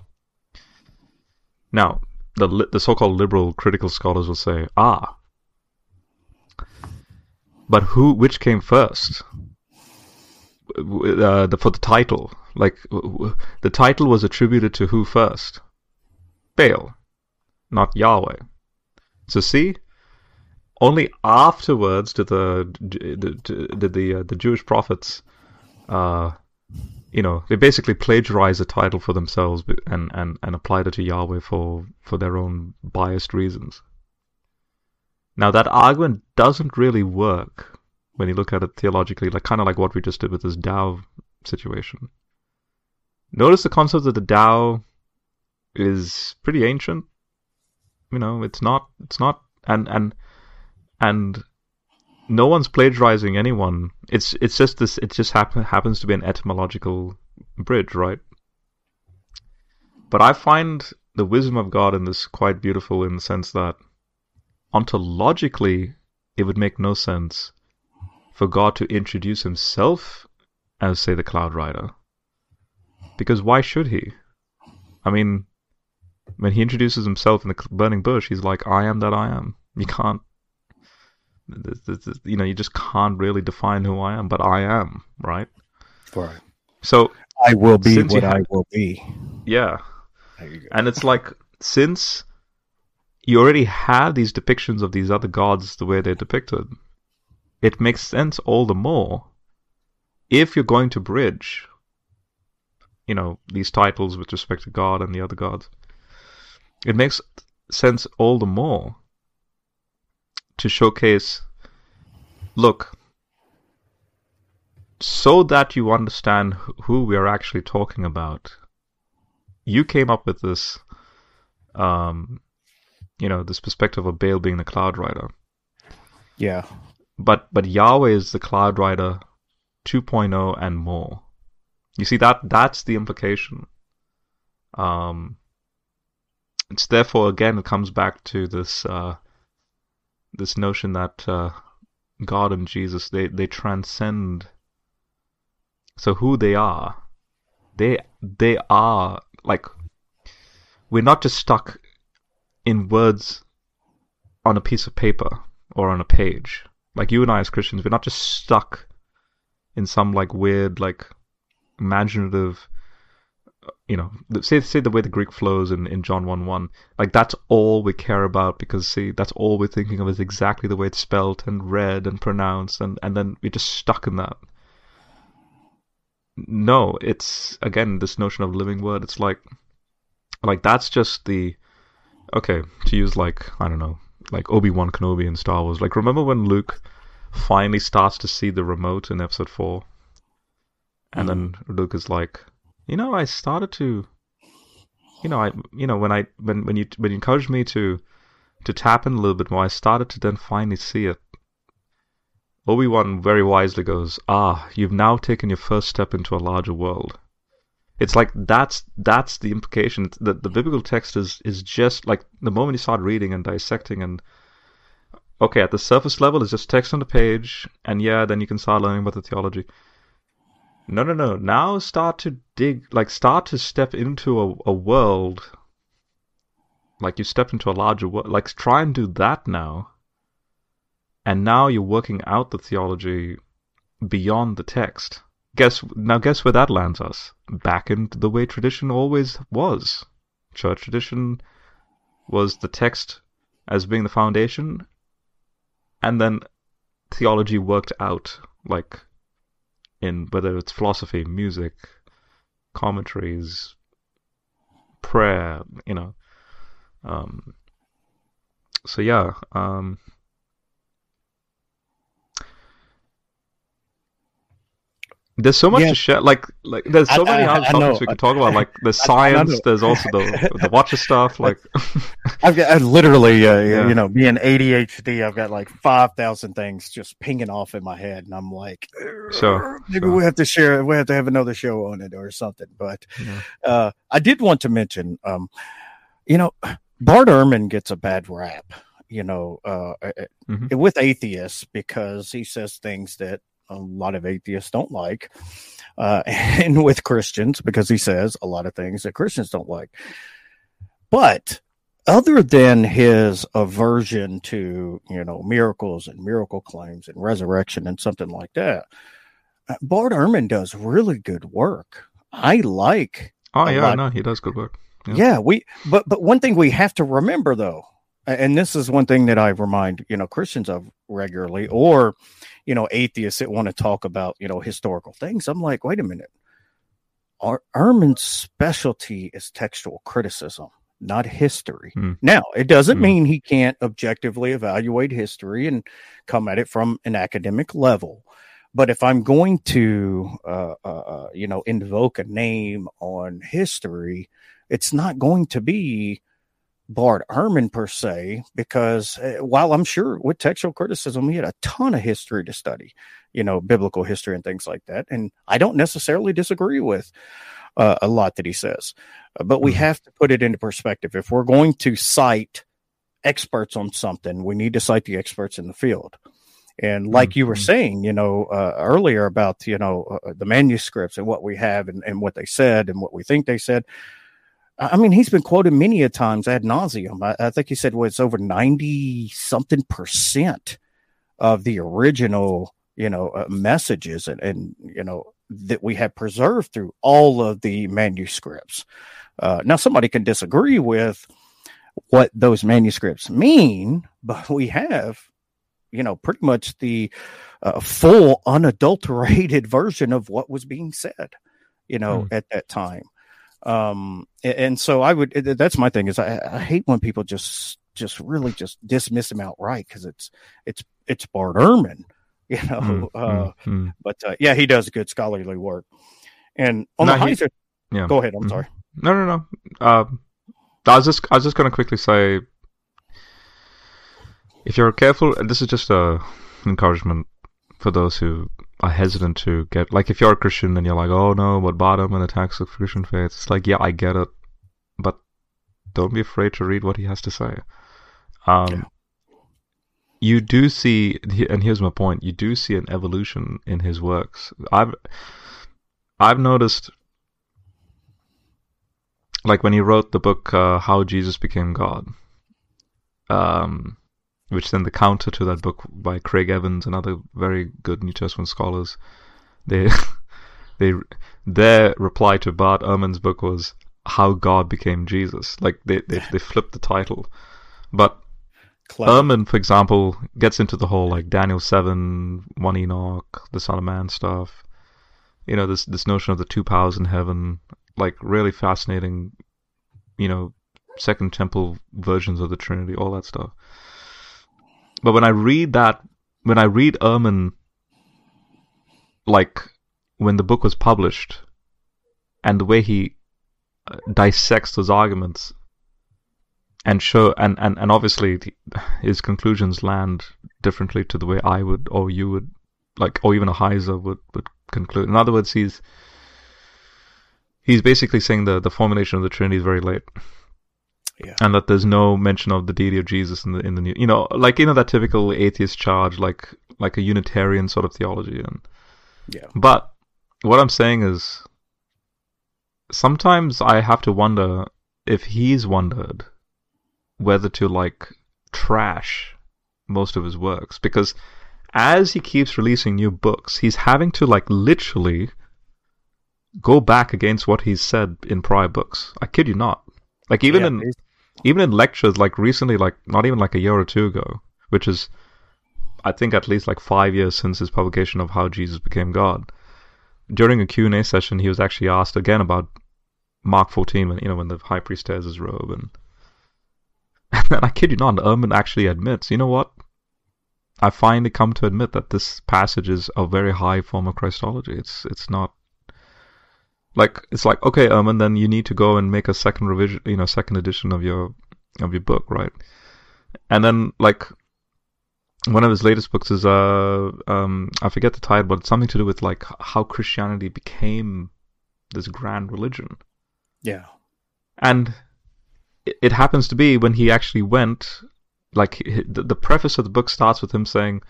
Now the the so-called liberal critical scholars will say, ah, but who which came first? Uh, the, for the title, like the title was attributed to who first? Baal, not Yahweh. So see, only afterwards did the did the did the, uh, the Jewish prophets, uh, you know, they basically plagiarized the title for themselves and, and, and applied it to Yahweh for for their own biased reasons. Now that argument doesn't really work when you look at it theologically, like kind of like what we just did with this Tao situation. Notice the concept of the Tao is pretty ancient. You know, it's not, it's not, and and and no one's plagiarizing anyone. It's it's just this. It just happen, happens to be an etymological bridge, right? But I find the wisdom of God in this quite beautiful, in the sense that ontologically it would make no sense for God to introduce himself as, say, the cloud rider. Because why should he? I mean, when he introduces himself in the burning bush, he's like, I am that I am. You can't, you know, you just can't really define who I am, but I am, right? Right. So I will be what I will be. Yeah. There you go. And it's like, since you already have these depictions of these other gods the way they're depicted, it makes sense all the more if you're going to bridge, you know, these titles with respect to God and the other gods. It makes sense all the more to showcase, look, so that you understand who we are actually talking about, you came up with this, um, you know, this perspective of Baal being the cloud rider. Yeah. But but Yahweh is the cloud rider two point oh and more. You see, that that's the implication. Um, it's therefore, again, it comes back to this uh, this notion that uh, God and Jesus, they, they transcend. So who they are, they they are, like, we're not just stuck in words on a piece of paper or on a page. Like, you and I as Christians, we're not just stuck in some, like, weird, like, imaginative, you know, say say the way the Greek flows in, in John one one, like that's all we care about, because see, that's all we're thinking of is exactly the way it's spelt and read and pronounced, and, and then we're just stuck in that. No, it's, again, this notion of living word, it's like, like that's just the, okay, to use like, I don't know, like Obi-Wan Kenobi in Star Wars, like remember when Luke finally starts to see the remote in episode four? And then Luke is like, you know, I started to, you know, I, you know, when I, when, when you, when you encouraged me to, to tap in a little bit more, I started to then finally see it. Obi-Wan very wisely goes, ah, you've now taken your first step into a larger world. It's like, that's, that's the implication. The, the biblical text is, is just like, the moment you start reading and dissecting and, okay, at the surface level, it's just text on the page, and yeah, then you can start learning about the theology. No, no, no. Now start to dig, like start to step into a, a world, like you step into a larger world, like try and do that now. And now you're working out the theology beyond the text. Guess now guess where that lands us? Back into the way tradition always was. Church tradition was the text as being the foundation, and then theology worked out, like in whether it's philosophy, music, commentaries, prayer, you know. Um, so yeah, um, there's so much yeah. to share. Like, like there's so I, many I, other I, topics I we could talk about. Like the science. There's also the the Watcher stuff. Like, I've got I literally, uh, yeah. you know, being A D H D, I've got like five thousand things just pinging off in my head, and I'm like, sure, maybe sure. we have to share. We have to have another show on it or something. But yeah. uh, I did want to mention, um, you know, Bart Ehrman gets a bad rap, you know, uh, mm-hmm. with atheists, because he says things that a lot of atheists don't like, uh, and with Christians, because he says a lot of things that Christians don't like. But other than his aversion to, you know, miracles and miracle claims and resurrection and something like that, Bart Ehrman does really good work. I like. Oh yeah, no, he does good work. Yeah. yeah, we. But but one thing we have to remember though, and this is one thing that I remind, you know, Christians of regularly, or, you know, atheists that want to talk about, you know, historical things. I'm like, wait a minute. Our Ehrman's specialty is textual criticism, not history. Mm. Now, it doesn't mm. mean he can't objectively evaluate history and come at it from an academic level. But if I'm going to, uh, uh, you know, invoke a name on history, it's not going to be Bart Ehrman per se, because while I'm sure with textual criticism, he had a ton of history to study, you know, biblical history and things like that. And I don't necessarily disagree with uh, a lot that he says, but we have to put it into perspective. If we're going to cite experts on something, we need to cite the experts in the field. And like you were saying, you know, uh, earlier about, you know, uh, the manuscripts and what we have and, and what they said and what we think they said. I mean, he's been quoted many a times ad nauseum. I, I think he said, well, it's over ninety something percent of the original, you know, uh, messages and, and, you know, that we have preserved through all of the manuscripts. Uh, now, somebody can disagree with what those manuscripts mean, but we have, you know, pretty much the uh, full unadulterated version of what was being said, you know, mm. at that time. Um, and so I would, that's my thing is I, I hate when people just, just really just dismiss him outright. Cause it's, it's, it's Bart Ehrman, you know, mm, uh, mm, but, uh, yeah, he does good scholarly work. And on no, the Heiser, he, yeah. go ahead. I'm mm, sorry. No, no, no. Uh, I was just, I was just going to quickly say, if you're careful, this is just a encouragement for those who are hesitant to get, like if you're a Christian and you're like, oh no, but bottom and attacks the Christian faith, it's like, yeah, I get it, but don't be afraid to read what he has to say. Um, yeah. You do see, and here's my point, you do see an evolution in his works. I've I've noticed, like when he wrote the book uh, How Jesus Became God, um, which then the counter to that book by Craig Evans and other very good New Testament scholars, they they their reply to Bart Ehrman's book was How God Became Jesus. Like they they, they flipped the title, but Clever. Ehrman, for example, gets into the whole like Daniel seven, one Enoch, the Son of Man stuff. You know, this this notion of the two powers in heaven, like really fascinating. You know, Second Temple versions of the Trinity, all that stuff. But when I read that, when I read Ehrman, like when the book was published, and the way he dissects those arguments. And show and, and, and obviously the, his conclusions land differently to the way I would or you would, like, or even a Heiser would, would conclude. In other words, he's he's basically saying the the formulation of the Trinity is very late, yeah, and that there's no mention of the deity of Jesus in the in the new, you know, like you know that typical atheist charge, like like a Unitarian sort of theology, and yeah. But what I'm saying is, sometimes I have to wonder if he's wondered whether to like trash most of his works, because as he keeps releasing new books, he's having to like literally go back against what he's said in prior books. I kid you not. Like even yeah, in please. even in lectures, like recently, like not even like a year or two ago, which is I think at least like five years since his publication of How Jesus Became God. During a Q and A session, he was actually asked again about Mark fourteen, when you know when the high priest tears his robe. And And I kid you not, Ehrman actually admits, you know what? I finally come to admit that this passage is a very high form of Christology. It's it's not like it's like okay, Ehrman, then you need to go and make a second revision, you know, second edition of your of your book, right? And then like one of his latest books is uh um I forget the title, but it's something to do with like how Christianity became this grand religion. Yeah, and it happens to be when he actually went, like the, the preface of the book starts with him saying,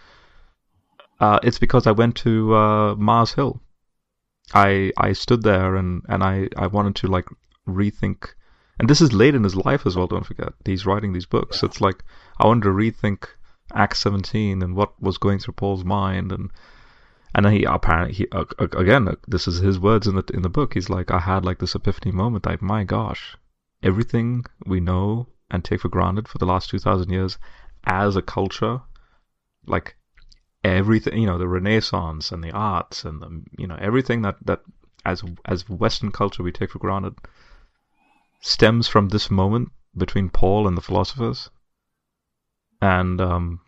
uh, "It's because I went to uh, Mars Hill. I I stood there and and I I wanted to like rethink." And this is late in his life as well. Don't forget, he's writing these books. Yeah. So it's like I wanted to rethink Acts seventeen and what was going through Paul's mind, and and then he apparently he uh, again this is his words in the in the book. He's like, "I had like this epiphany moment. Like my gosh." Everything we know and take for granted for the last two thousand years as a culture, like everything, you know, the Renaissance and the arts and the, you know, everything that, that as as Western culture we take for granted stems from this moment between Paul and the philosophers. And um,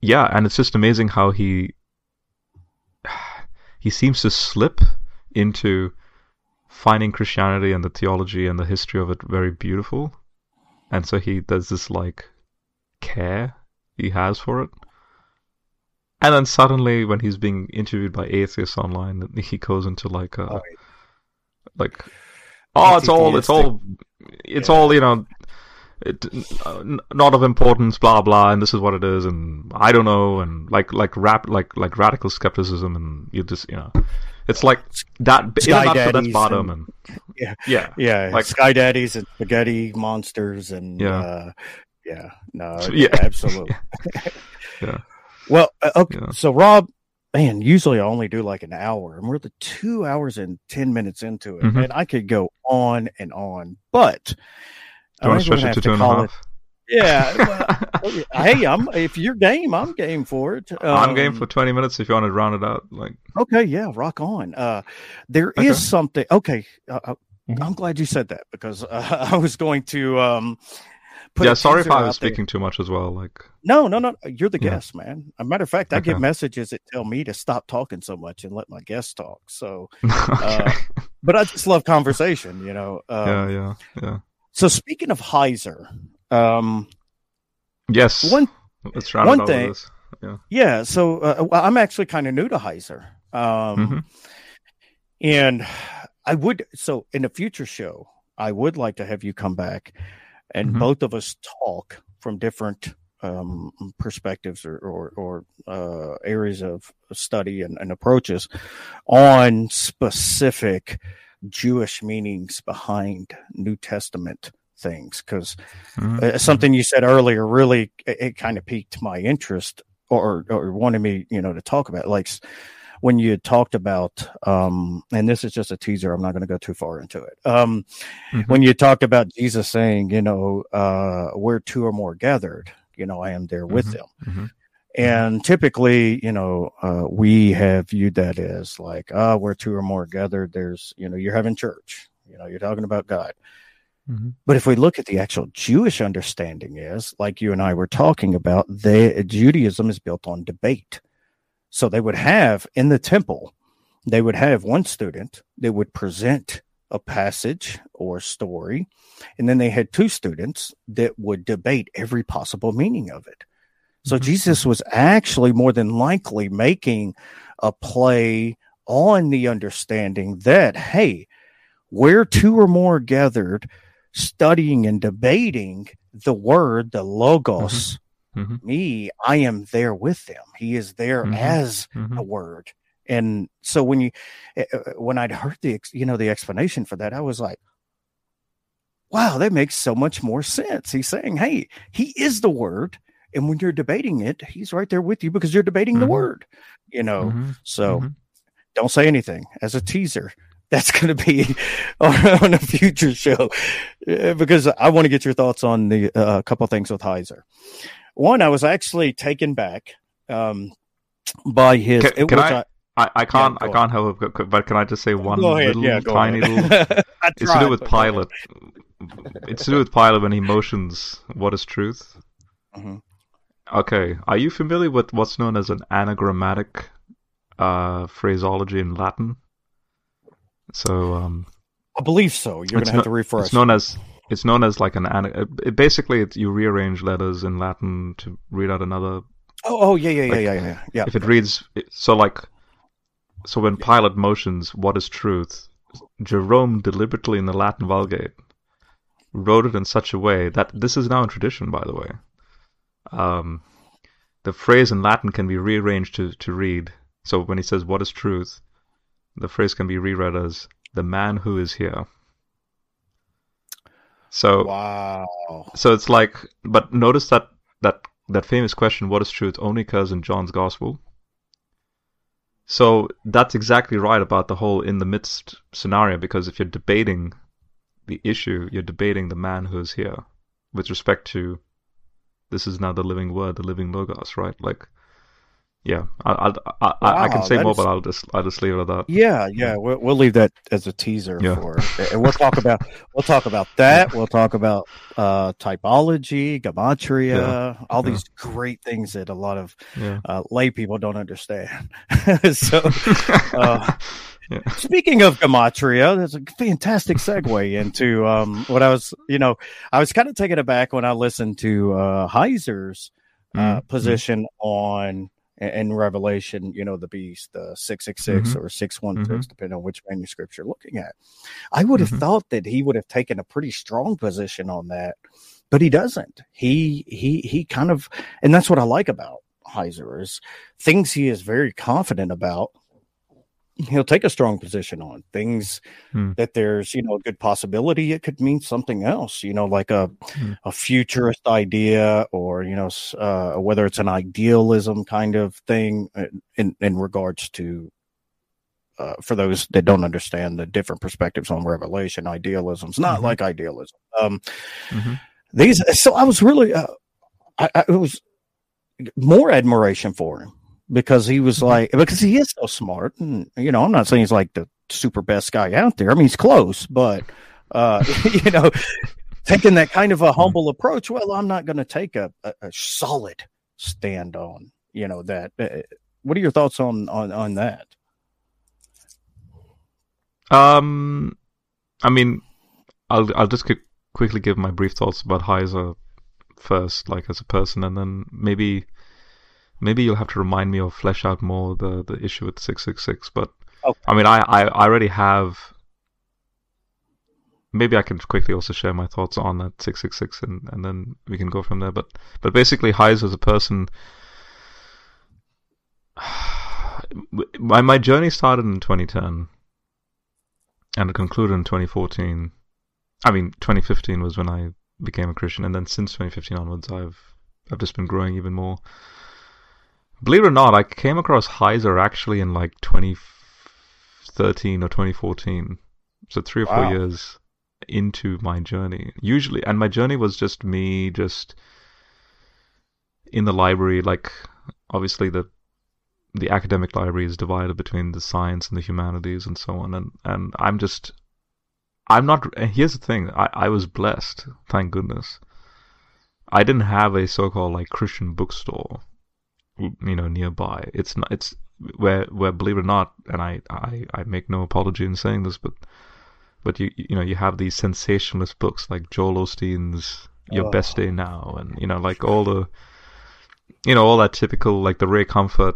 yeah, and it's just amazing how he he seems to slip into finding Christianity and the theology and the history of it very beautiful, and so he does this like care he has for it, and then suddenly when he's being interviewed by atheists online, he goes into like a, oh, like oh it's all it's all it's yeah. all you know it, uh, not of importance, blah blah, and this is what it is, and I don't know, and like like rap like like radical skepticism, and you just you know. It's like that. Sky in Daddies, that's bottom and, and yeah, yeah, yeah. Like Sky Daddies and spaghetti monsters and yeah, uh, yeah, no, yeah, yeah absolutely. Yeah. yeah. Well, okay. Yeah. So, Rob, man, usually I only do like an hour, and we're the two hours and ten minutes into it, mm-hmm. and I could go on and on, but do I stretch it to two and a half? Yeah. Well, hey, I'm. If you're game, I'm game for it. Um, I'm game for twenty minutes if you want to round it out. Like, okay, yeah, rock on. Uh, there okay. is something. Okay, uh, I'm glad you said that because uh, I was going to. Um, put yeah, sorry if I was speaking there. too much as well. Like, no, no, no. You're the yeah. guest, man. As a matter of fact, I okay. get messages that tell me to stop talking so much and let my guests talk. So, okay. uh, but I just love conversation. You know. Um, yeah, yeah, yeah. So speaking of Heiser. Um, yes. One, Let's round one it all thing. This. Yeah. yeah. So uh, I'm actually kind of new to Heiser. Um, mm-hmm. And I would, so in a future show, I would like to have you come back and mm-hmm. both of us talk from different um, perspectives or, or, or uh, areas of study and, and approaches on specific Jewish meanings behind New Testament things, because mm-hmm. uh, something you said earlier really it, it kind of piqued my interest or, or wanted me you know to talk about, like when you talked about, um, and this is just a teaser, I'm not going to go too far into it. Um, mm-hmm. When you talked about Jesus saying, you know, uh, where two or more gathered, you know, I am there with mm-hmm. them. Mm-hmm. And typically, you know, uh, we have viewed that as like, ah, uh, where two or more gathered, there's, you know, you're having church, you know, you're talking about God. Mm-hmm. But if we look at the actual Jewish understanding is, like you and I were talking about, they, Judaism is built on debate. So they would have in the temple, they would have one student that would present a passage or story. And then they had two students that would debate every possible meaning of it. So mm-hmm. Jesus was actually more than likely making a play on the understanding that, hey, where two or more gathered studying and debating the word, the Logos, mm-hmm. Mm-hmm. me, I am there with them. He is there mm-hmm. as mm-hmm. a word. And so when you, when I'd heard the, you know, the explanation for that, I was like, wow, that makes so much more sense. He's saying, hey, he is the word. And when you're debating it, he's right there with you because you're debating mm-hmm. the word, you know. Mm-hmm. So mm-hmm. don't say anything as a teaser. That's going to be on, on a future show because I want to get your thoughts on the uh, couple of things with Heiser. One, I was actually taken back um, by his. Can, it can was I, I? I can't. Yeah, I can't help it, but can I just say one ahead, little yeah, tiny little? It's tried, to do with Pilate. It's to do with Pilate when he motions, "What is truth?" Mm-hmm. Okay, are you familiar with what's known as an anagrammatic uh, phraseology in Latin? So, um, I believe so. You're going to have to refresh. It's known as it's known as like an it, basically it's, you rearrange letters in Latin to read out another. Oh, oh yeah, yeah, like, yeah, yeah, yeah, yeah. If it reads so, like so, when yeah. Pilate motions, "What is truth?" Jerome deliberately in the Latin Vulgate wrote it in such a way that this is now in tradition, by the way. Um, the phrase in Latin can be rearranged to, to read. So when he says, "What is truth?" the phrase can be reread as "the man who is here." So, wow. So it's like, but notice that that that famous question, "What is truth?" only occurs in John's Gospel. So that's exactly right about the whole in the midst scenario, because if you're debating the issue, you're debating the man who is here with respect to this is now the living word, the living Logos, right? Like. Yeah, I I, I, wow, I can say more, is... but I'll just I'll just leave it at that. Yeah, yeah, we'll, we'll leave that as a teaser yeah. for, and we'll talk about we'll talk about that. We'll talk about uh, typology, gematria, yeah. all yeah. these great things that a lot of yeah. uh, lay people don't understand. so, uh, yeah. Speaking of gematria, there's a fantastic segue into um, what I was, you know, I was kind of taken aback when I listened to uh, Heiser's uh, mm. position mm. on. In Revelation, you know, the beast, uh, six six six mm-hmm. or six one six, mm-hmm. depending on which manuscript you're looking at. I would have mm-hmm. thought that he would have taken a pretty strong position on that, but he doesn't. He he he kind of, and that's what I like about Heiser is things he is very confident about. He'll take a strong position on things hmm. that there's, you know, a good possibility it could mean something else, you know, like a hmm. a futurist idea or, you know, uh, whether it's an idealism kind of thing in, in regards to, uh, for those that don't understand the different perspectives on Revelation, idealism's not mm-hmm. like idealism. Um, mm-hmm. These, so I was really, uh, I, I it was more admiration for him. Because he was like, because he is so smart, and you know, I'm not saying he's like the super best guy out there. I mean, he's close, but uh, you know, taking that kind of a humble approach. Well, I'm not going to take a, a, a solid stand on, you know, that. What are your thoughts on on on that? Um, I mean, I'll I'll just quickly give my brief thoughts about Heiser first, like as a person, and then maybe. Maybe you'll have to remind me or flesh out more the, the issue with six six six. But okay. I mean, I, I, I already have. Maybe I can quickly also share my thoughts on that six six six, and, and then we can go from there. But but basically, Heiser as a person, my my journey started in twenty ten, and it concluded in twenty fourteen. I mean, twenty fifteen was when I became a Christian, and then since twenty fifteen onwards, I've I've just been growing even more. Believe it or not, I came across Heiser actually in like twenty thirteen or twenty fourteen. So three or wow. four years into my journey. Usually, and my journey was just me just in the library. Like, obviously the the academic library is divided between the science and the humanities and so on. And, and I'm just, I'm not, here's the thing. I, I was blessed. Thank goodness. I didn't have a so-called like Christian bookstore, you know, nearby. It's not, it's where, where believe it or not, and I, I, I make no apology in saying this, but, but you, you know, you have these sensationalist books like Joel Osteen's Your oh. Best Day Now. And, you know, like all the, you know, all that typical, like the Ray Comfort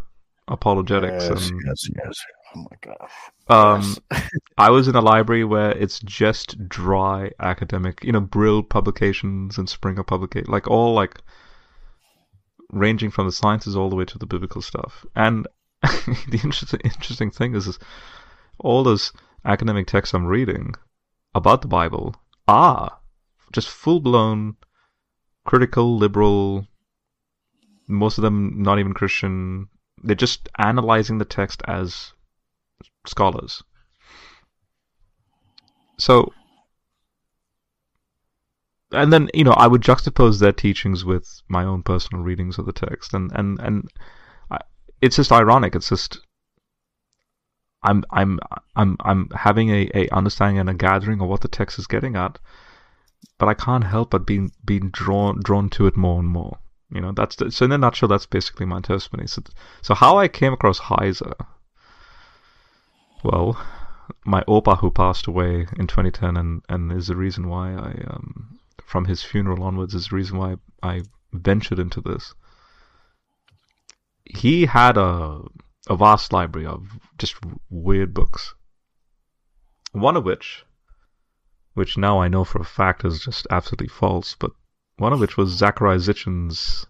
apologetics. Yes, and, yes, yes. Oh my gosh. Um, yes. I was in a library where it's just dry academic, you know, Brill publications and Springer publications, like all like ranging from the sciences all the way to the biblical stuff. And the interesting, interesting thing is, is all those academic texts I'm reading about the Bible are just full-blown critical, liberal, most of them not even Christian. They're just analyzing the text as scholars. So, and then, you know, I would juxtapose their teachings with my own personal readings of the text, and and and I, it's just ironic. It's just I'm I'm I'm I'm having a, a understanding and a gathering of what the text is getting at, but I can't help but being being drawn drawn to it more and more. You know, that's the, so in a nutshell, that's basically my testimony. So, so how I came across Heiser. Well, my opa who passed away in twenty ten, and, and is the reason why I, um, from his funeral onwards, is the reason why I ventured into this. He had a a vast library of just weird books. One of which, which now I know for a fact is just absolutely false, but one of which was Zachariah Zichin's,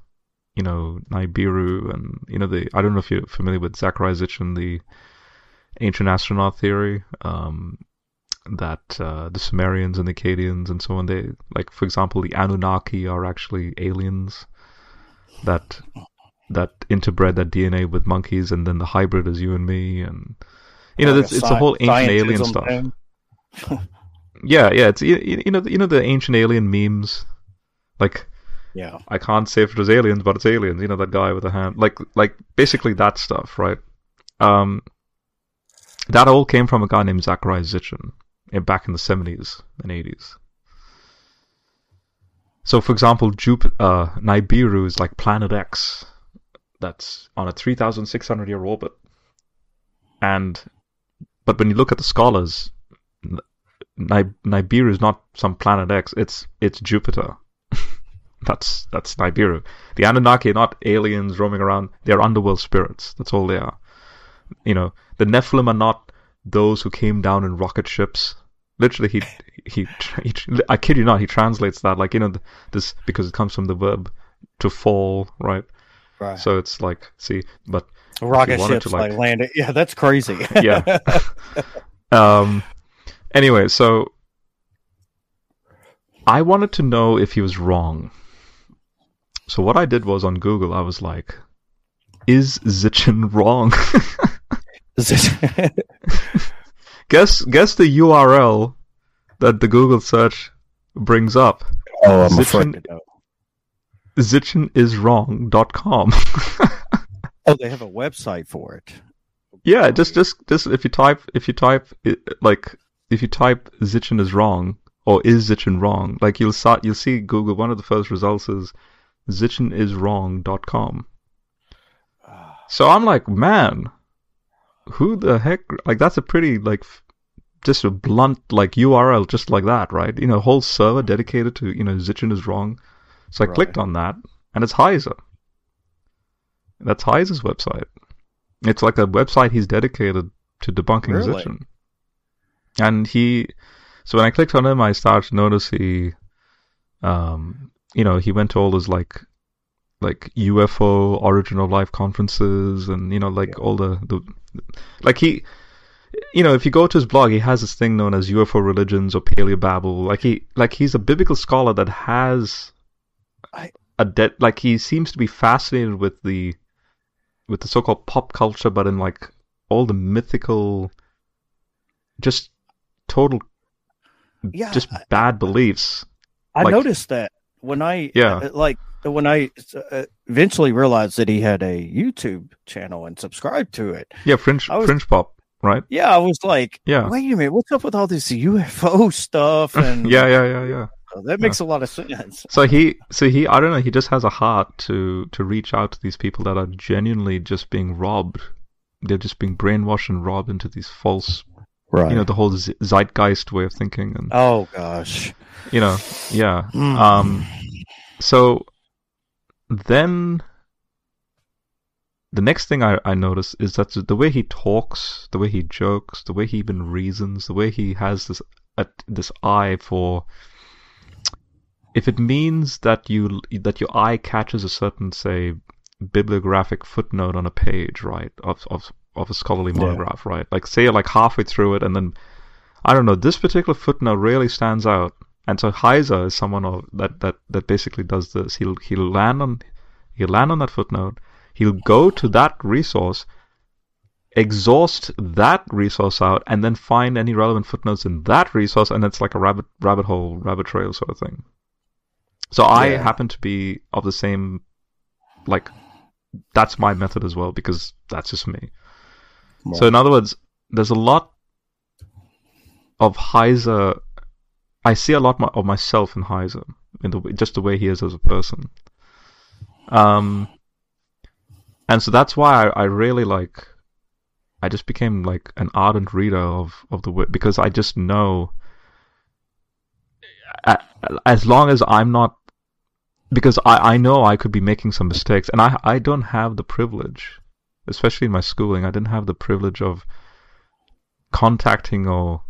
you know, Nibiru, and, you know, the, I don't know if you're familiar with Zachariah Zichin, the ancient astronaut theory, um, that uh, the Sumerians and the Akkadians and so on, they, like, for example, the Anunnaki are actually aliens that that interbred that D N A with monkeys, and then the hybrid is you and me, and, you know, like it's, a it's sci- a whole ancient alien stuff. yeah, yeah, it's, you, you know, you know, the ancient alien memes. Like, yeah, I can't say if it was aliens, but it's aliens. You know, that guy with the hand, like, like basically that stuff, right? Um, that all came from a guy named Zachariah Zichin back in the seventies and eighties. So, for example, Jupiter, uh, Nibiru is like Planet X, that's on a three thousand six hundred year orbit, and but when you look at the scholars, Nib- Nibiru is not some Planet X; it's it's Jupiter. That's that's Nibiru. The Anunnaki are not aliens roaming around. They're underworld spirits. That's all they are. You know, the Nephilim are not those who came down in rocket ships. Literally, he he, he I kid you not, he translates that, like, you know, this, because it comes from the verb to fall, right? Right. So it's like, see, but rocket ships, like, like landing. Yeah, that's crazy. yeah. um. Anyway, so I wanted to know if he was wrong. So what I did was on Google, I was like, is Zichin wrong? guess guess the U R L that the Google search brings up. Oh, I'm Zichin, afraid to know. Zichin is wrong dot com. Oh, they have a website for it. Yeah, just just just if you type if you type like if you type Zichin is wrong or is Zichin wrong, like you'll start, you'll see Google, one of the first results is Zichin is wrong dot com. So I'm like, man, who the heck? Like, that's a pretty, like, just a blunt, like, U R L just like that, right? You know, a whole server dedicated to, you know, Zichin is wrong. So I right. clicked on that, and it's Heiser. That's Heiser's website. It's like a website he's dedicated to debunking really? Zichin. And he, so when I clicked on him, I started to notice he, um, you know, he went to all his, like, like U F O origin of life conferences, and, you know, like yeah. all the, the like he, you know, if you go to his blog, he has this thing known as U F O religions or paleobabble. Like he, like he's a biblical scholar that has I, a debt. Like he seems to be fascinated with the with the so-called pop culture, but in like all the mythical, just total, yeah, just bad beliefs. I like, noticed that when I, yeah. like when I eventually realized that he had a YouTube channel and subscribed to it. Yeah. Fringe, was, fringe pop. Right. Yeah. I was like, yeah. wait a minute. What's up with all this U F O stuff? And yeah, yeah, yeah, yeah. That makes yeah. a lot of sense. So he, so he, I don't know. He just has a heart to to reach out to these people that are genuinely just being robbed. They're just being brainwashed and robbed into these false, right? You know, the whole zeitgeist way of thinking. And oh gosh, you know, yeah. Mm. Um, so then the next thing I I notice is that the way he talks, the way he jokes, the way he even reasons, the way he has this uh, this eye for. If it means that you that your eye catches a certain, say, bibliographic footnote on a page, right, of of, of a scholarly monograph, yeah. right, like say you're like halfway through it, and then I don't know, this particular footnote really stands out, and so Heiser is someone of, that that that basically does this. He'll he'll land on he'll land on that footnote. He'll go to that resource, exhaust that resource out, and then find any relevant footnotes in that resource, and it's like a rabbit rabbit hole, rabbit trail sort of thing. So I yeah. happen to be of the same, like, that's my method as well, because that's just me. Yeah. So in other words, there's a lot of Heiser. I see a lot my, of myself in Heiser, in the just the way he is as a person. Um, and so that's why I, I really like. I just became like an ardent reader of of the word, because I just know. As long as I'm not, because I, I know I could be making some mistakes, and I I don't have the privilege, especially in my schooling, I didn't have the privilege of contacting or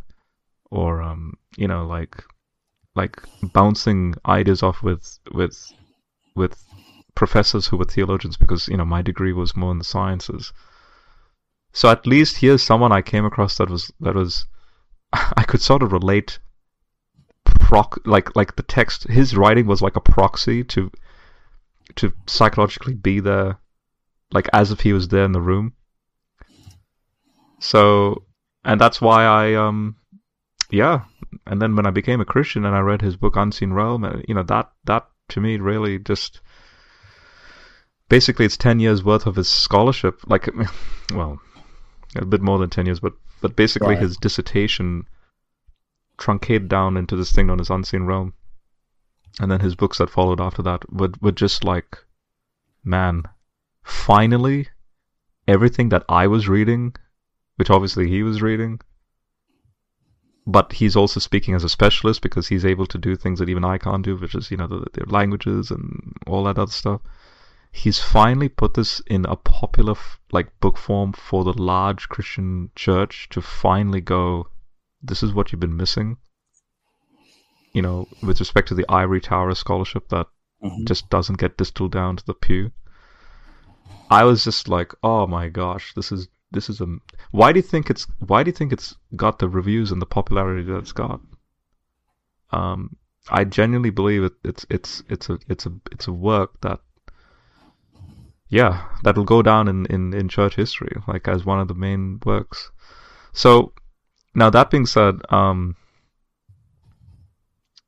or um you know like like bouncing ideas off with with with professors who were theologians, because you know my degree was more in the sciences. So at least here's someone I came across that was that was I could sort of relate. Proc, like like the text, his writing was like a proxy to to psychologically be there, like as if he was there in the room. So, and that's why I um yeah and then when I became a Christian and I read his book Unseen Realm, and you know that that to me really just basically it's ten years worth of his scholarship, like well a bit more than ten years, but but basically right. his dissertation truncated down into this thing known as Unseen Realm, and then his books that followed after that were, were just like, man, finally everything that I was reading, which obviously he was reading, but he's also speaking as a specialist because he's able to do things that even I can't do, which is you know the, the languages and all that other stuff. He's finally put this in a popular like book form for the large Christian church to finally go, this is what you've been missing, you know, with respect to the ivory tower scholarship that mm-hmm. just doesn't get distilled down to the pew. I was just like, oh my gosh, this is this is a. Why do you think it's why do you think it's got the reviews and the popularity that it's got? Um, I genuinely believe it, it's it's it's a it's a it's a work that, yeah, that'll go down in, in, in church history like as one of the main works. So. Now that being said, um,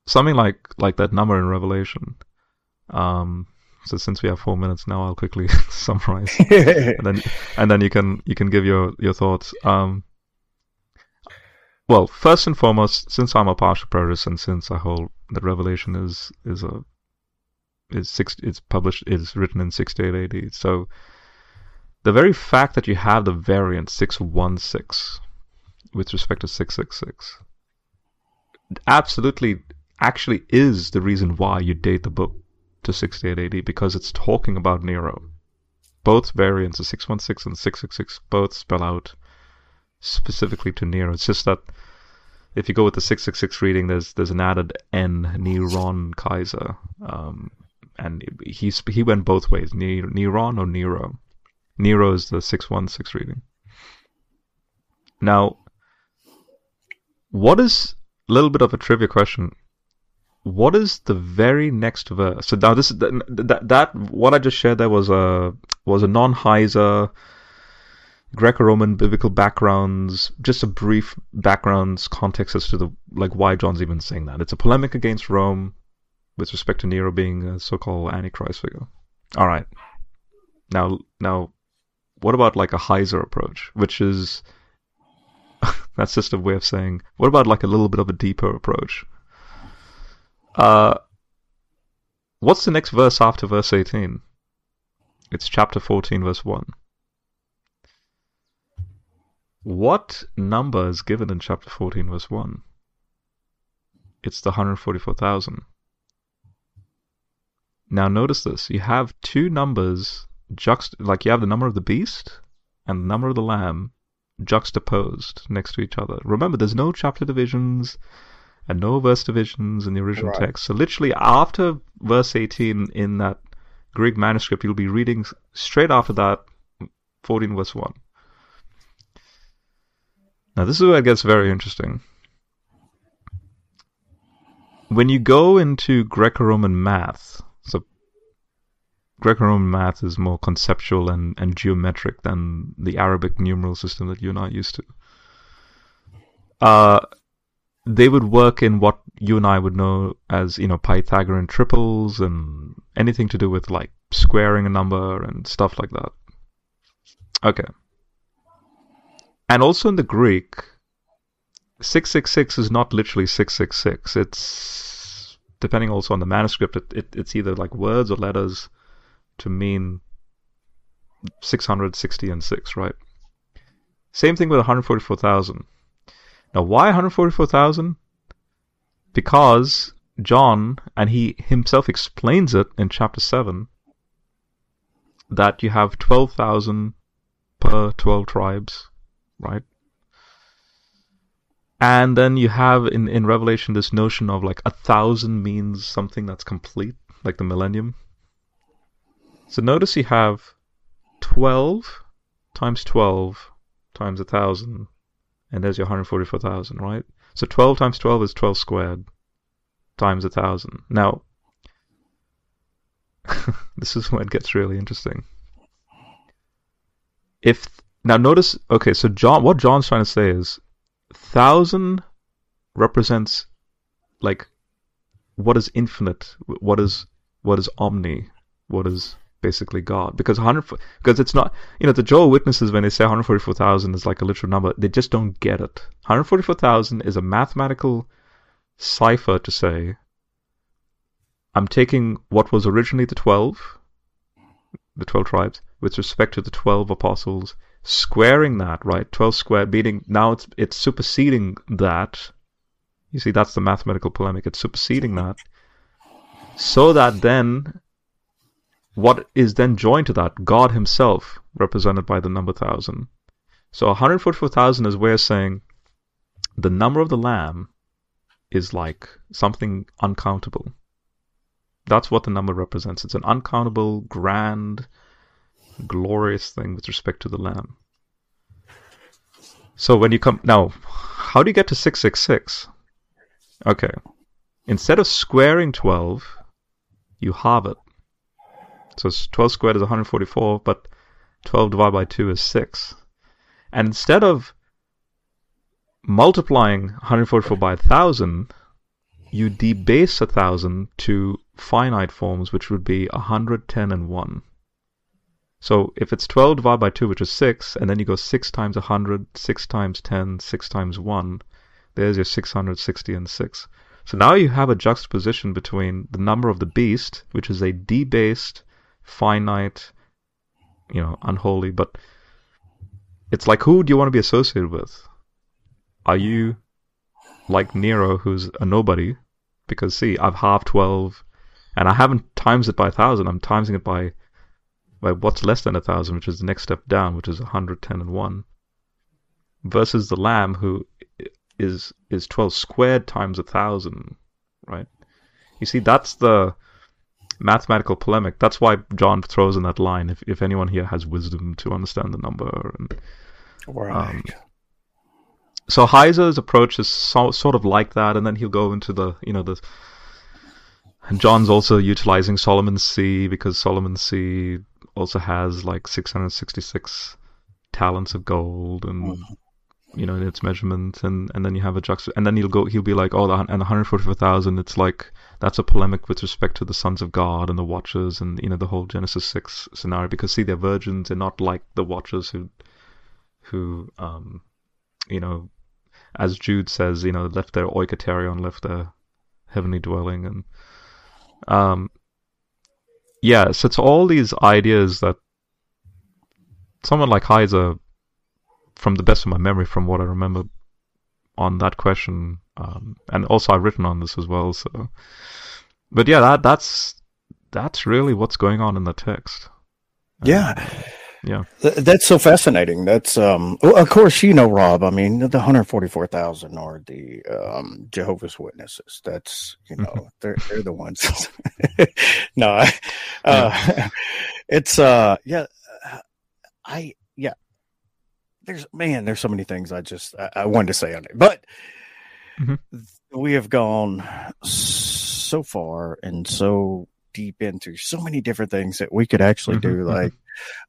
something like, like that number in Revelation. Um, so since we have four minutes now, I'll quickly summarize, and then and then you can you can give your your thoughts. Um, well, first and foremost, since I'm a partial preterist, and since I hold that Revelation is is a is six it's published is written in sixty-eight A D, so the very fact that you have the variant six one six. With respect to six six six, absolutely actually is the reason why you date the book to sixty-eight A D, because it's talking about Nero. Both variants of six one six and six six six both spell out specifically to Nero. It's just that if you go with the six six six reading, there's there's an added N, Neron Kaiser, um, and he he went both ways, Neron or Nero. Nero is the six one six reading. Now, what is a little bit of a trivia question? What is the very next verse? So now, this is that, that, that what I just shared there was a was a non-Heiser, Greco-Roman biblical backgrounds, just a brief backgrounds context as to the like why John's even saying that. It's a polemic against Rome with respect to Nero being a so-called Antichrist figure. All right. Now, now, what about like a Heiser approach, which is, that's just a way of saying, what about like a little bit of a deeper approach? Uh, what's the next verse after verse eighteen? It's chapter fourteen, verse one. What number is given in chapter fourteen, verse one? It's the one hundred forty-four thousand. Now notice this. You have two numbers, juxt like you have the number of the beast and the number of the lamb juxtaposed next to each other. Remember, there's no chapter divisions and no verse divisions in the original right. text. So literally after verse eighteen in that Greek manuscript, you'll be reading straight after that, fourteen verse one. Now this is where it gets very interesting. When you go into Greco-Roman math, so Greco-Roman math is more conceptual and, and geometric than the Arabic numeral system that you're not used to. Uh, they would work in what you and I would know as, you know, Pythagorean triples and anything to do with like squaring a number and stuff like that. Okay. And also in the Greek, six six six is not literally six six six. It's, depending also on the manuscript, it, it, it's either like words or letters to mean six hundred sixty and six, right? Same thing with one hundred forty-four thousand. Now, why one hundred forty-four thousand? Because John, and he himself explains it in chapter seven, that you have twelve thousand per twelve tribes. Right, and then you have in in Revelation this notion of like a thousand means something that's complete, like the millennium. So notice you have twelve times twelve times a thousand, and there's your one hundred forty-four thousand, right? So twelve times twelve is twelve squared times a thousand. Now, this is where it gets really interesting. If Now notice, okay, so John, what John's trying to say is thousand represents like what is infinite, what is what is omni, what is basically God. Because one hundred, because it's not, you know, the Jehovah's Witnesses, when they say one hundred forty-four thousand is like a literal number, they just don't get it. one hundred forty-four thousand is a mathematical cipher to say, I'm taking what was originally the twelve, the twelve tribes, with respect to the twelve apostles, squaring that, right? twelve squared, meaning now it's it's superseding that. You see, that's the mathematical polemic. It's superseding that. So that then, what is then joined to that? God himself, represented by the number one thousand. So one hundred forty-four thousand is where saying the number of the Lamb is like something uncountable. That's what the number represents. It's an uncountable, grand, glorious thing with respect to the Lamb. So when you come now, how do you get to six six six? Okay, instead of squaring twelve, you halve it. So twelve squared is one hundred forty-four, but twelve divided by two is six. And instead of multiplying one hundred forty-four by one thousand, you debase one thousand to finite forms, which would be one hundred ten and one. So if it's twelve divided by two, which is six, and then you go six times one hundred, six times ten, six times one, there's your six hundred sixty and six. So now you have a juxtaposition between the number of the beast, which is a debased, finite, you know, unholy, but it's like, who do you want to be associated with? Are you like Nero, who's a nobody? Because see, I've halved twelve, and I haven't times it by one thousand, I'm timesing it by by what's less than a thousand, which is the next step down, which is one hundred ten and one, versus the Lamb, who is is twelve squared times a thousand, right? You see, that's the mathematical polemic. That's why John throws in that line, if if anyone here has wisdom to understand the number. And, right. Um, so Heiser's approach is so, sort of like that, and then he'll go into the, you know, the... John's also utilizing Solomon's See, because Solomon's See also has like six hundred sixty-six talents of gold, and you know, in its measurement, and, and then you have a juxta, and then he'll go, he'll be like, oh, the, and one hundred forty-four thousand, it's like, that's a polemic with respect to the sons of God and the Watchers, and you know, the whole Genesis six scenario, because see, they're virgins, they're not like the Watchers who, who, um, you know, as Jude says, you know, left their oikaterion, left their heavenly dwelling, and, um, yeah, so it's all these ideas that someone like Heiser, from the best of my memory, from what I remember on that question, um, and also I've written on this as well. So, but yeah, that that's that's really what's going on in the text. And, yeah, yeah, Th- that's so fascinating. That's um, well, of course, you know, Rob. I mean, the one hundred forty-four thousand are the um, Jehovah's Witnesses. That's, you know, they're they're the ones. no, I, uh, yeah. it's uh, yeah, I yeah. There's man, there's so many things I just I, I wanted to say on it, but mm-hmm. we have gone so far and so deep into so many different things that we could actually mm-hmm. do like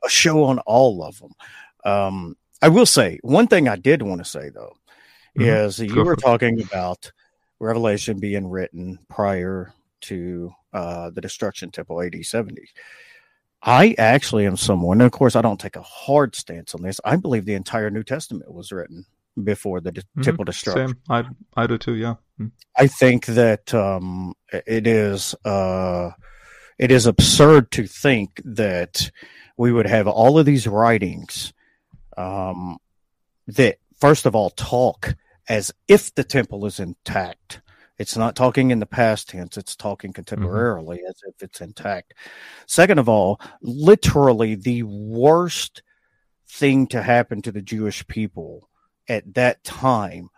a show on all of them. Um, I will say one thing I did want to say though mm-hmm. is you were talking about Revelation being written prior to uh, the destruction temple A D seventy. I actually am someone, and of course, I don't take a hard stance on this. I believe the entire New Testament was written before the de- mm-hmm. temple destruction. Same. I, I do too, yeah. Mm. I think that um, it is uh, it is absurd to think that we would have all of these writings um, that, first of all, talk as if the temple is intact. It's not talking in the past tense. It's talking contemporarily mm-hmm. as if it's intact. Second of all, literally the worst thing to happen to the Jewish people at that time.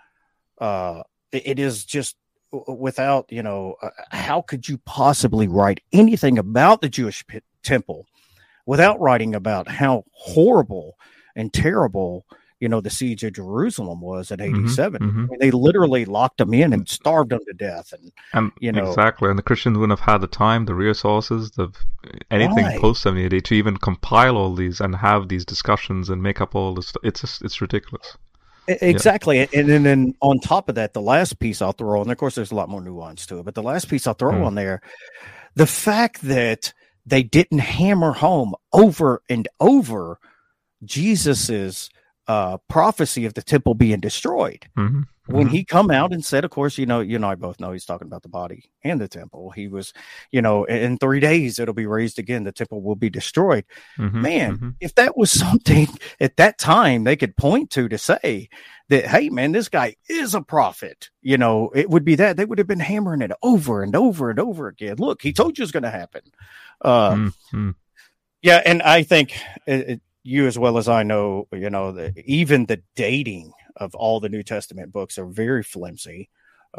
Uh, it is just without, you know, uh, how could you possibly write anything about the Jewish p- temple without writing about how horrible and terrible you know, the siege of Jerusalem was in eighty-seven. Mm-hmm, mm-hmm. I mean, they literally locked them in and starved them to death. And, and you know, exactly. And the Christians wouldn't have had the time, the resources, the anything right. post seventy A D to even compile all these and have these discussions and make up all this. It's just, it's ridiculous. Exactly. Yeah. And, and then on top of that, the last piece I'll throw, and of course there's a lot more nuance to it, but the last piece I'll throw mm. on there, the fact that they didn't hammer home over and over Jesus's Uh, prophecy of the temple being destroyed mm-hmm. when he come out and said, of course, you know, you and I both know he's talking about the body and the temple. He was, you know, in three days it'll be raised again. The temple will be destroyed. Mm-hmm. Man, mm-hmm. if that was something at that time they could point to to say that, hey, man, this guy is a prophet, you know, it would be that they would have been hammering it over and over and over again. Look, he told you it's going to happen. Uh, mm-hmm. Yeah, and I think it, it, you as well as I know, you know, the, even the dating of all the New Testament books are very flimsy.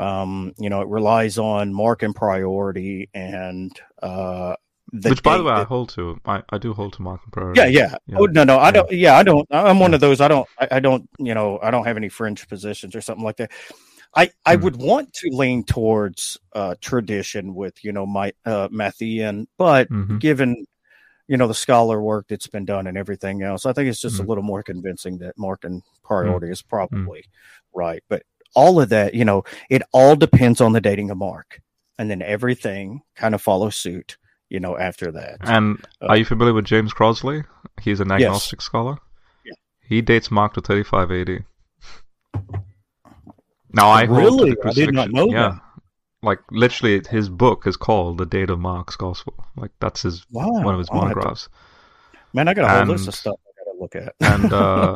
Um, you know, it relies on mark and priority and uh, the which, by the way, that, I hold to. I, I do hold to mark and priority. Yeah, yeah. yeah. Oh no, no, I yeah. don't. Yeah, I don't. I'm one yeah. of those. I don't. I, I don't. You know, I don't have any fringe positions or something like that. I, I hmm. would want to lean towards uh, tradition with, you know, my uh, Matthean, but mm-hmm. given, you know, the scholar work that's been done and everything else, I think it's just mm-hmm. a little more convincing that mark and priority mm-hmm. is probably mm-hmm. right. But all of that, you know, it all depends on the dating of mark, and then everything kind of follows suit, you know, after that. And uh, are you familiar with James Crosley? He's an agnostic yes. scholar. Yeah. He dates mark to thirty-five A D. Now I really, hold I did not know yeah. that. Like, literally, his book is called The Date of Mark's Gospel. Like, that's his wow, one of his monographs. To, man, I got a whole and, list of stuff I got to look at. And, uh,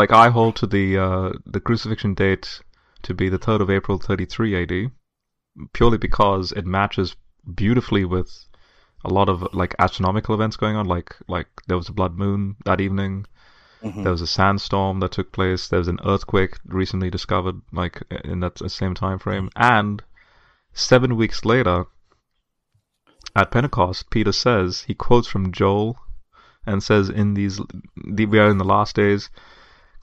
like, I hold to the uh, the crucifixion date to be the third of April, thirty-three A D, purely because it matches beautifully with a lot of, like, astronomical events going on. Like, like there was a blood moon that evening. Mm-hmm. There was a sandstorm that took place. There was an earthquake recently discovered, like, in that same time frame. And Seven weeks later, at Pentecost, Peter says, he quotes from Joel and says, "In these, the, we are in the last days,"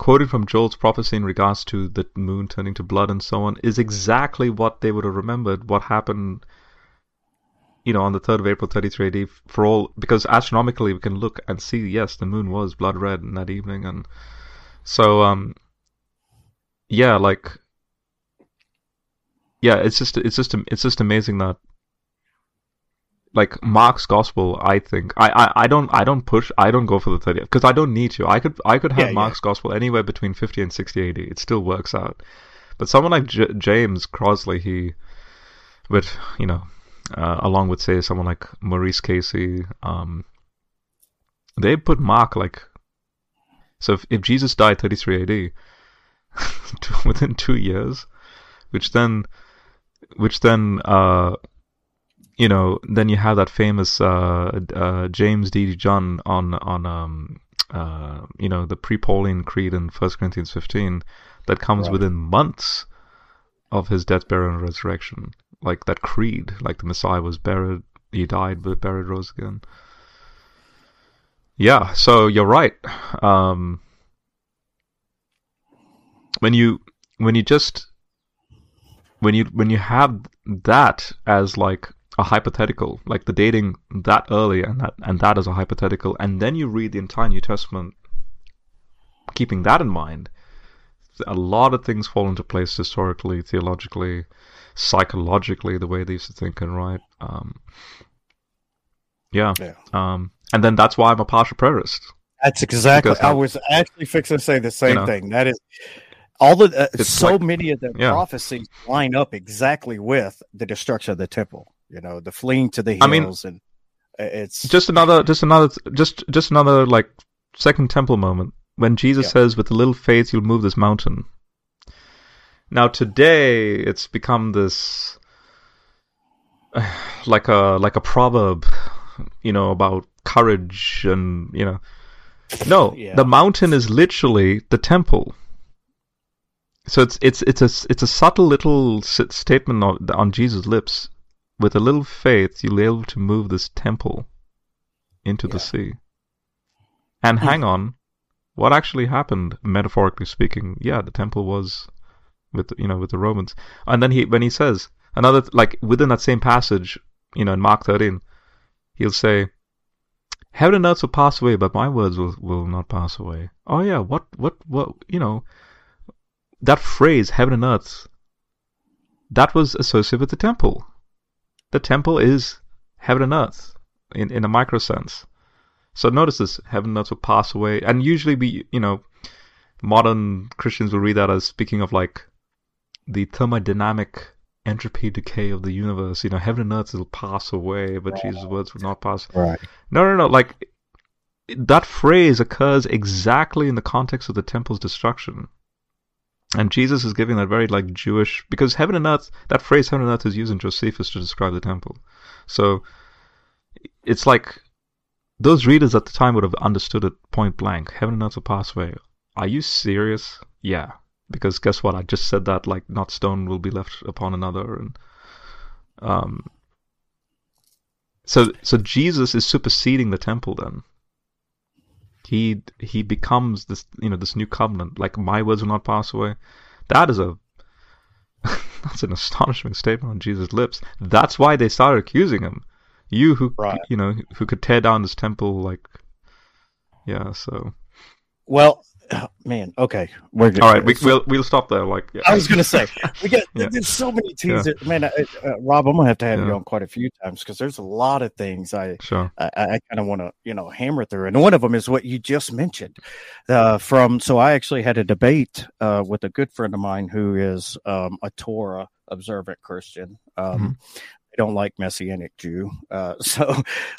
quoting from Joel's prophecy in regards to the moon turning to blood and so on, is exactly what they would have remembered, what happened you know, on the third of April, thirty-three A D, for all, because astronomically we can look and see, yes, the moon was blood red in that evening. And so, um, yeah, like, yeah, it's just, it's just, it's just amazing that, like, Mark's gospel, I think, I, I, I don't, I don't push, I don't go for the thirtieth, because I don't need to. I could, I could have yeah, Mark's yeah. gospel anywhere between fifty and sixty A D. It still works out. But someone like J- James Crosley, he would, you know, uh, along with, say, someone like Maurice Casey, um, they put Mark, like, so if, if Jesus died thirty-three A D, within two years, which then, which then, uh, you know, then you have that famous uh, uh, James D. John on, on um, uh, you know, the pre-Pauline creed in First Corinthians fifteen, that comes right. within months of his death, burial, and resurrection. Like that creed, like the Messiah was buried, he died, but buried, rose again. Yeah, so you're right. Um, when you when you just when you when you have that as like a hypothetical, like the dating that early and that and that as a hypothetical, and then you read the entire New Testament, keeping that in mind. A lot of things fall into place historically, theologically, psychologically, the way they used to think and write. Um, yeah. yeah. Um, and then that's why I'm a partial prayerist. That's exactly. Because I I'm, was actually fixing to say the same you know, thing. That is, all the uh, so like, many of the yeah. prophecies line up exactly with the destruction of the temple. You know, the fleeing to the hills, I mean, and it's just another, just another, just just another like second temple moment. When Jesus yeah. says, with a little faith, you'll move this mountain. Now, today, it's become this, uh, like a like a proverb, you know, about courage and, you know. No, yeah. the mountain is literally the temple. So it's it's it's a, it's a subtle little statement on, on Jesus' lips. With a little faith, you'll be able to move this temple into yeah. the sea. And hang on. What actually happened, metaphorically speaking? Yeah, the temple was with you know with the Romans, and then he when he says another like within that same passage, you know, in Mark thirteen, he'll say, "Heaven and earth will pass away, but my words will, will not pass away." Oh yeah, what what what you know? That phrase, "heaven and earth," that was associated with the temple. The temple is heaven and earth in in a micro sense. So notice this, heaven and earth will pass away. And usually we, you know, modern Christians will read that as speaking of like the thermodynamic entropy decay of the universe. You know, heaven and earth will pass away, but right. Jesus' words will not pass. Right. No, no, no. Like that phrase occurs exactly in the context of the temple's destruction. And Jesus is giving that very like Jewish, because heaven and earth, that phrase heaven and earth is used in Josephus to describe the temple. So it's like, those readers at the time would have understood it point blank. Heaven and earth will pass away. Are you serious? Yeah. Because guess what? I just said that, like, not stone will be left upon another. And um, so so Jesus is superseding the temple then. He he becomes this, you know, this new covenant. Like, my words will not pass away. That is a, that's an astonishing statement on Jesus' lips. That's why they started accusing him. You who right. you know who could tear down this temple, like yeah. So, well, oh, man, okay, we're good. All right, we, we'll we'll stop there. Like yeah. I was gonna say, we got yeah. there's so many teams. Yeah. That, man, uh, uh, Rob, I'm gonna have to have yeah. you on quite a few times because there's a lot of things I sure. I, I kind of want to you know hammer through, and one of them is what you just mentioned. Uh, from so I actually had a debate uh, with a good friend of mine who is um, a Torah observant Christian. Um, mm-hmm. Don't like Messianic Jew, uh, so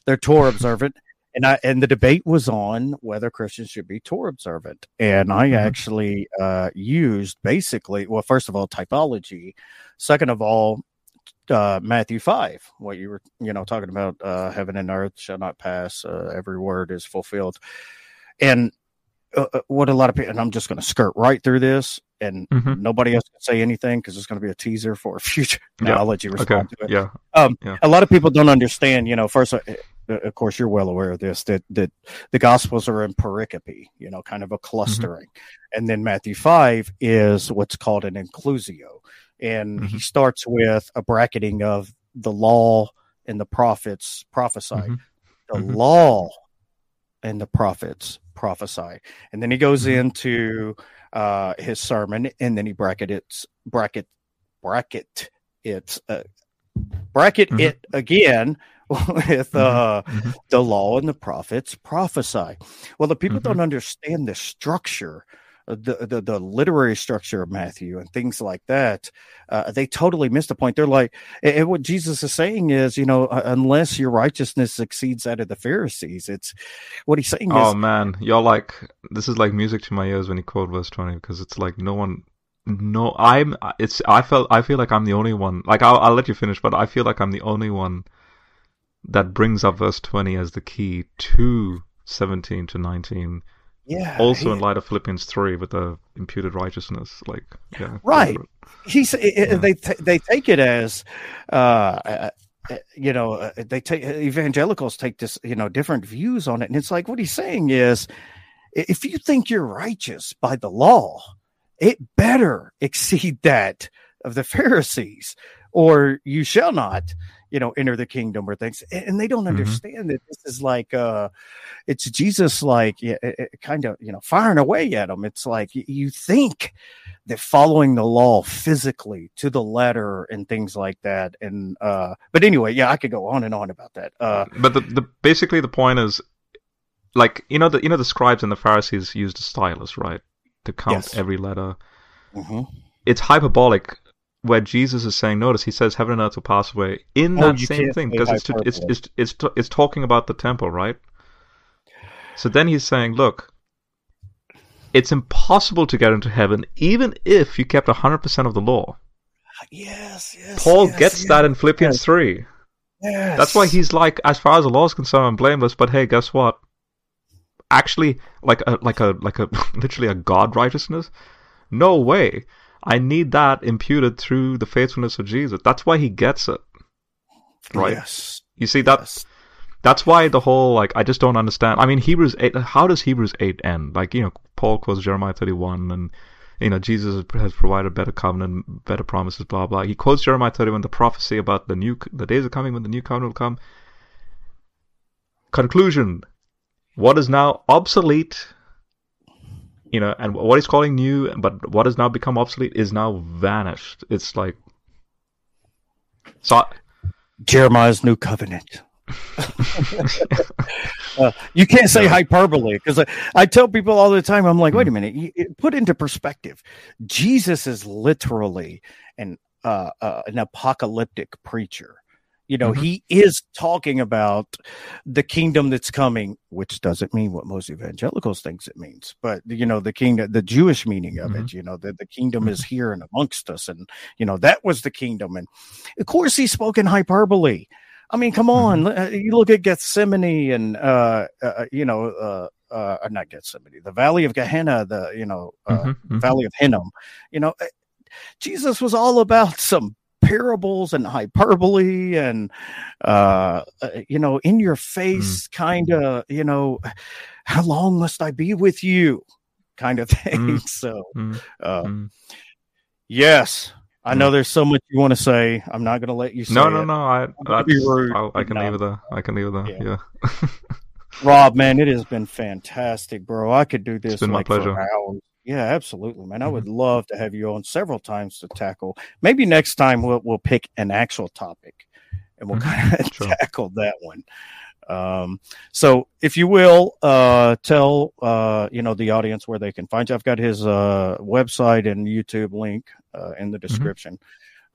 they're Torah observant, and I and the debate was on whether Christians should be Torah observant, and I mm-hmm. actually uh, used basically, well, first of all, typology, second of all, uh, Matthew five, what you were you know talking about, uh, heaven and earth shall not pass, uh, every word is fulfilled, and uh, what a lot of people, and I'm just going to skirt right through this. And mm-hmm. nobody else can say anything because it's going to be a teaser for a future. Yeah. Now, I'll let you respond okay. to it. Yeah. Um, yeah. A lot of people don't understand, you know, first, of course, you're well aware of this, that, that the Gospels are in pericope, you know, kind of a clustering. Mm-hmm. And then Matthew five is what's called an inclusio. And mm-hmm. he starts with a bracketing of the law and the prophets prophesied. Mm-hmm. The mm-hmm. law and the prophets prophesied. And then he goes mm-hmm. into uh, his sermon, and then he bracket it, bracket, bracket it, uh, bracket mm-hmm. it again with uh, mm-hmm. the law and the prophets prophesy. Well, the people mm-hmm. don't understand the structure, the, the the literary structure of Matthew and things like that. Uh, they totally miss the point. They're like, and what Jesus is saying is, you know, unless your righteousness exceeds that of the Pharisees, it's what he's saying. Oh, is, man, y'all like, this is like music to my ears when he quoted verse twenty, because it's like no one. No, I'm. It's. I felt. I feel like I'm the only one. Like I'll, I'll let you finish, but I feel like I'm the only one that brings up verse twenty as the key to seventeen to nineteen. Yeah. Also, yeah. in light of Philippians three, with the imputed righteousness, like yeah. Right. He's. Yeah. They t- they take it as, uh, you know, they take evangelicals take this, you know, different views on it, and it's like what he's saying is, if you think you're righteous by the law, it better exceed that of the Pharisees, or you shall not, you know, enter the kingdom or things. And they don't understand mm-hmm. that this is like, uh, it's Jesus like yeah, it, it kind of, you know, firing away at them. It's like you think that following the law physically to the letter and things like that. And uh, but anyway, yeah, I could go on and on about that. Uh, but the, the basically the point is, like, you know, the you know the scribes and the Pharisees used a stylus, right? To count yes. every letter. Mm-hmm. It's hyperbolic, where Jesus is saying, notice he says heaven and earth will pass away in oh, that same thing, because it's, to, it's it's it's to, it's talking about the temple, right? So then he's saying, look, it's impossible to get into heaven even if you kept one hundred percent of the law. Yes, yes. Paul yes, gets yes, that in Philippians yes. three. Yes. That's why he's like, as far as the law is concerned, I'm blameless, but hey, guess what? Actually, like a like a like a literally a God righteousness? No way. I need that imputed through the faithfulness of Jesus. That's why he gets it, right? Yes. You see, that's yes. that's why the whole like I just don't understand. I mean, Hebrews eight. How does Hebrews eight end? Like, you know, Paul quotes Jeremiah thirty-one, and you know Jesus has provided better covenant, better promises, blah blah. He quotes Jeremiah thirty-one, the prophecy about the new the days are coming when the new covenant will come. Conclusion. What is now obsolete, you know, and what he's calling new, but what has now become obsolete is now vanished. It's like, so I, Jeremiah's new covenant. uh, you can't say hyperbole, because I, I tell people all the time, I'm like, wait a minute, you, put into perspective. Jesus is literally an uh, uh, an apocalyptic preacher. You know, mm-hmm. he is talking about the kingdom that's coming, which doesn't mean what most evangelicals thinks it means. But, you know, the kingdom, the Jewish meaning of mm-hmm. it, you know, that the kingdom mm-hmm. is here and amongst us. And, you know, that was the kingdom. And, of course, he spoke in hyperbole. I mean, come on. Mm-hmm. You look at Gethsemane and, uh, uh, you know, uh, uh, not Gethsemane, the Valley of Gehenna, the, you know, uh, mm-hmm. Valley of Hinnom. You know, Jesus was all about some parables and hyperbole and, uh, you know, in your face mm. kind of, you know, how long must I be with you kind of thing. Mm. So, mm. Uh, mm. yes, I mm. know there's so much you want to say. I'm not going to let you say No, no, it. no. I, I, I can no. leave it there. I can leave it there. Yeah. yeah. Rob, man, it has been fantastic, bro. I could do this it's been like my pleasure. for hours. Yeah, absolutely, man. I would love to have you on several times to tackle. Maybe next time we'll we'll pick an actual topic, and we'll kind of sure. tackle that one. Um, so, if you will, uh, tell uh, you know the audience where they can find you. I've got his uh, website and YouTube link uh, in the description.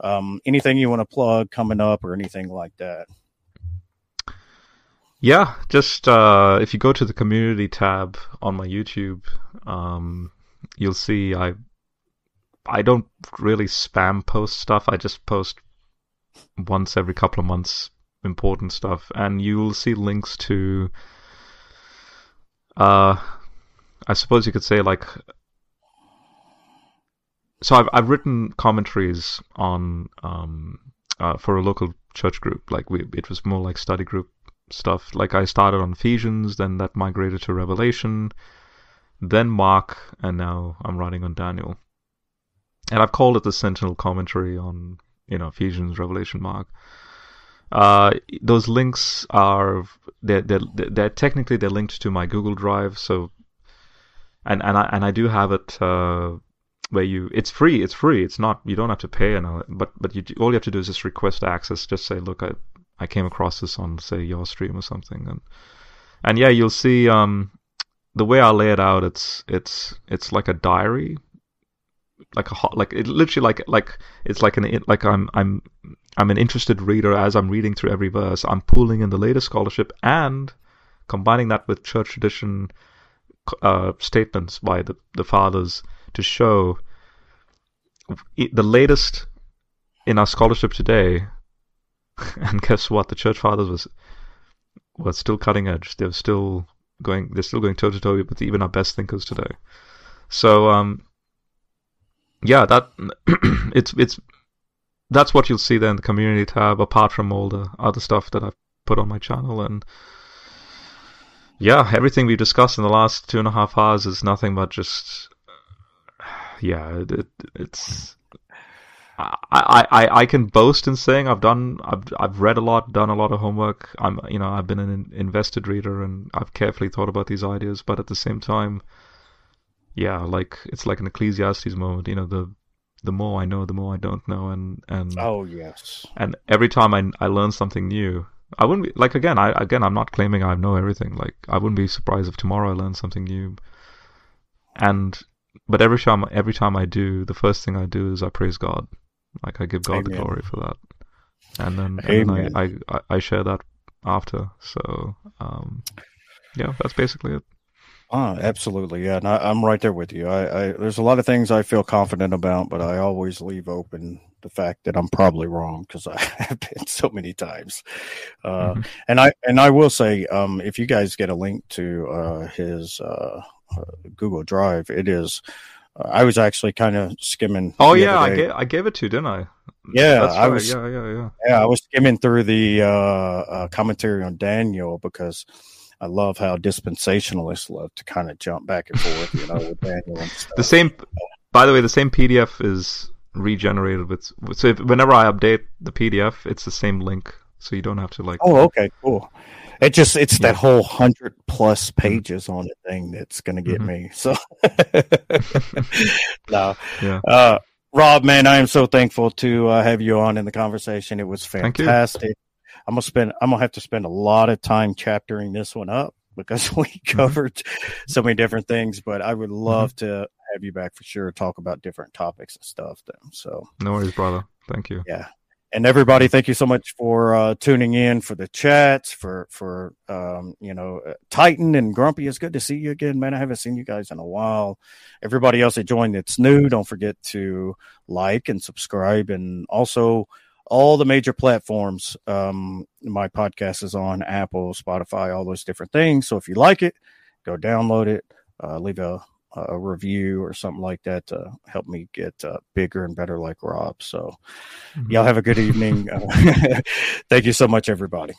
Mm-hmm. Um, anything you want to plug coming up or anything like that? Yeah, just uh, if you go to the community tab on my YouTube. Um, You'll see I I don't really spam post stuff. I just post once every couple of months important stuff. And you'll see links to, uh, I suppose you could say like, so I've I've written commentaries on um uh, for a local church group. Like we, it was more like study group stuff. Like I started on Ephesians, then that migrated to Revelation, then Mark, and now I'm writing on Daniel. And I've called it the Sentinel Commentary on, you know, Ephesians, Revelation, Mark. Uh, those links are they're, they're they're technically they're linked to my Google Drive. So, and and I and I do have it uh, where you it's free. It's free. It's not you don't have to pay. And all, but but you all you have to do is just request access. Just say, look, I I came across this on say your stream or something. And and yeah, you'll see um the way I lay it out. It's it's it's like a diary. Like a hot, like it literally like like it's like an like I'm I'm I'm an interested reader as I'm reading through every verse. I'm pooling in the latest scholarship and combining that with church tradition uh, statements by the the fathers to show the latest in our scholarship today. And guess what? The church fathers was were still cutting edge. They're still going. They're still going toe to toe with even our best thinkers today. So. um Yeah, that it's it's that's what you'll see there in the community tab, apart from all the other stuff that I've put on my channel. And yeah, everything we've discussed in the last two and a half hours is nothing but just yeah. It, it's I, I, I can boast in saying I've done I've I've read a lot, done a lot of homework. I'm you know I've been an invested reader and I've carefully thought about these ideas, but at the same time. Yeah, like it's like an Ecclesiastes moment, you know, the the more I know, the more I don't know, and, and oh yes, and every time I I learn something new, I wouldn't be, like again I again I'm not claiming I know everything. Like I wouldn't be surprised if tomorrow I learn something new, and but every time every time I do, the first thing I do is I praise God, like I give God Amen. the glory for that, and then, and then I, I I share that after. So um, yeah, that's basically it. Oh, absolutely, yeah, and I, I'm right there with you. I, I there's a lot of things I feel confident about, but I always leave open the fact that I'm probably wrong because I have been so many times. Uh, mm-hmm. And I and I will say, um, if you guys get a link to uh, his uh, Google Drive, it is. Uh, I was actually kind of skimming. Oh yeah, I gave, I gave it to you, didn't I? Yeah, That's I right. was. Yeah, yeah, yeah. Yeah, I was skimming through the uh, uh, commentary on Daniel because. I love how dispensationalists love to kind of jump back and forth, you know, with Daniel and stuff. The same, by the way, the same P D F is regenerated with. So if, whenever I update the P D F, it's the same link, so you don't have to like. Oh, okay, cool. It just it's yeah. that whole hundred plus pages on the thing that's going to get mm-hmm. me. So no, yeah. uh, Rob, man, I am so thankful to uh, have you on in the conversation. It was fantastic. Thank you. I'm gonna spend. I'm gonna have to spend a lot of time chaptering this one up because we covered mm-hmm. so many different things. But I would love mm-hmm. to have you back for sure. Talk about different topics and stuff. Then, so no worries, brother. Thank you. Yeah, and everybody, thank you so much for uh, tuning in, for the chats, for for um, you know, Titan and Grumpy. It's good to see you again, man. I haven't seen you guys in a while. Everybody else that joined that's new, don't forget to like and subscribe, and also. All the major platforms, um, my podcast is on Apple, Spotify, all those different things. So if you like it, go download it, uh, leave a, a review or something like that to help me get uh, bigger and better like Rob. So mm-hmm. y'all have a good evening. Thank you so much, everybody.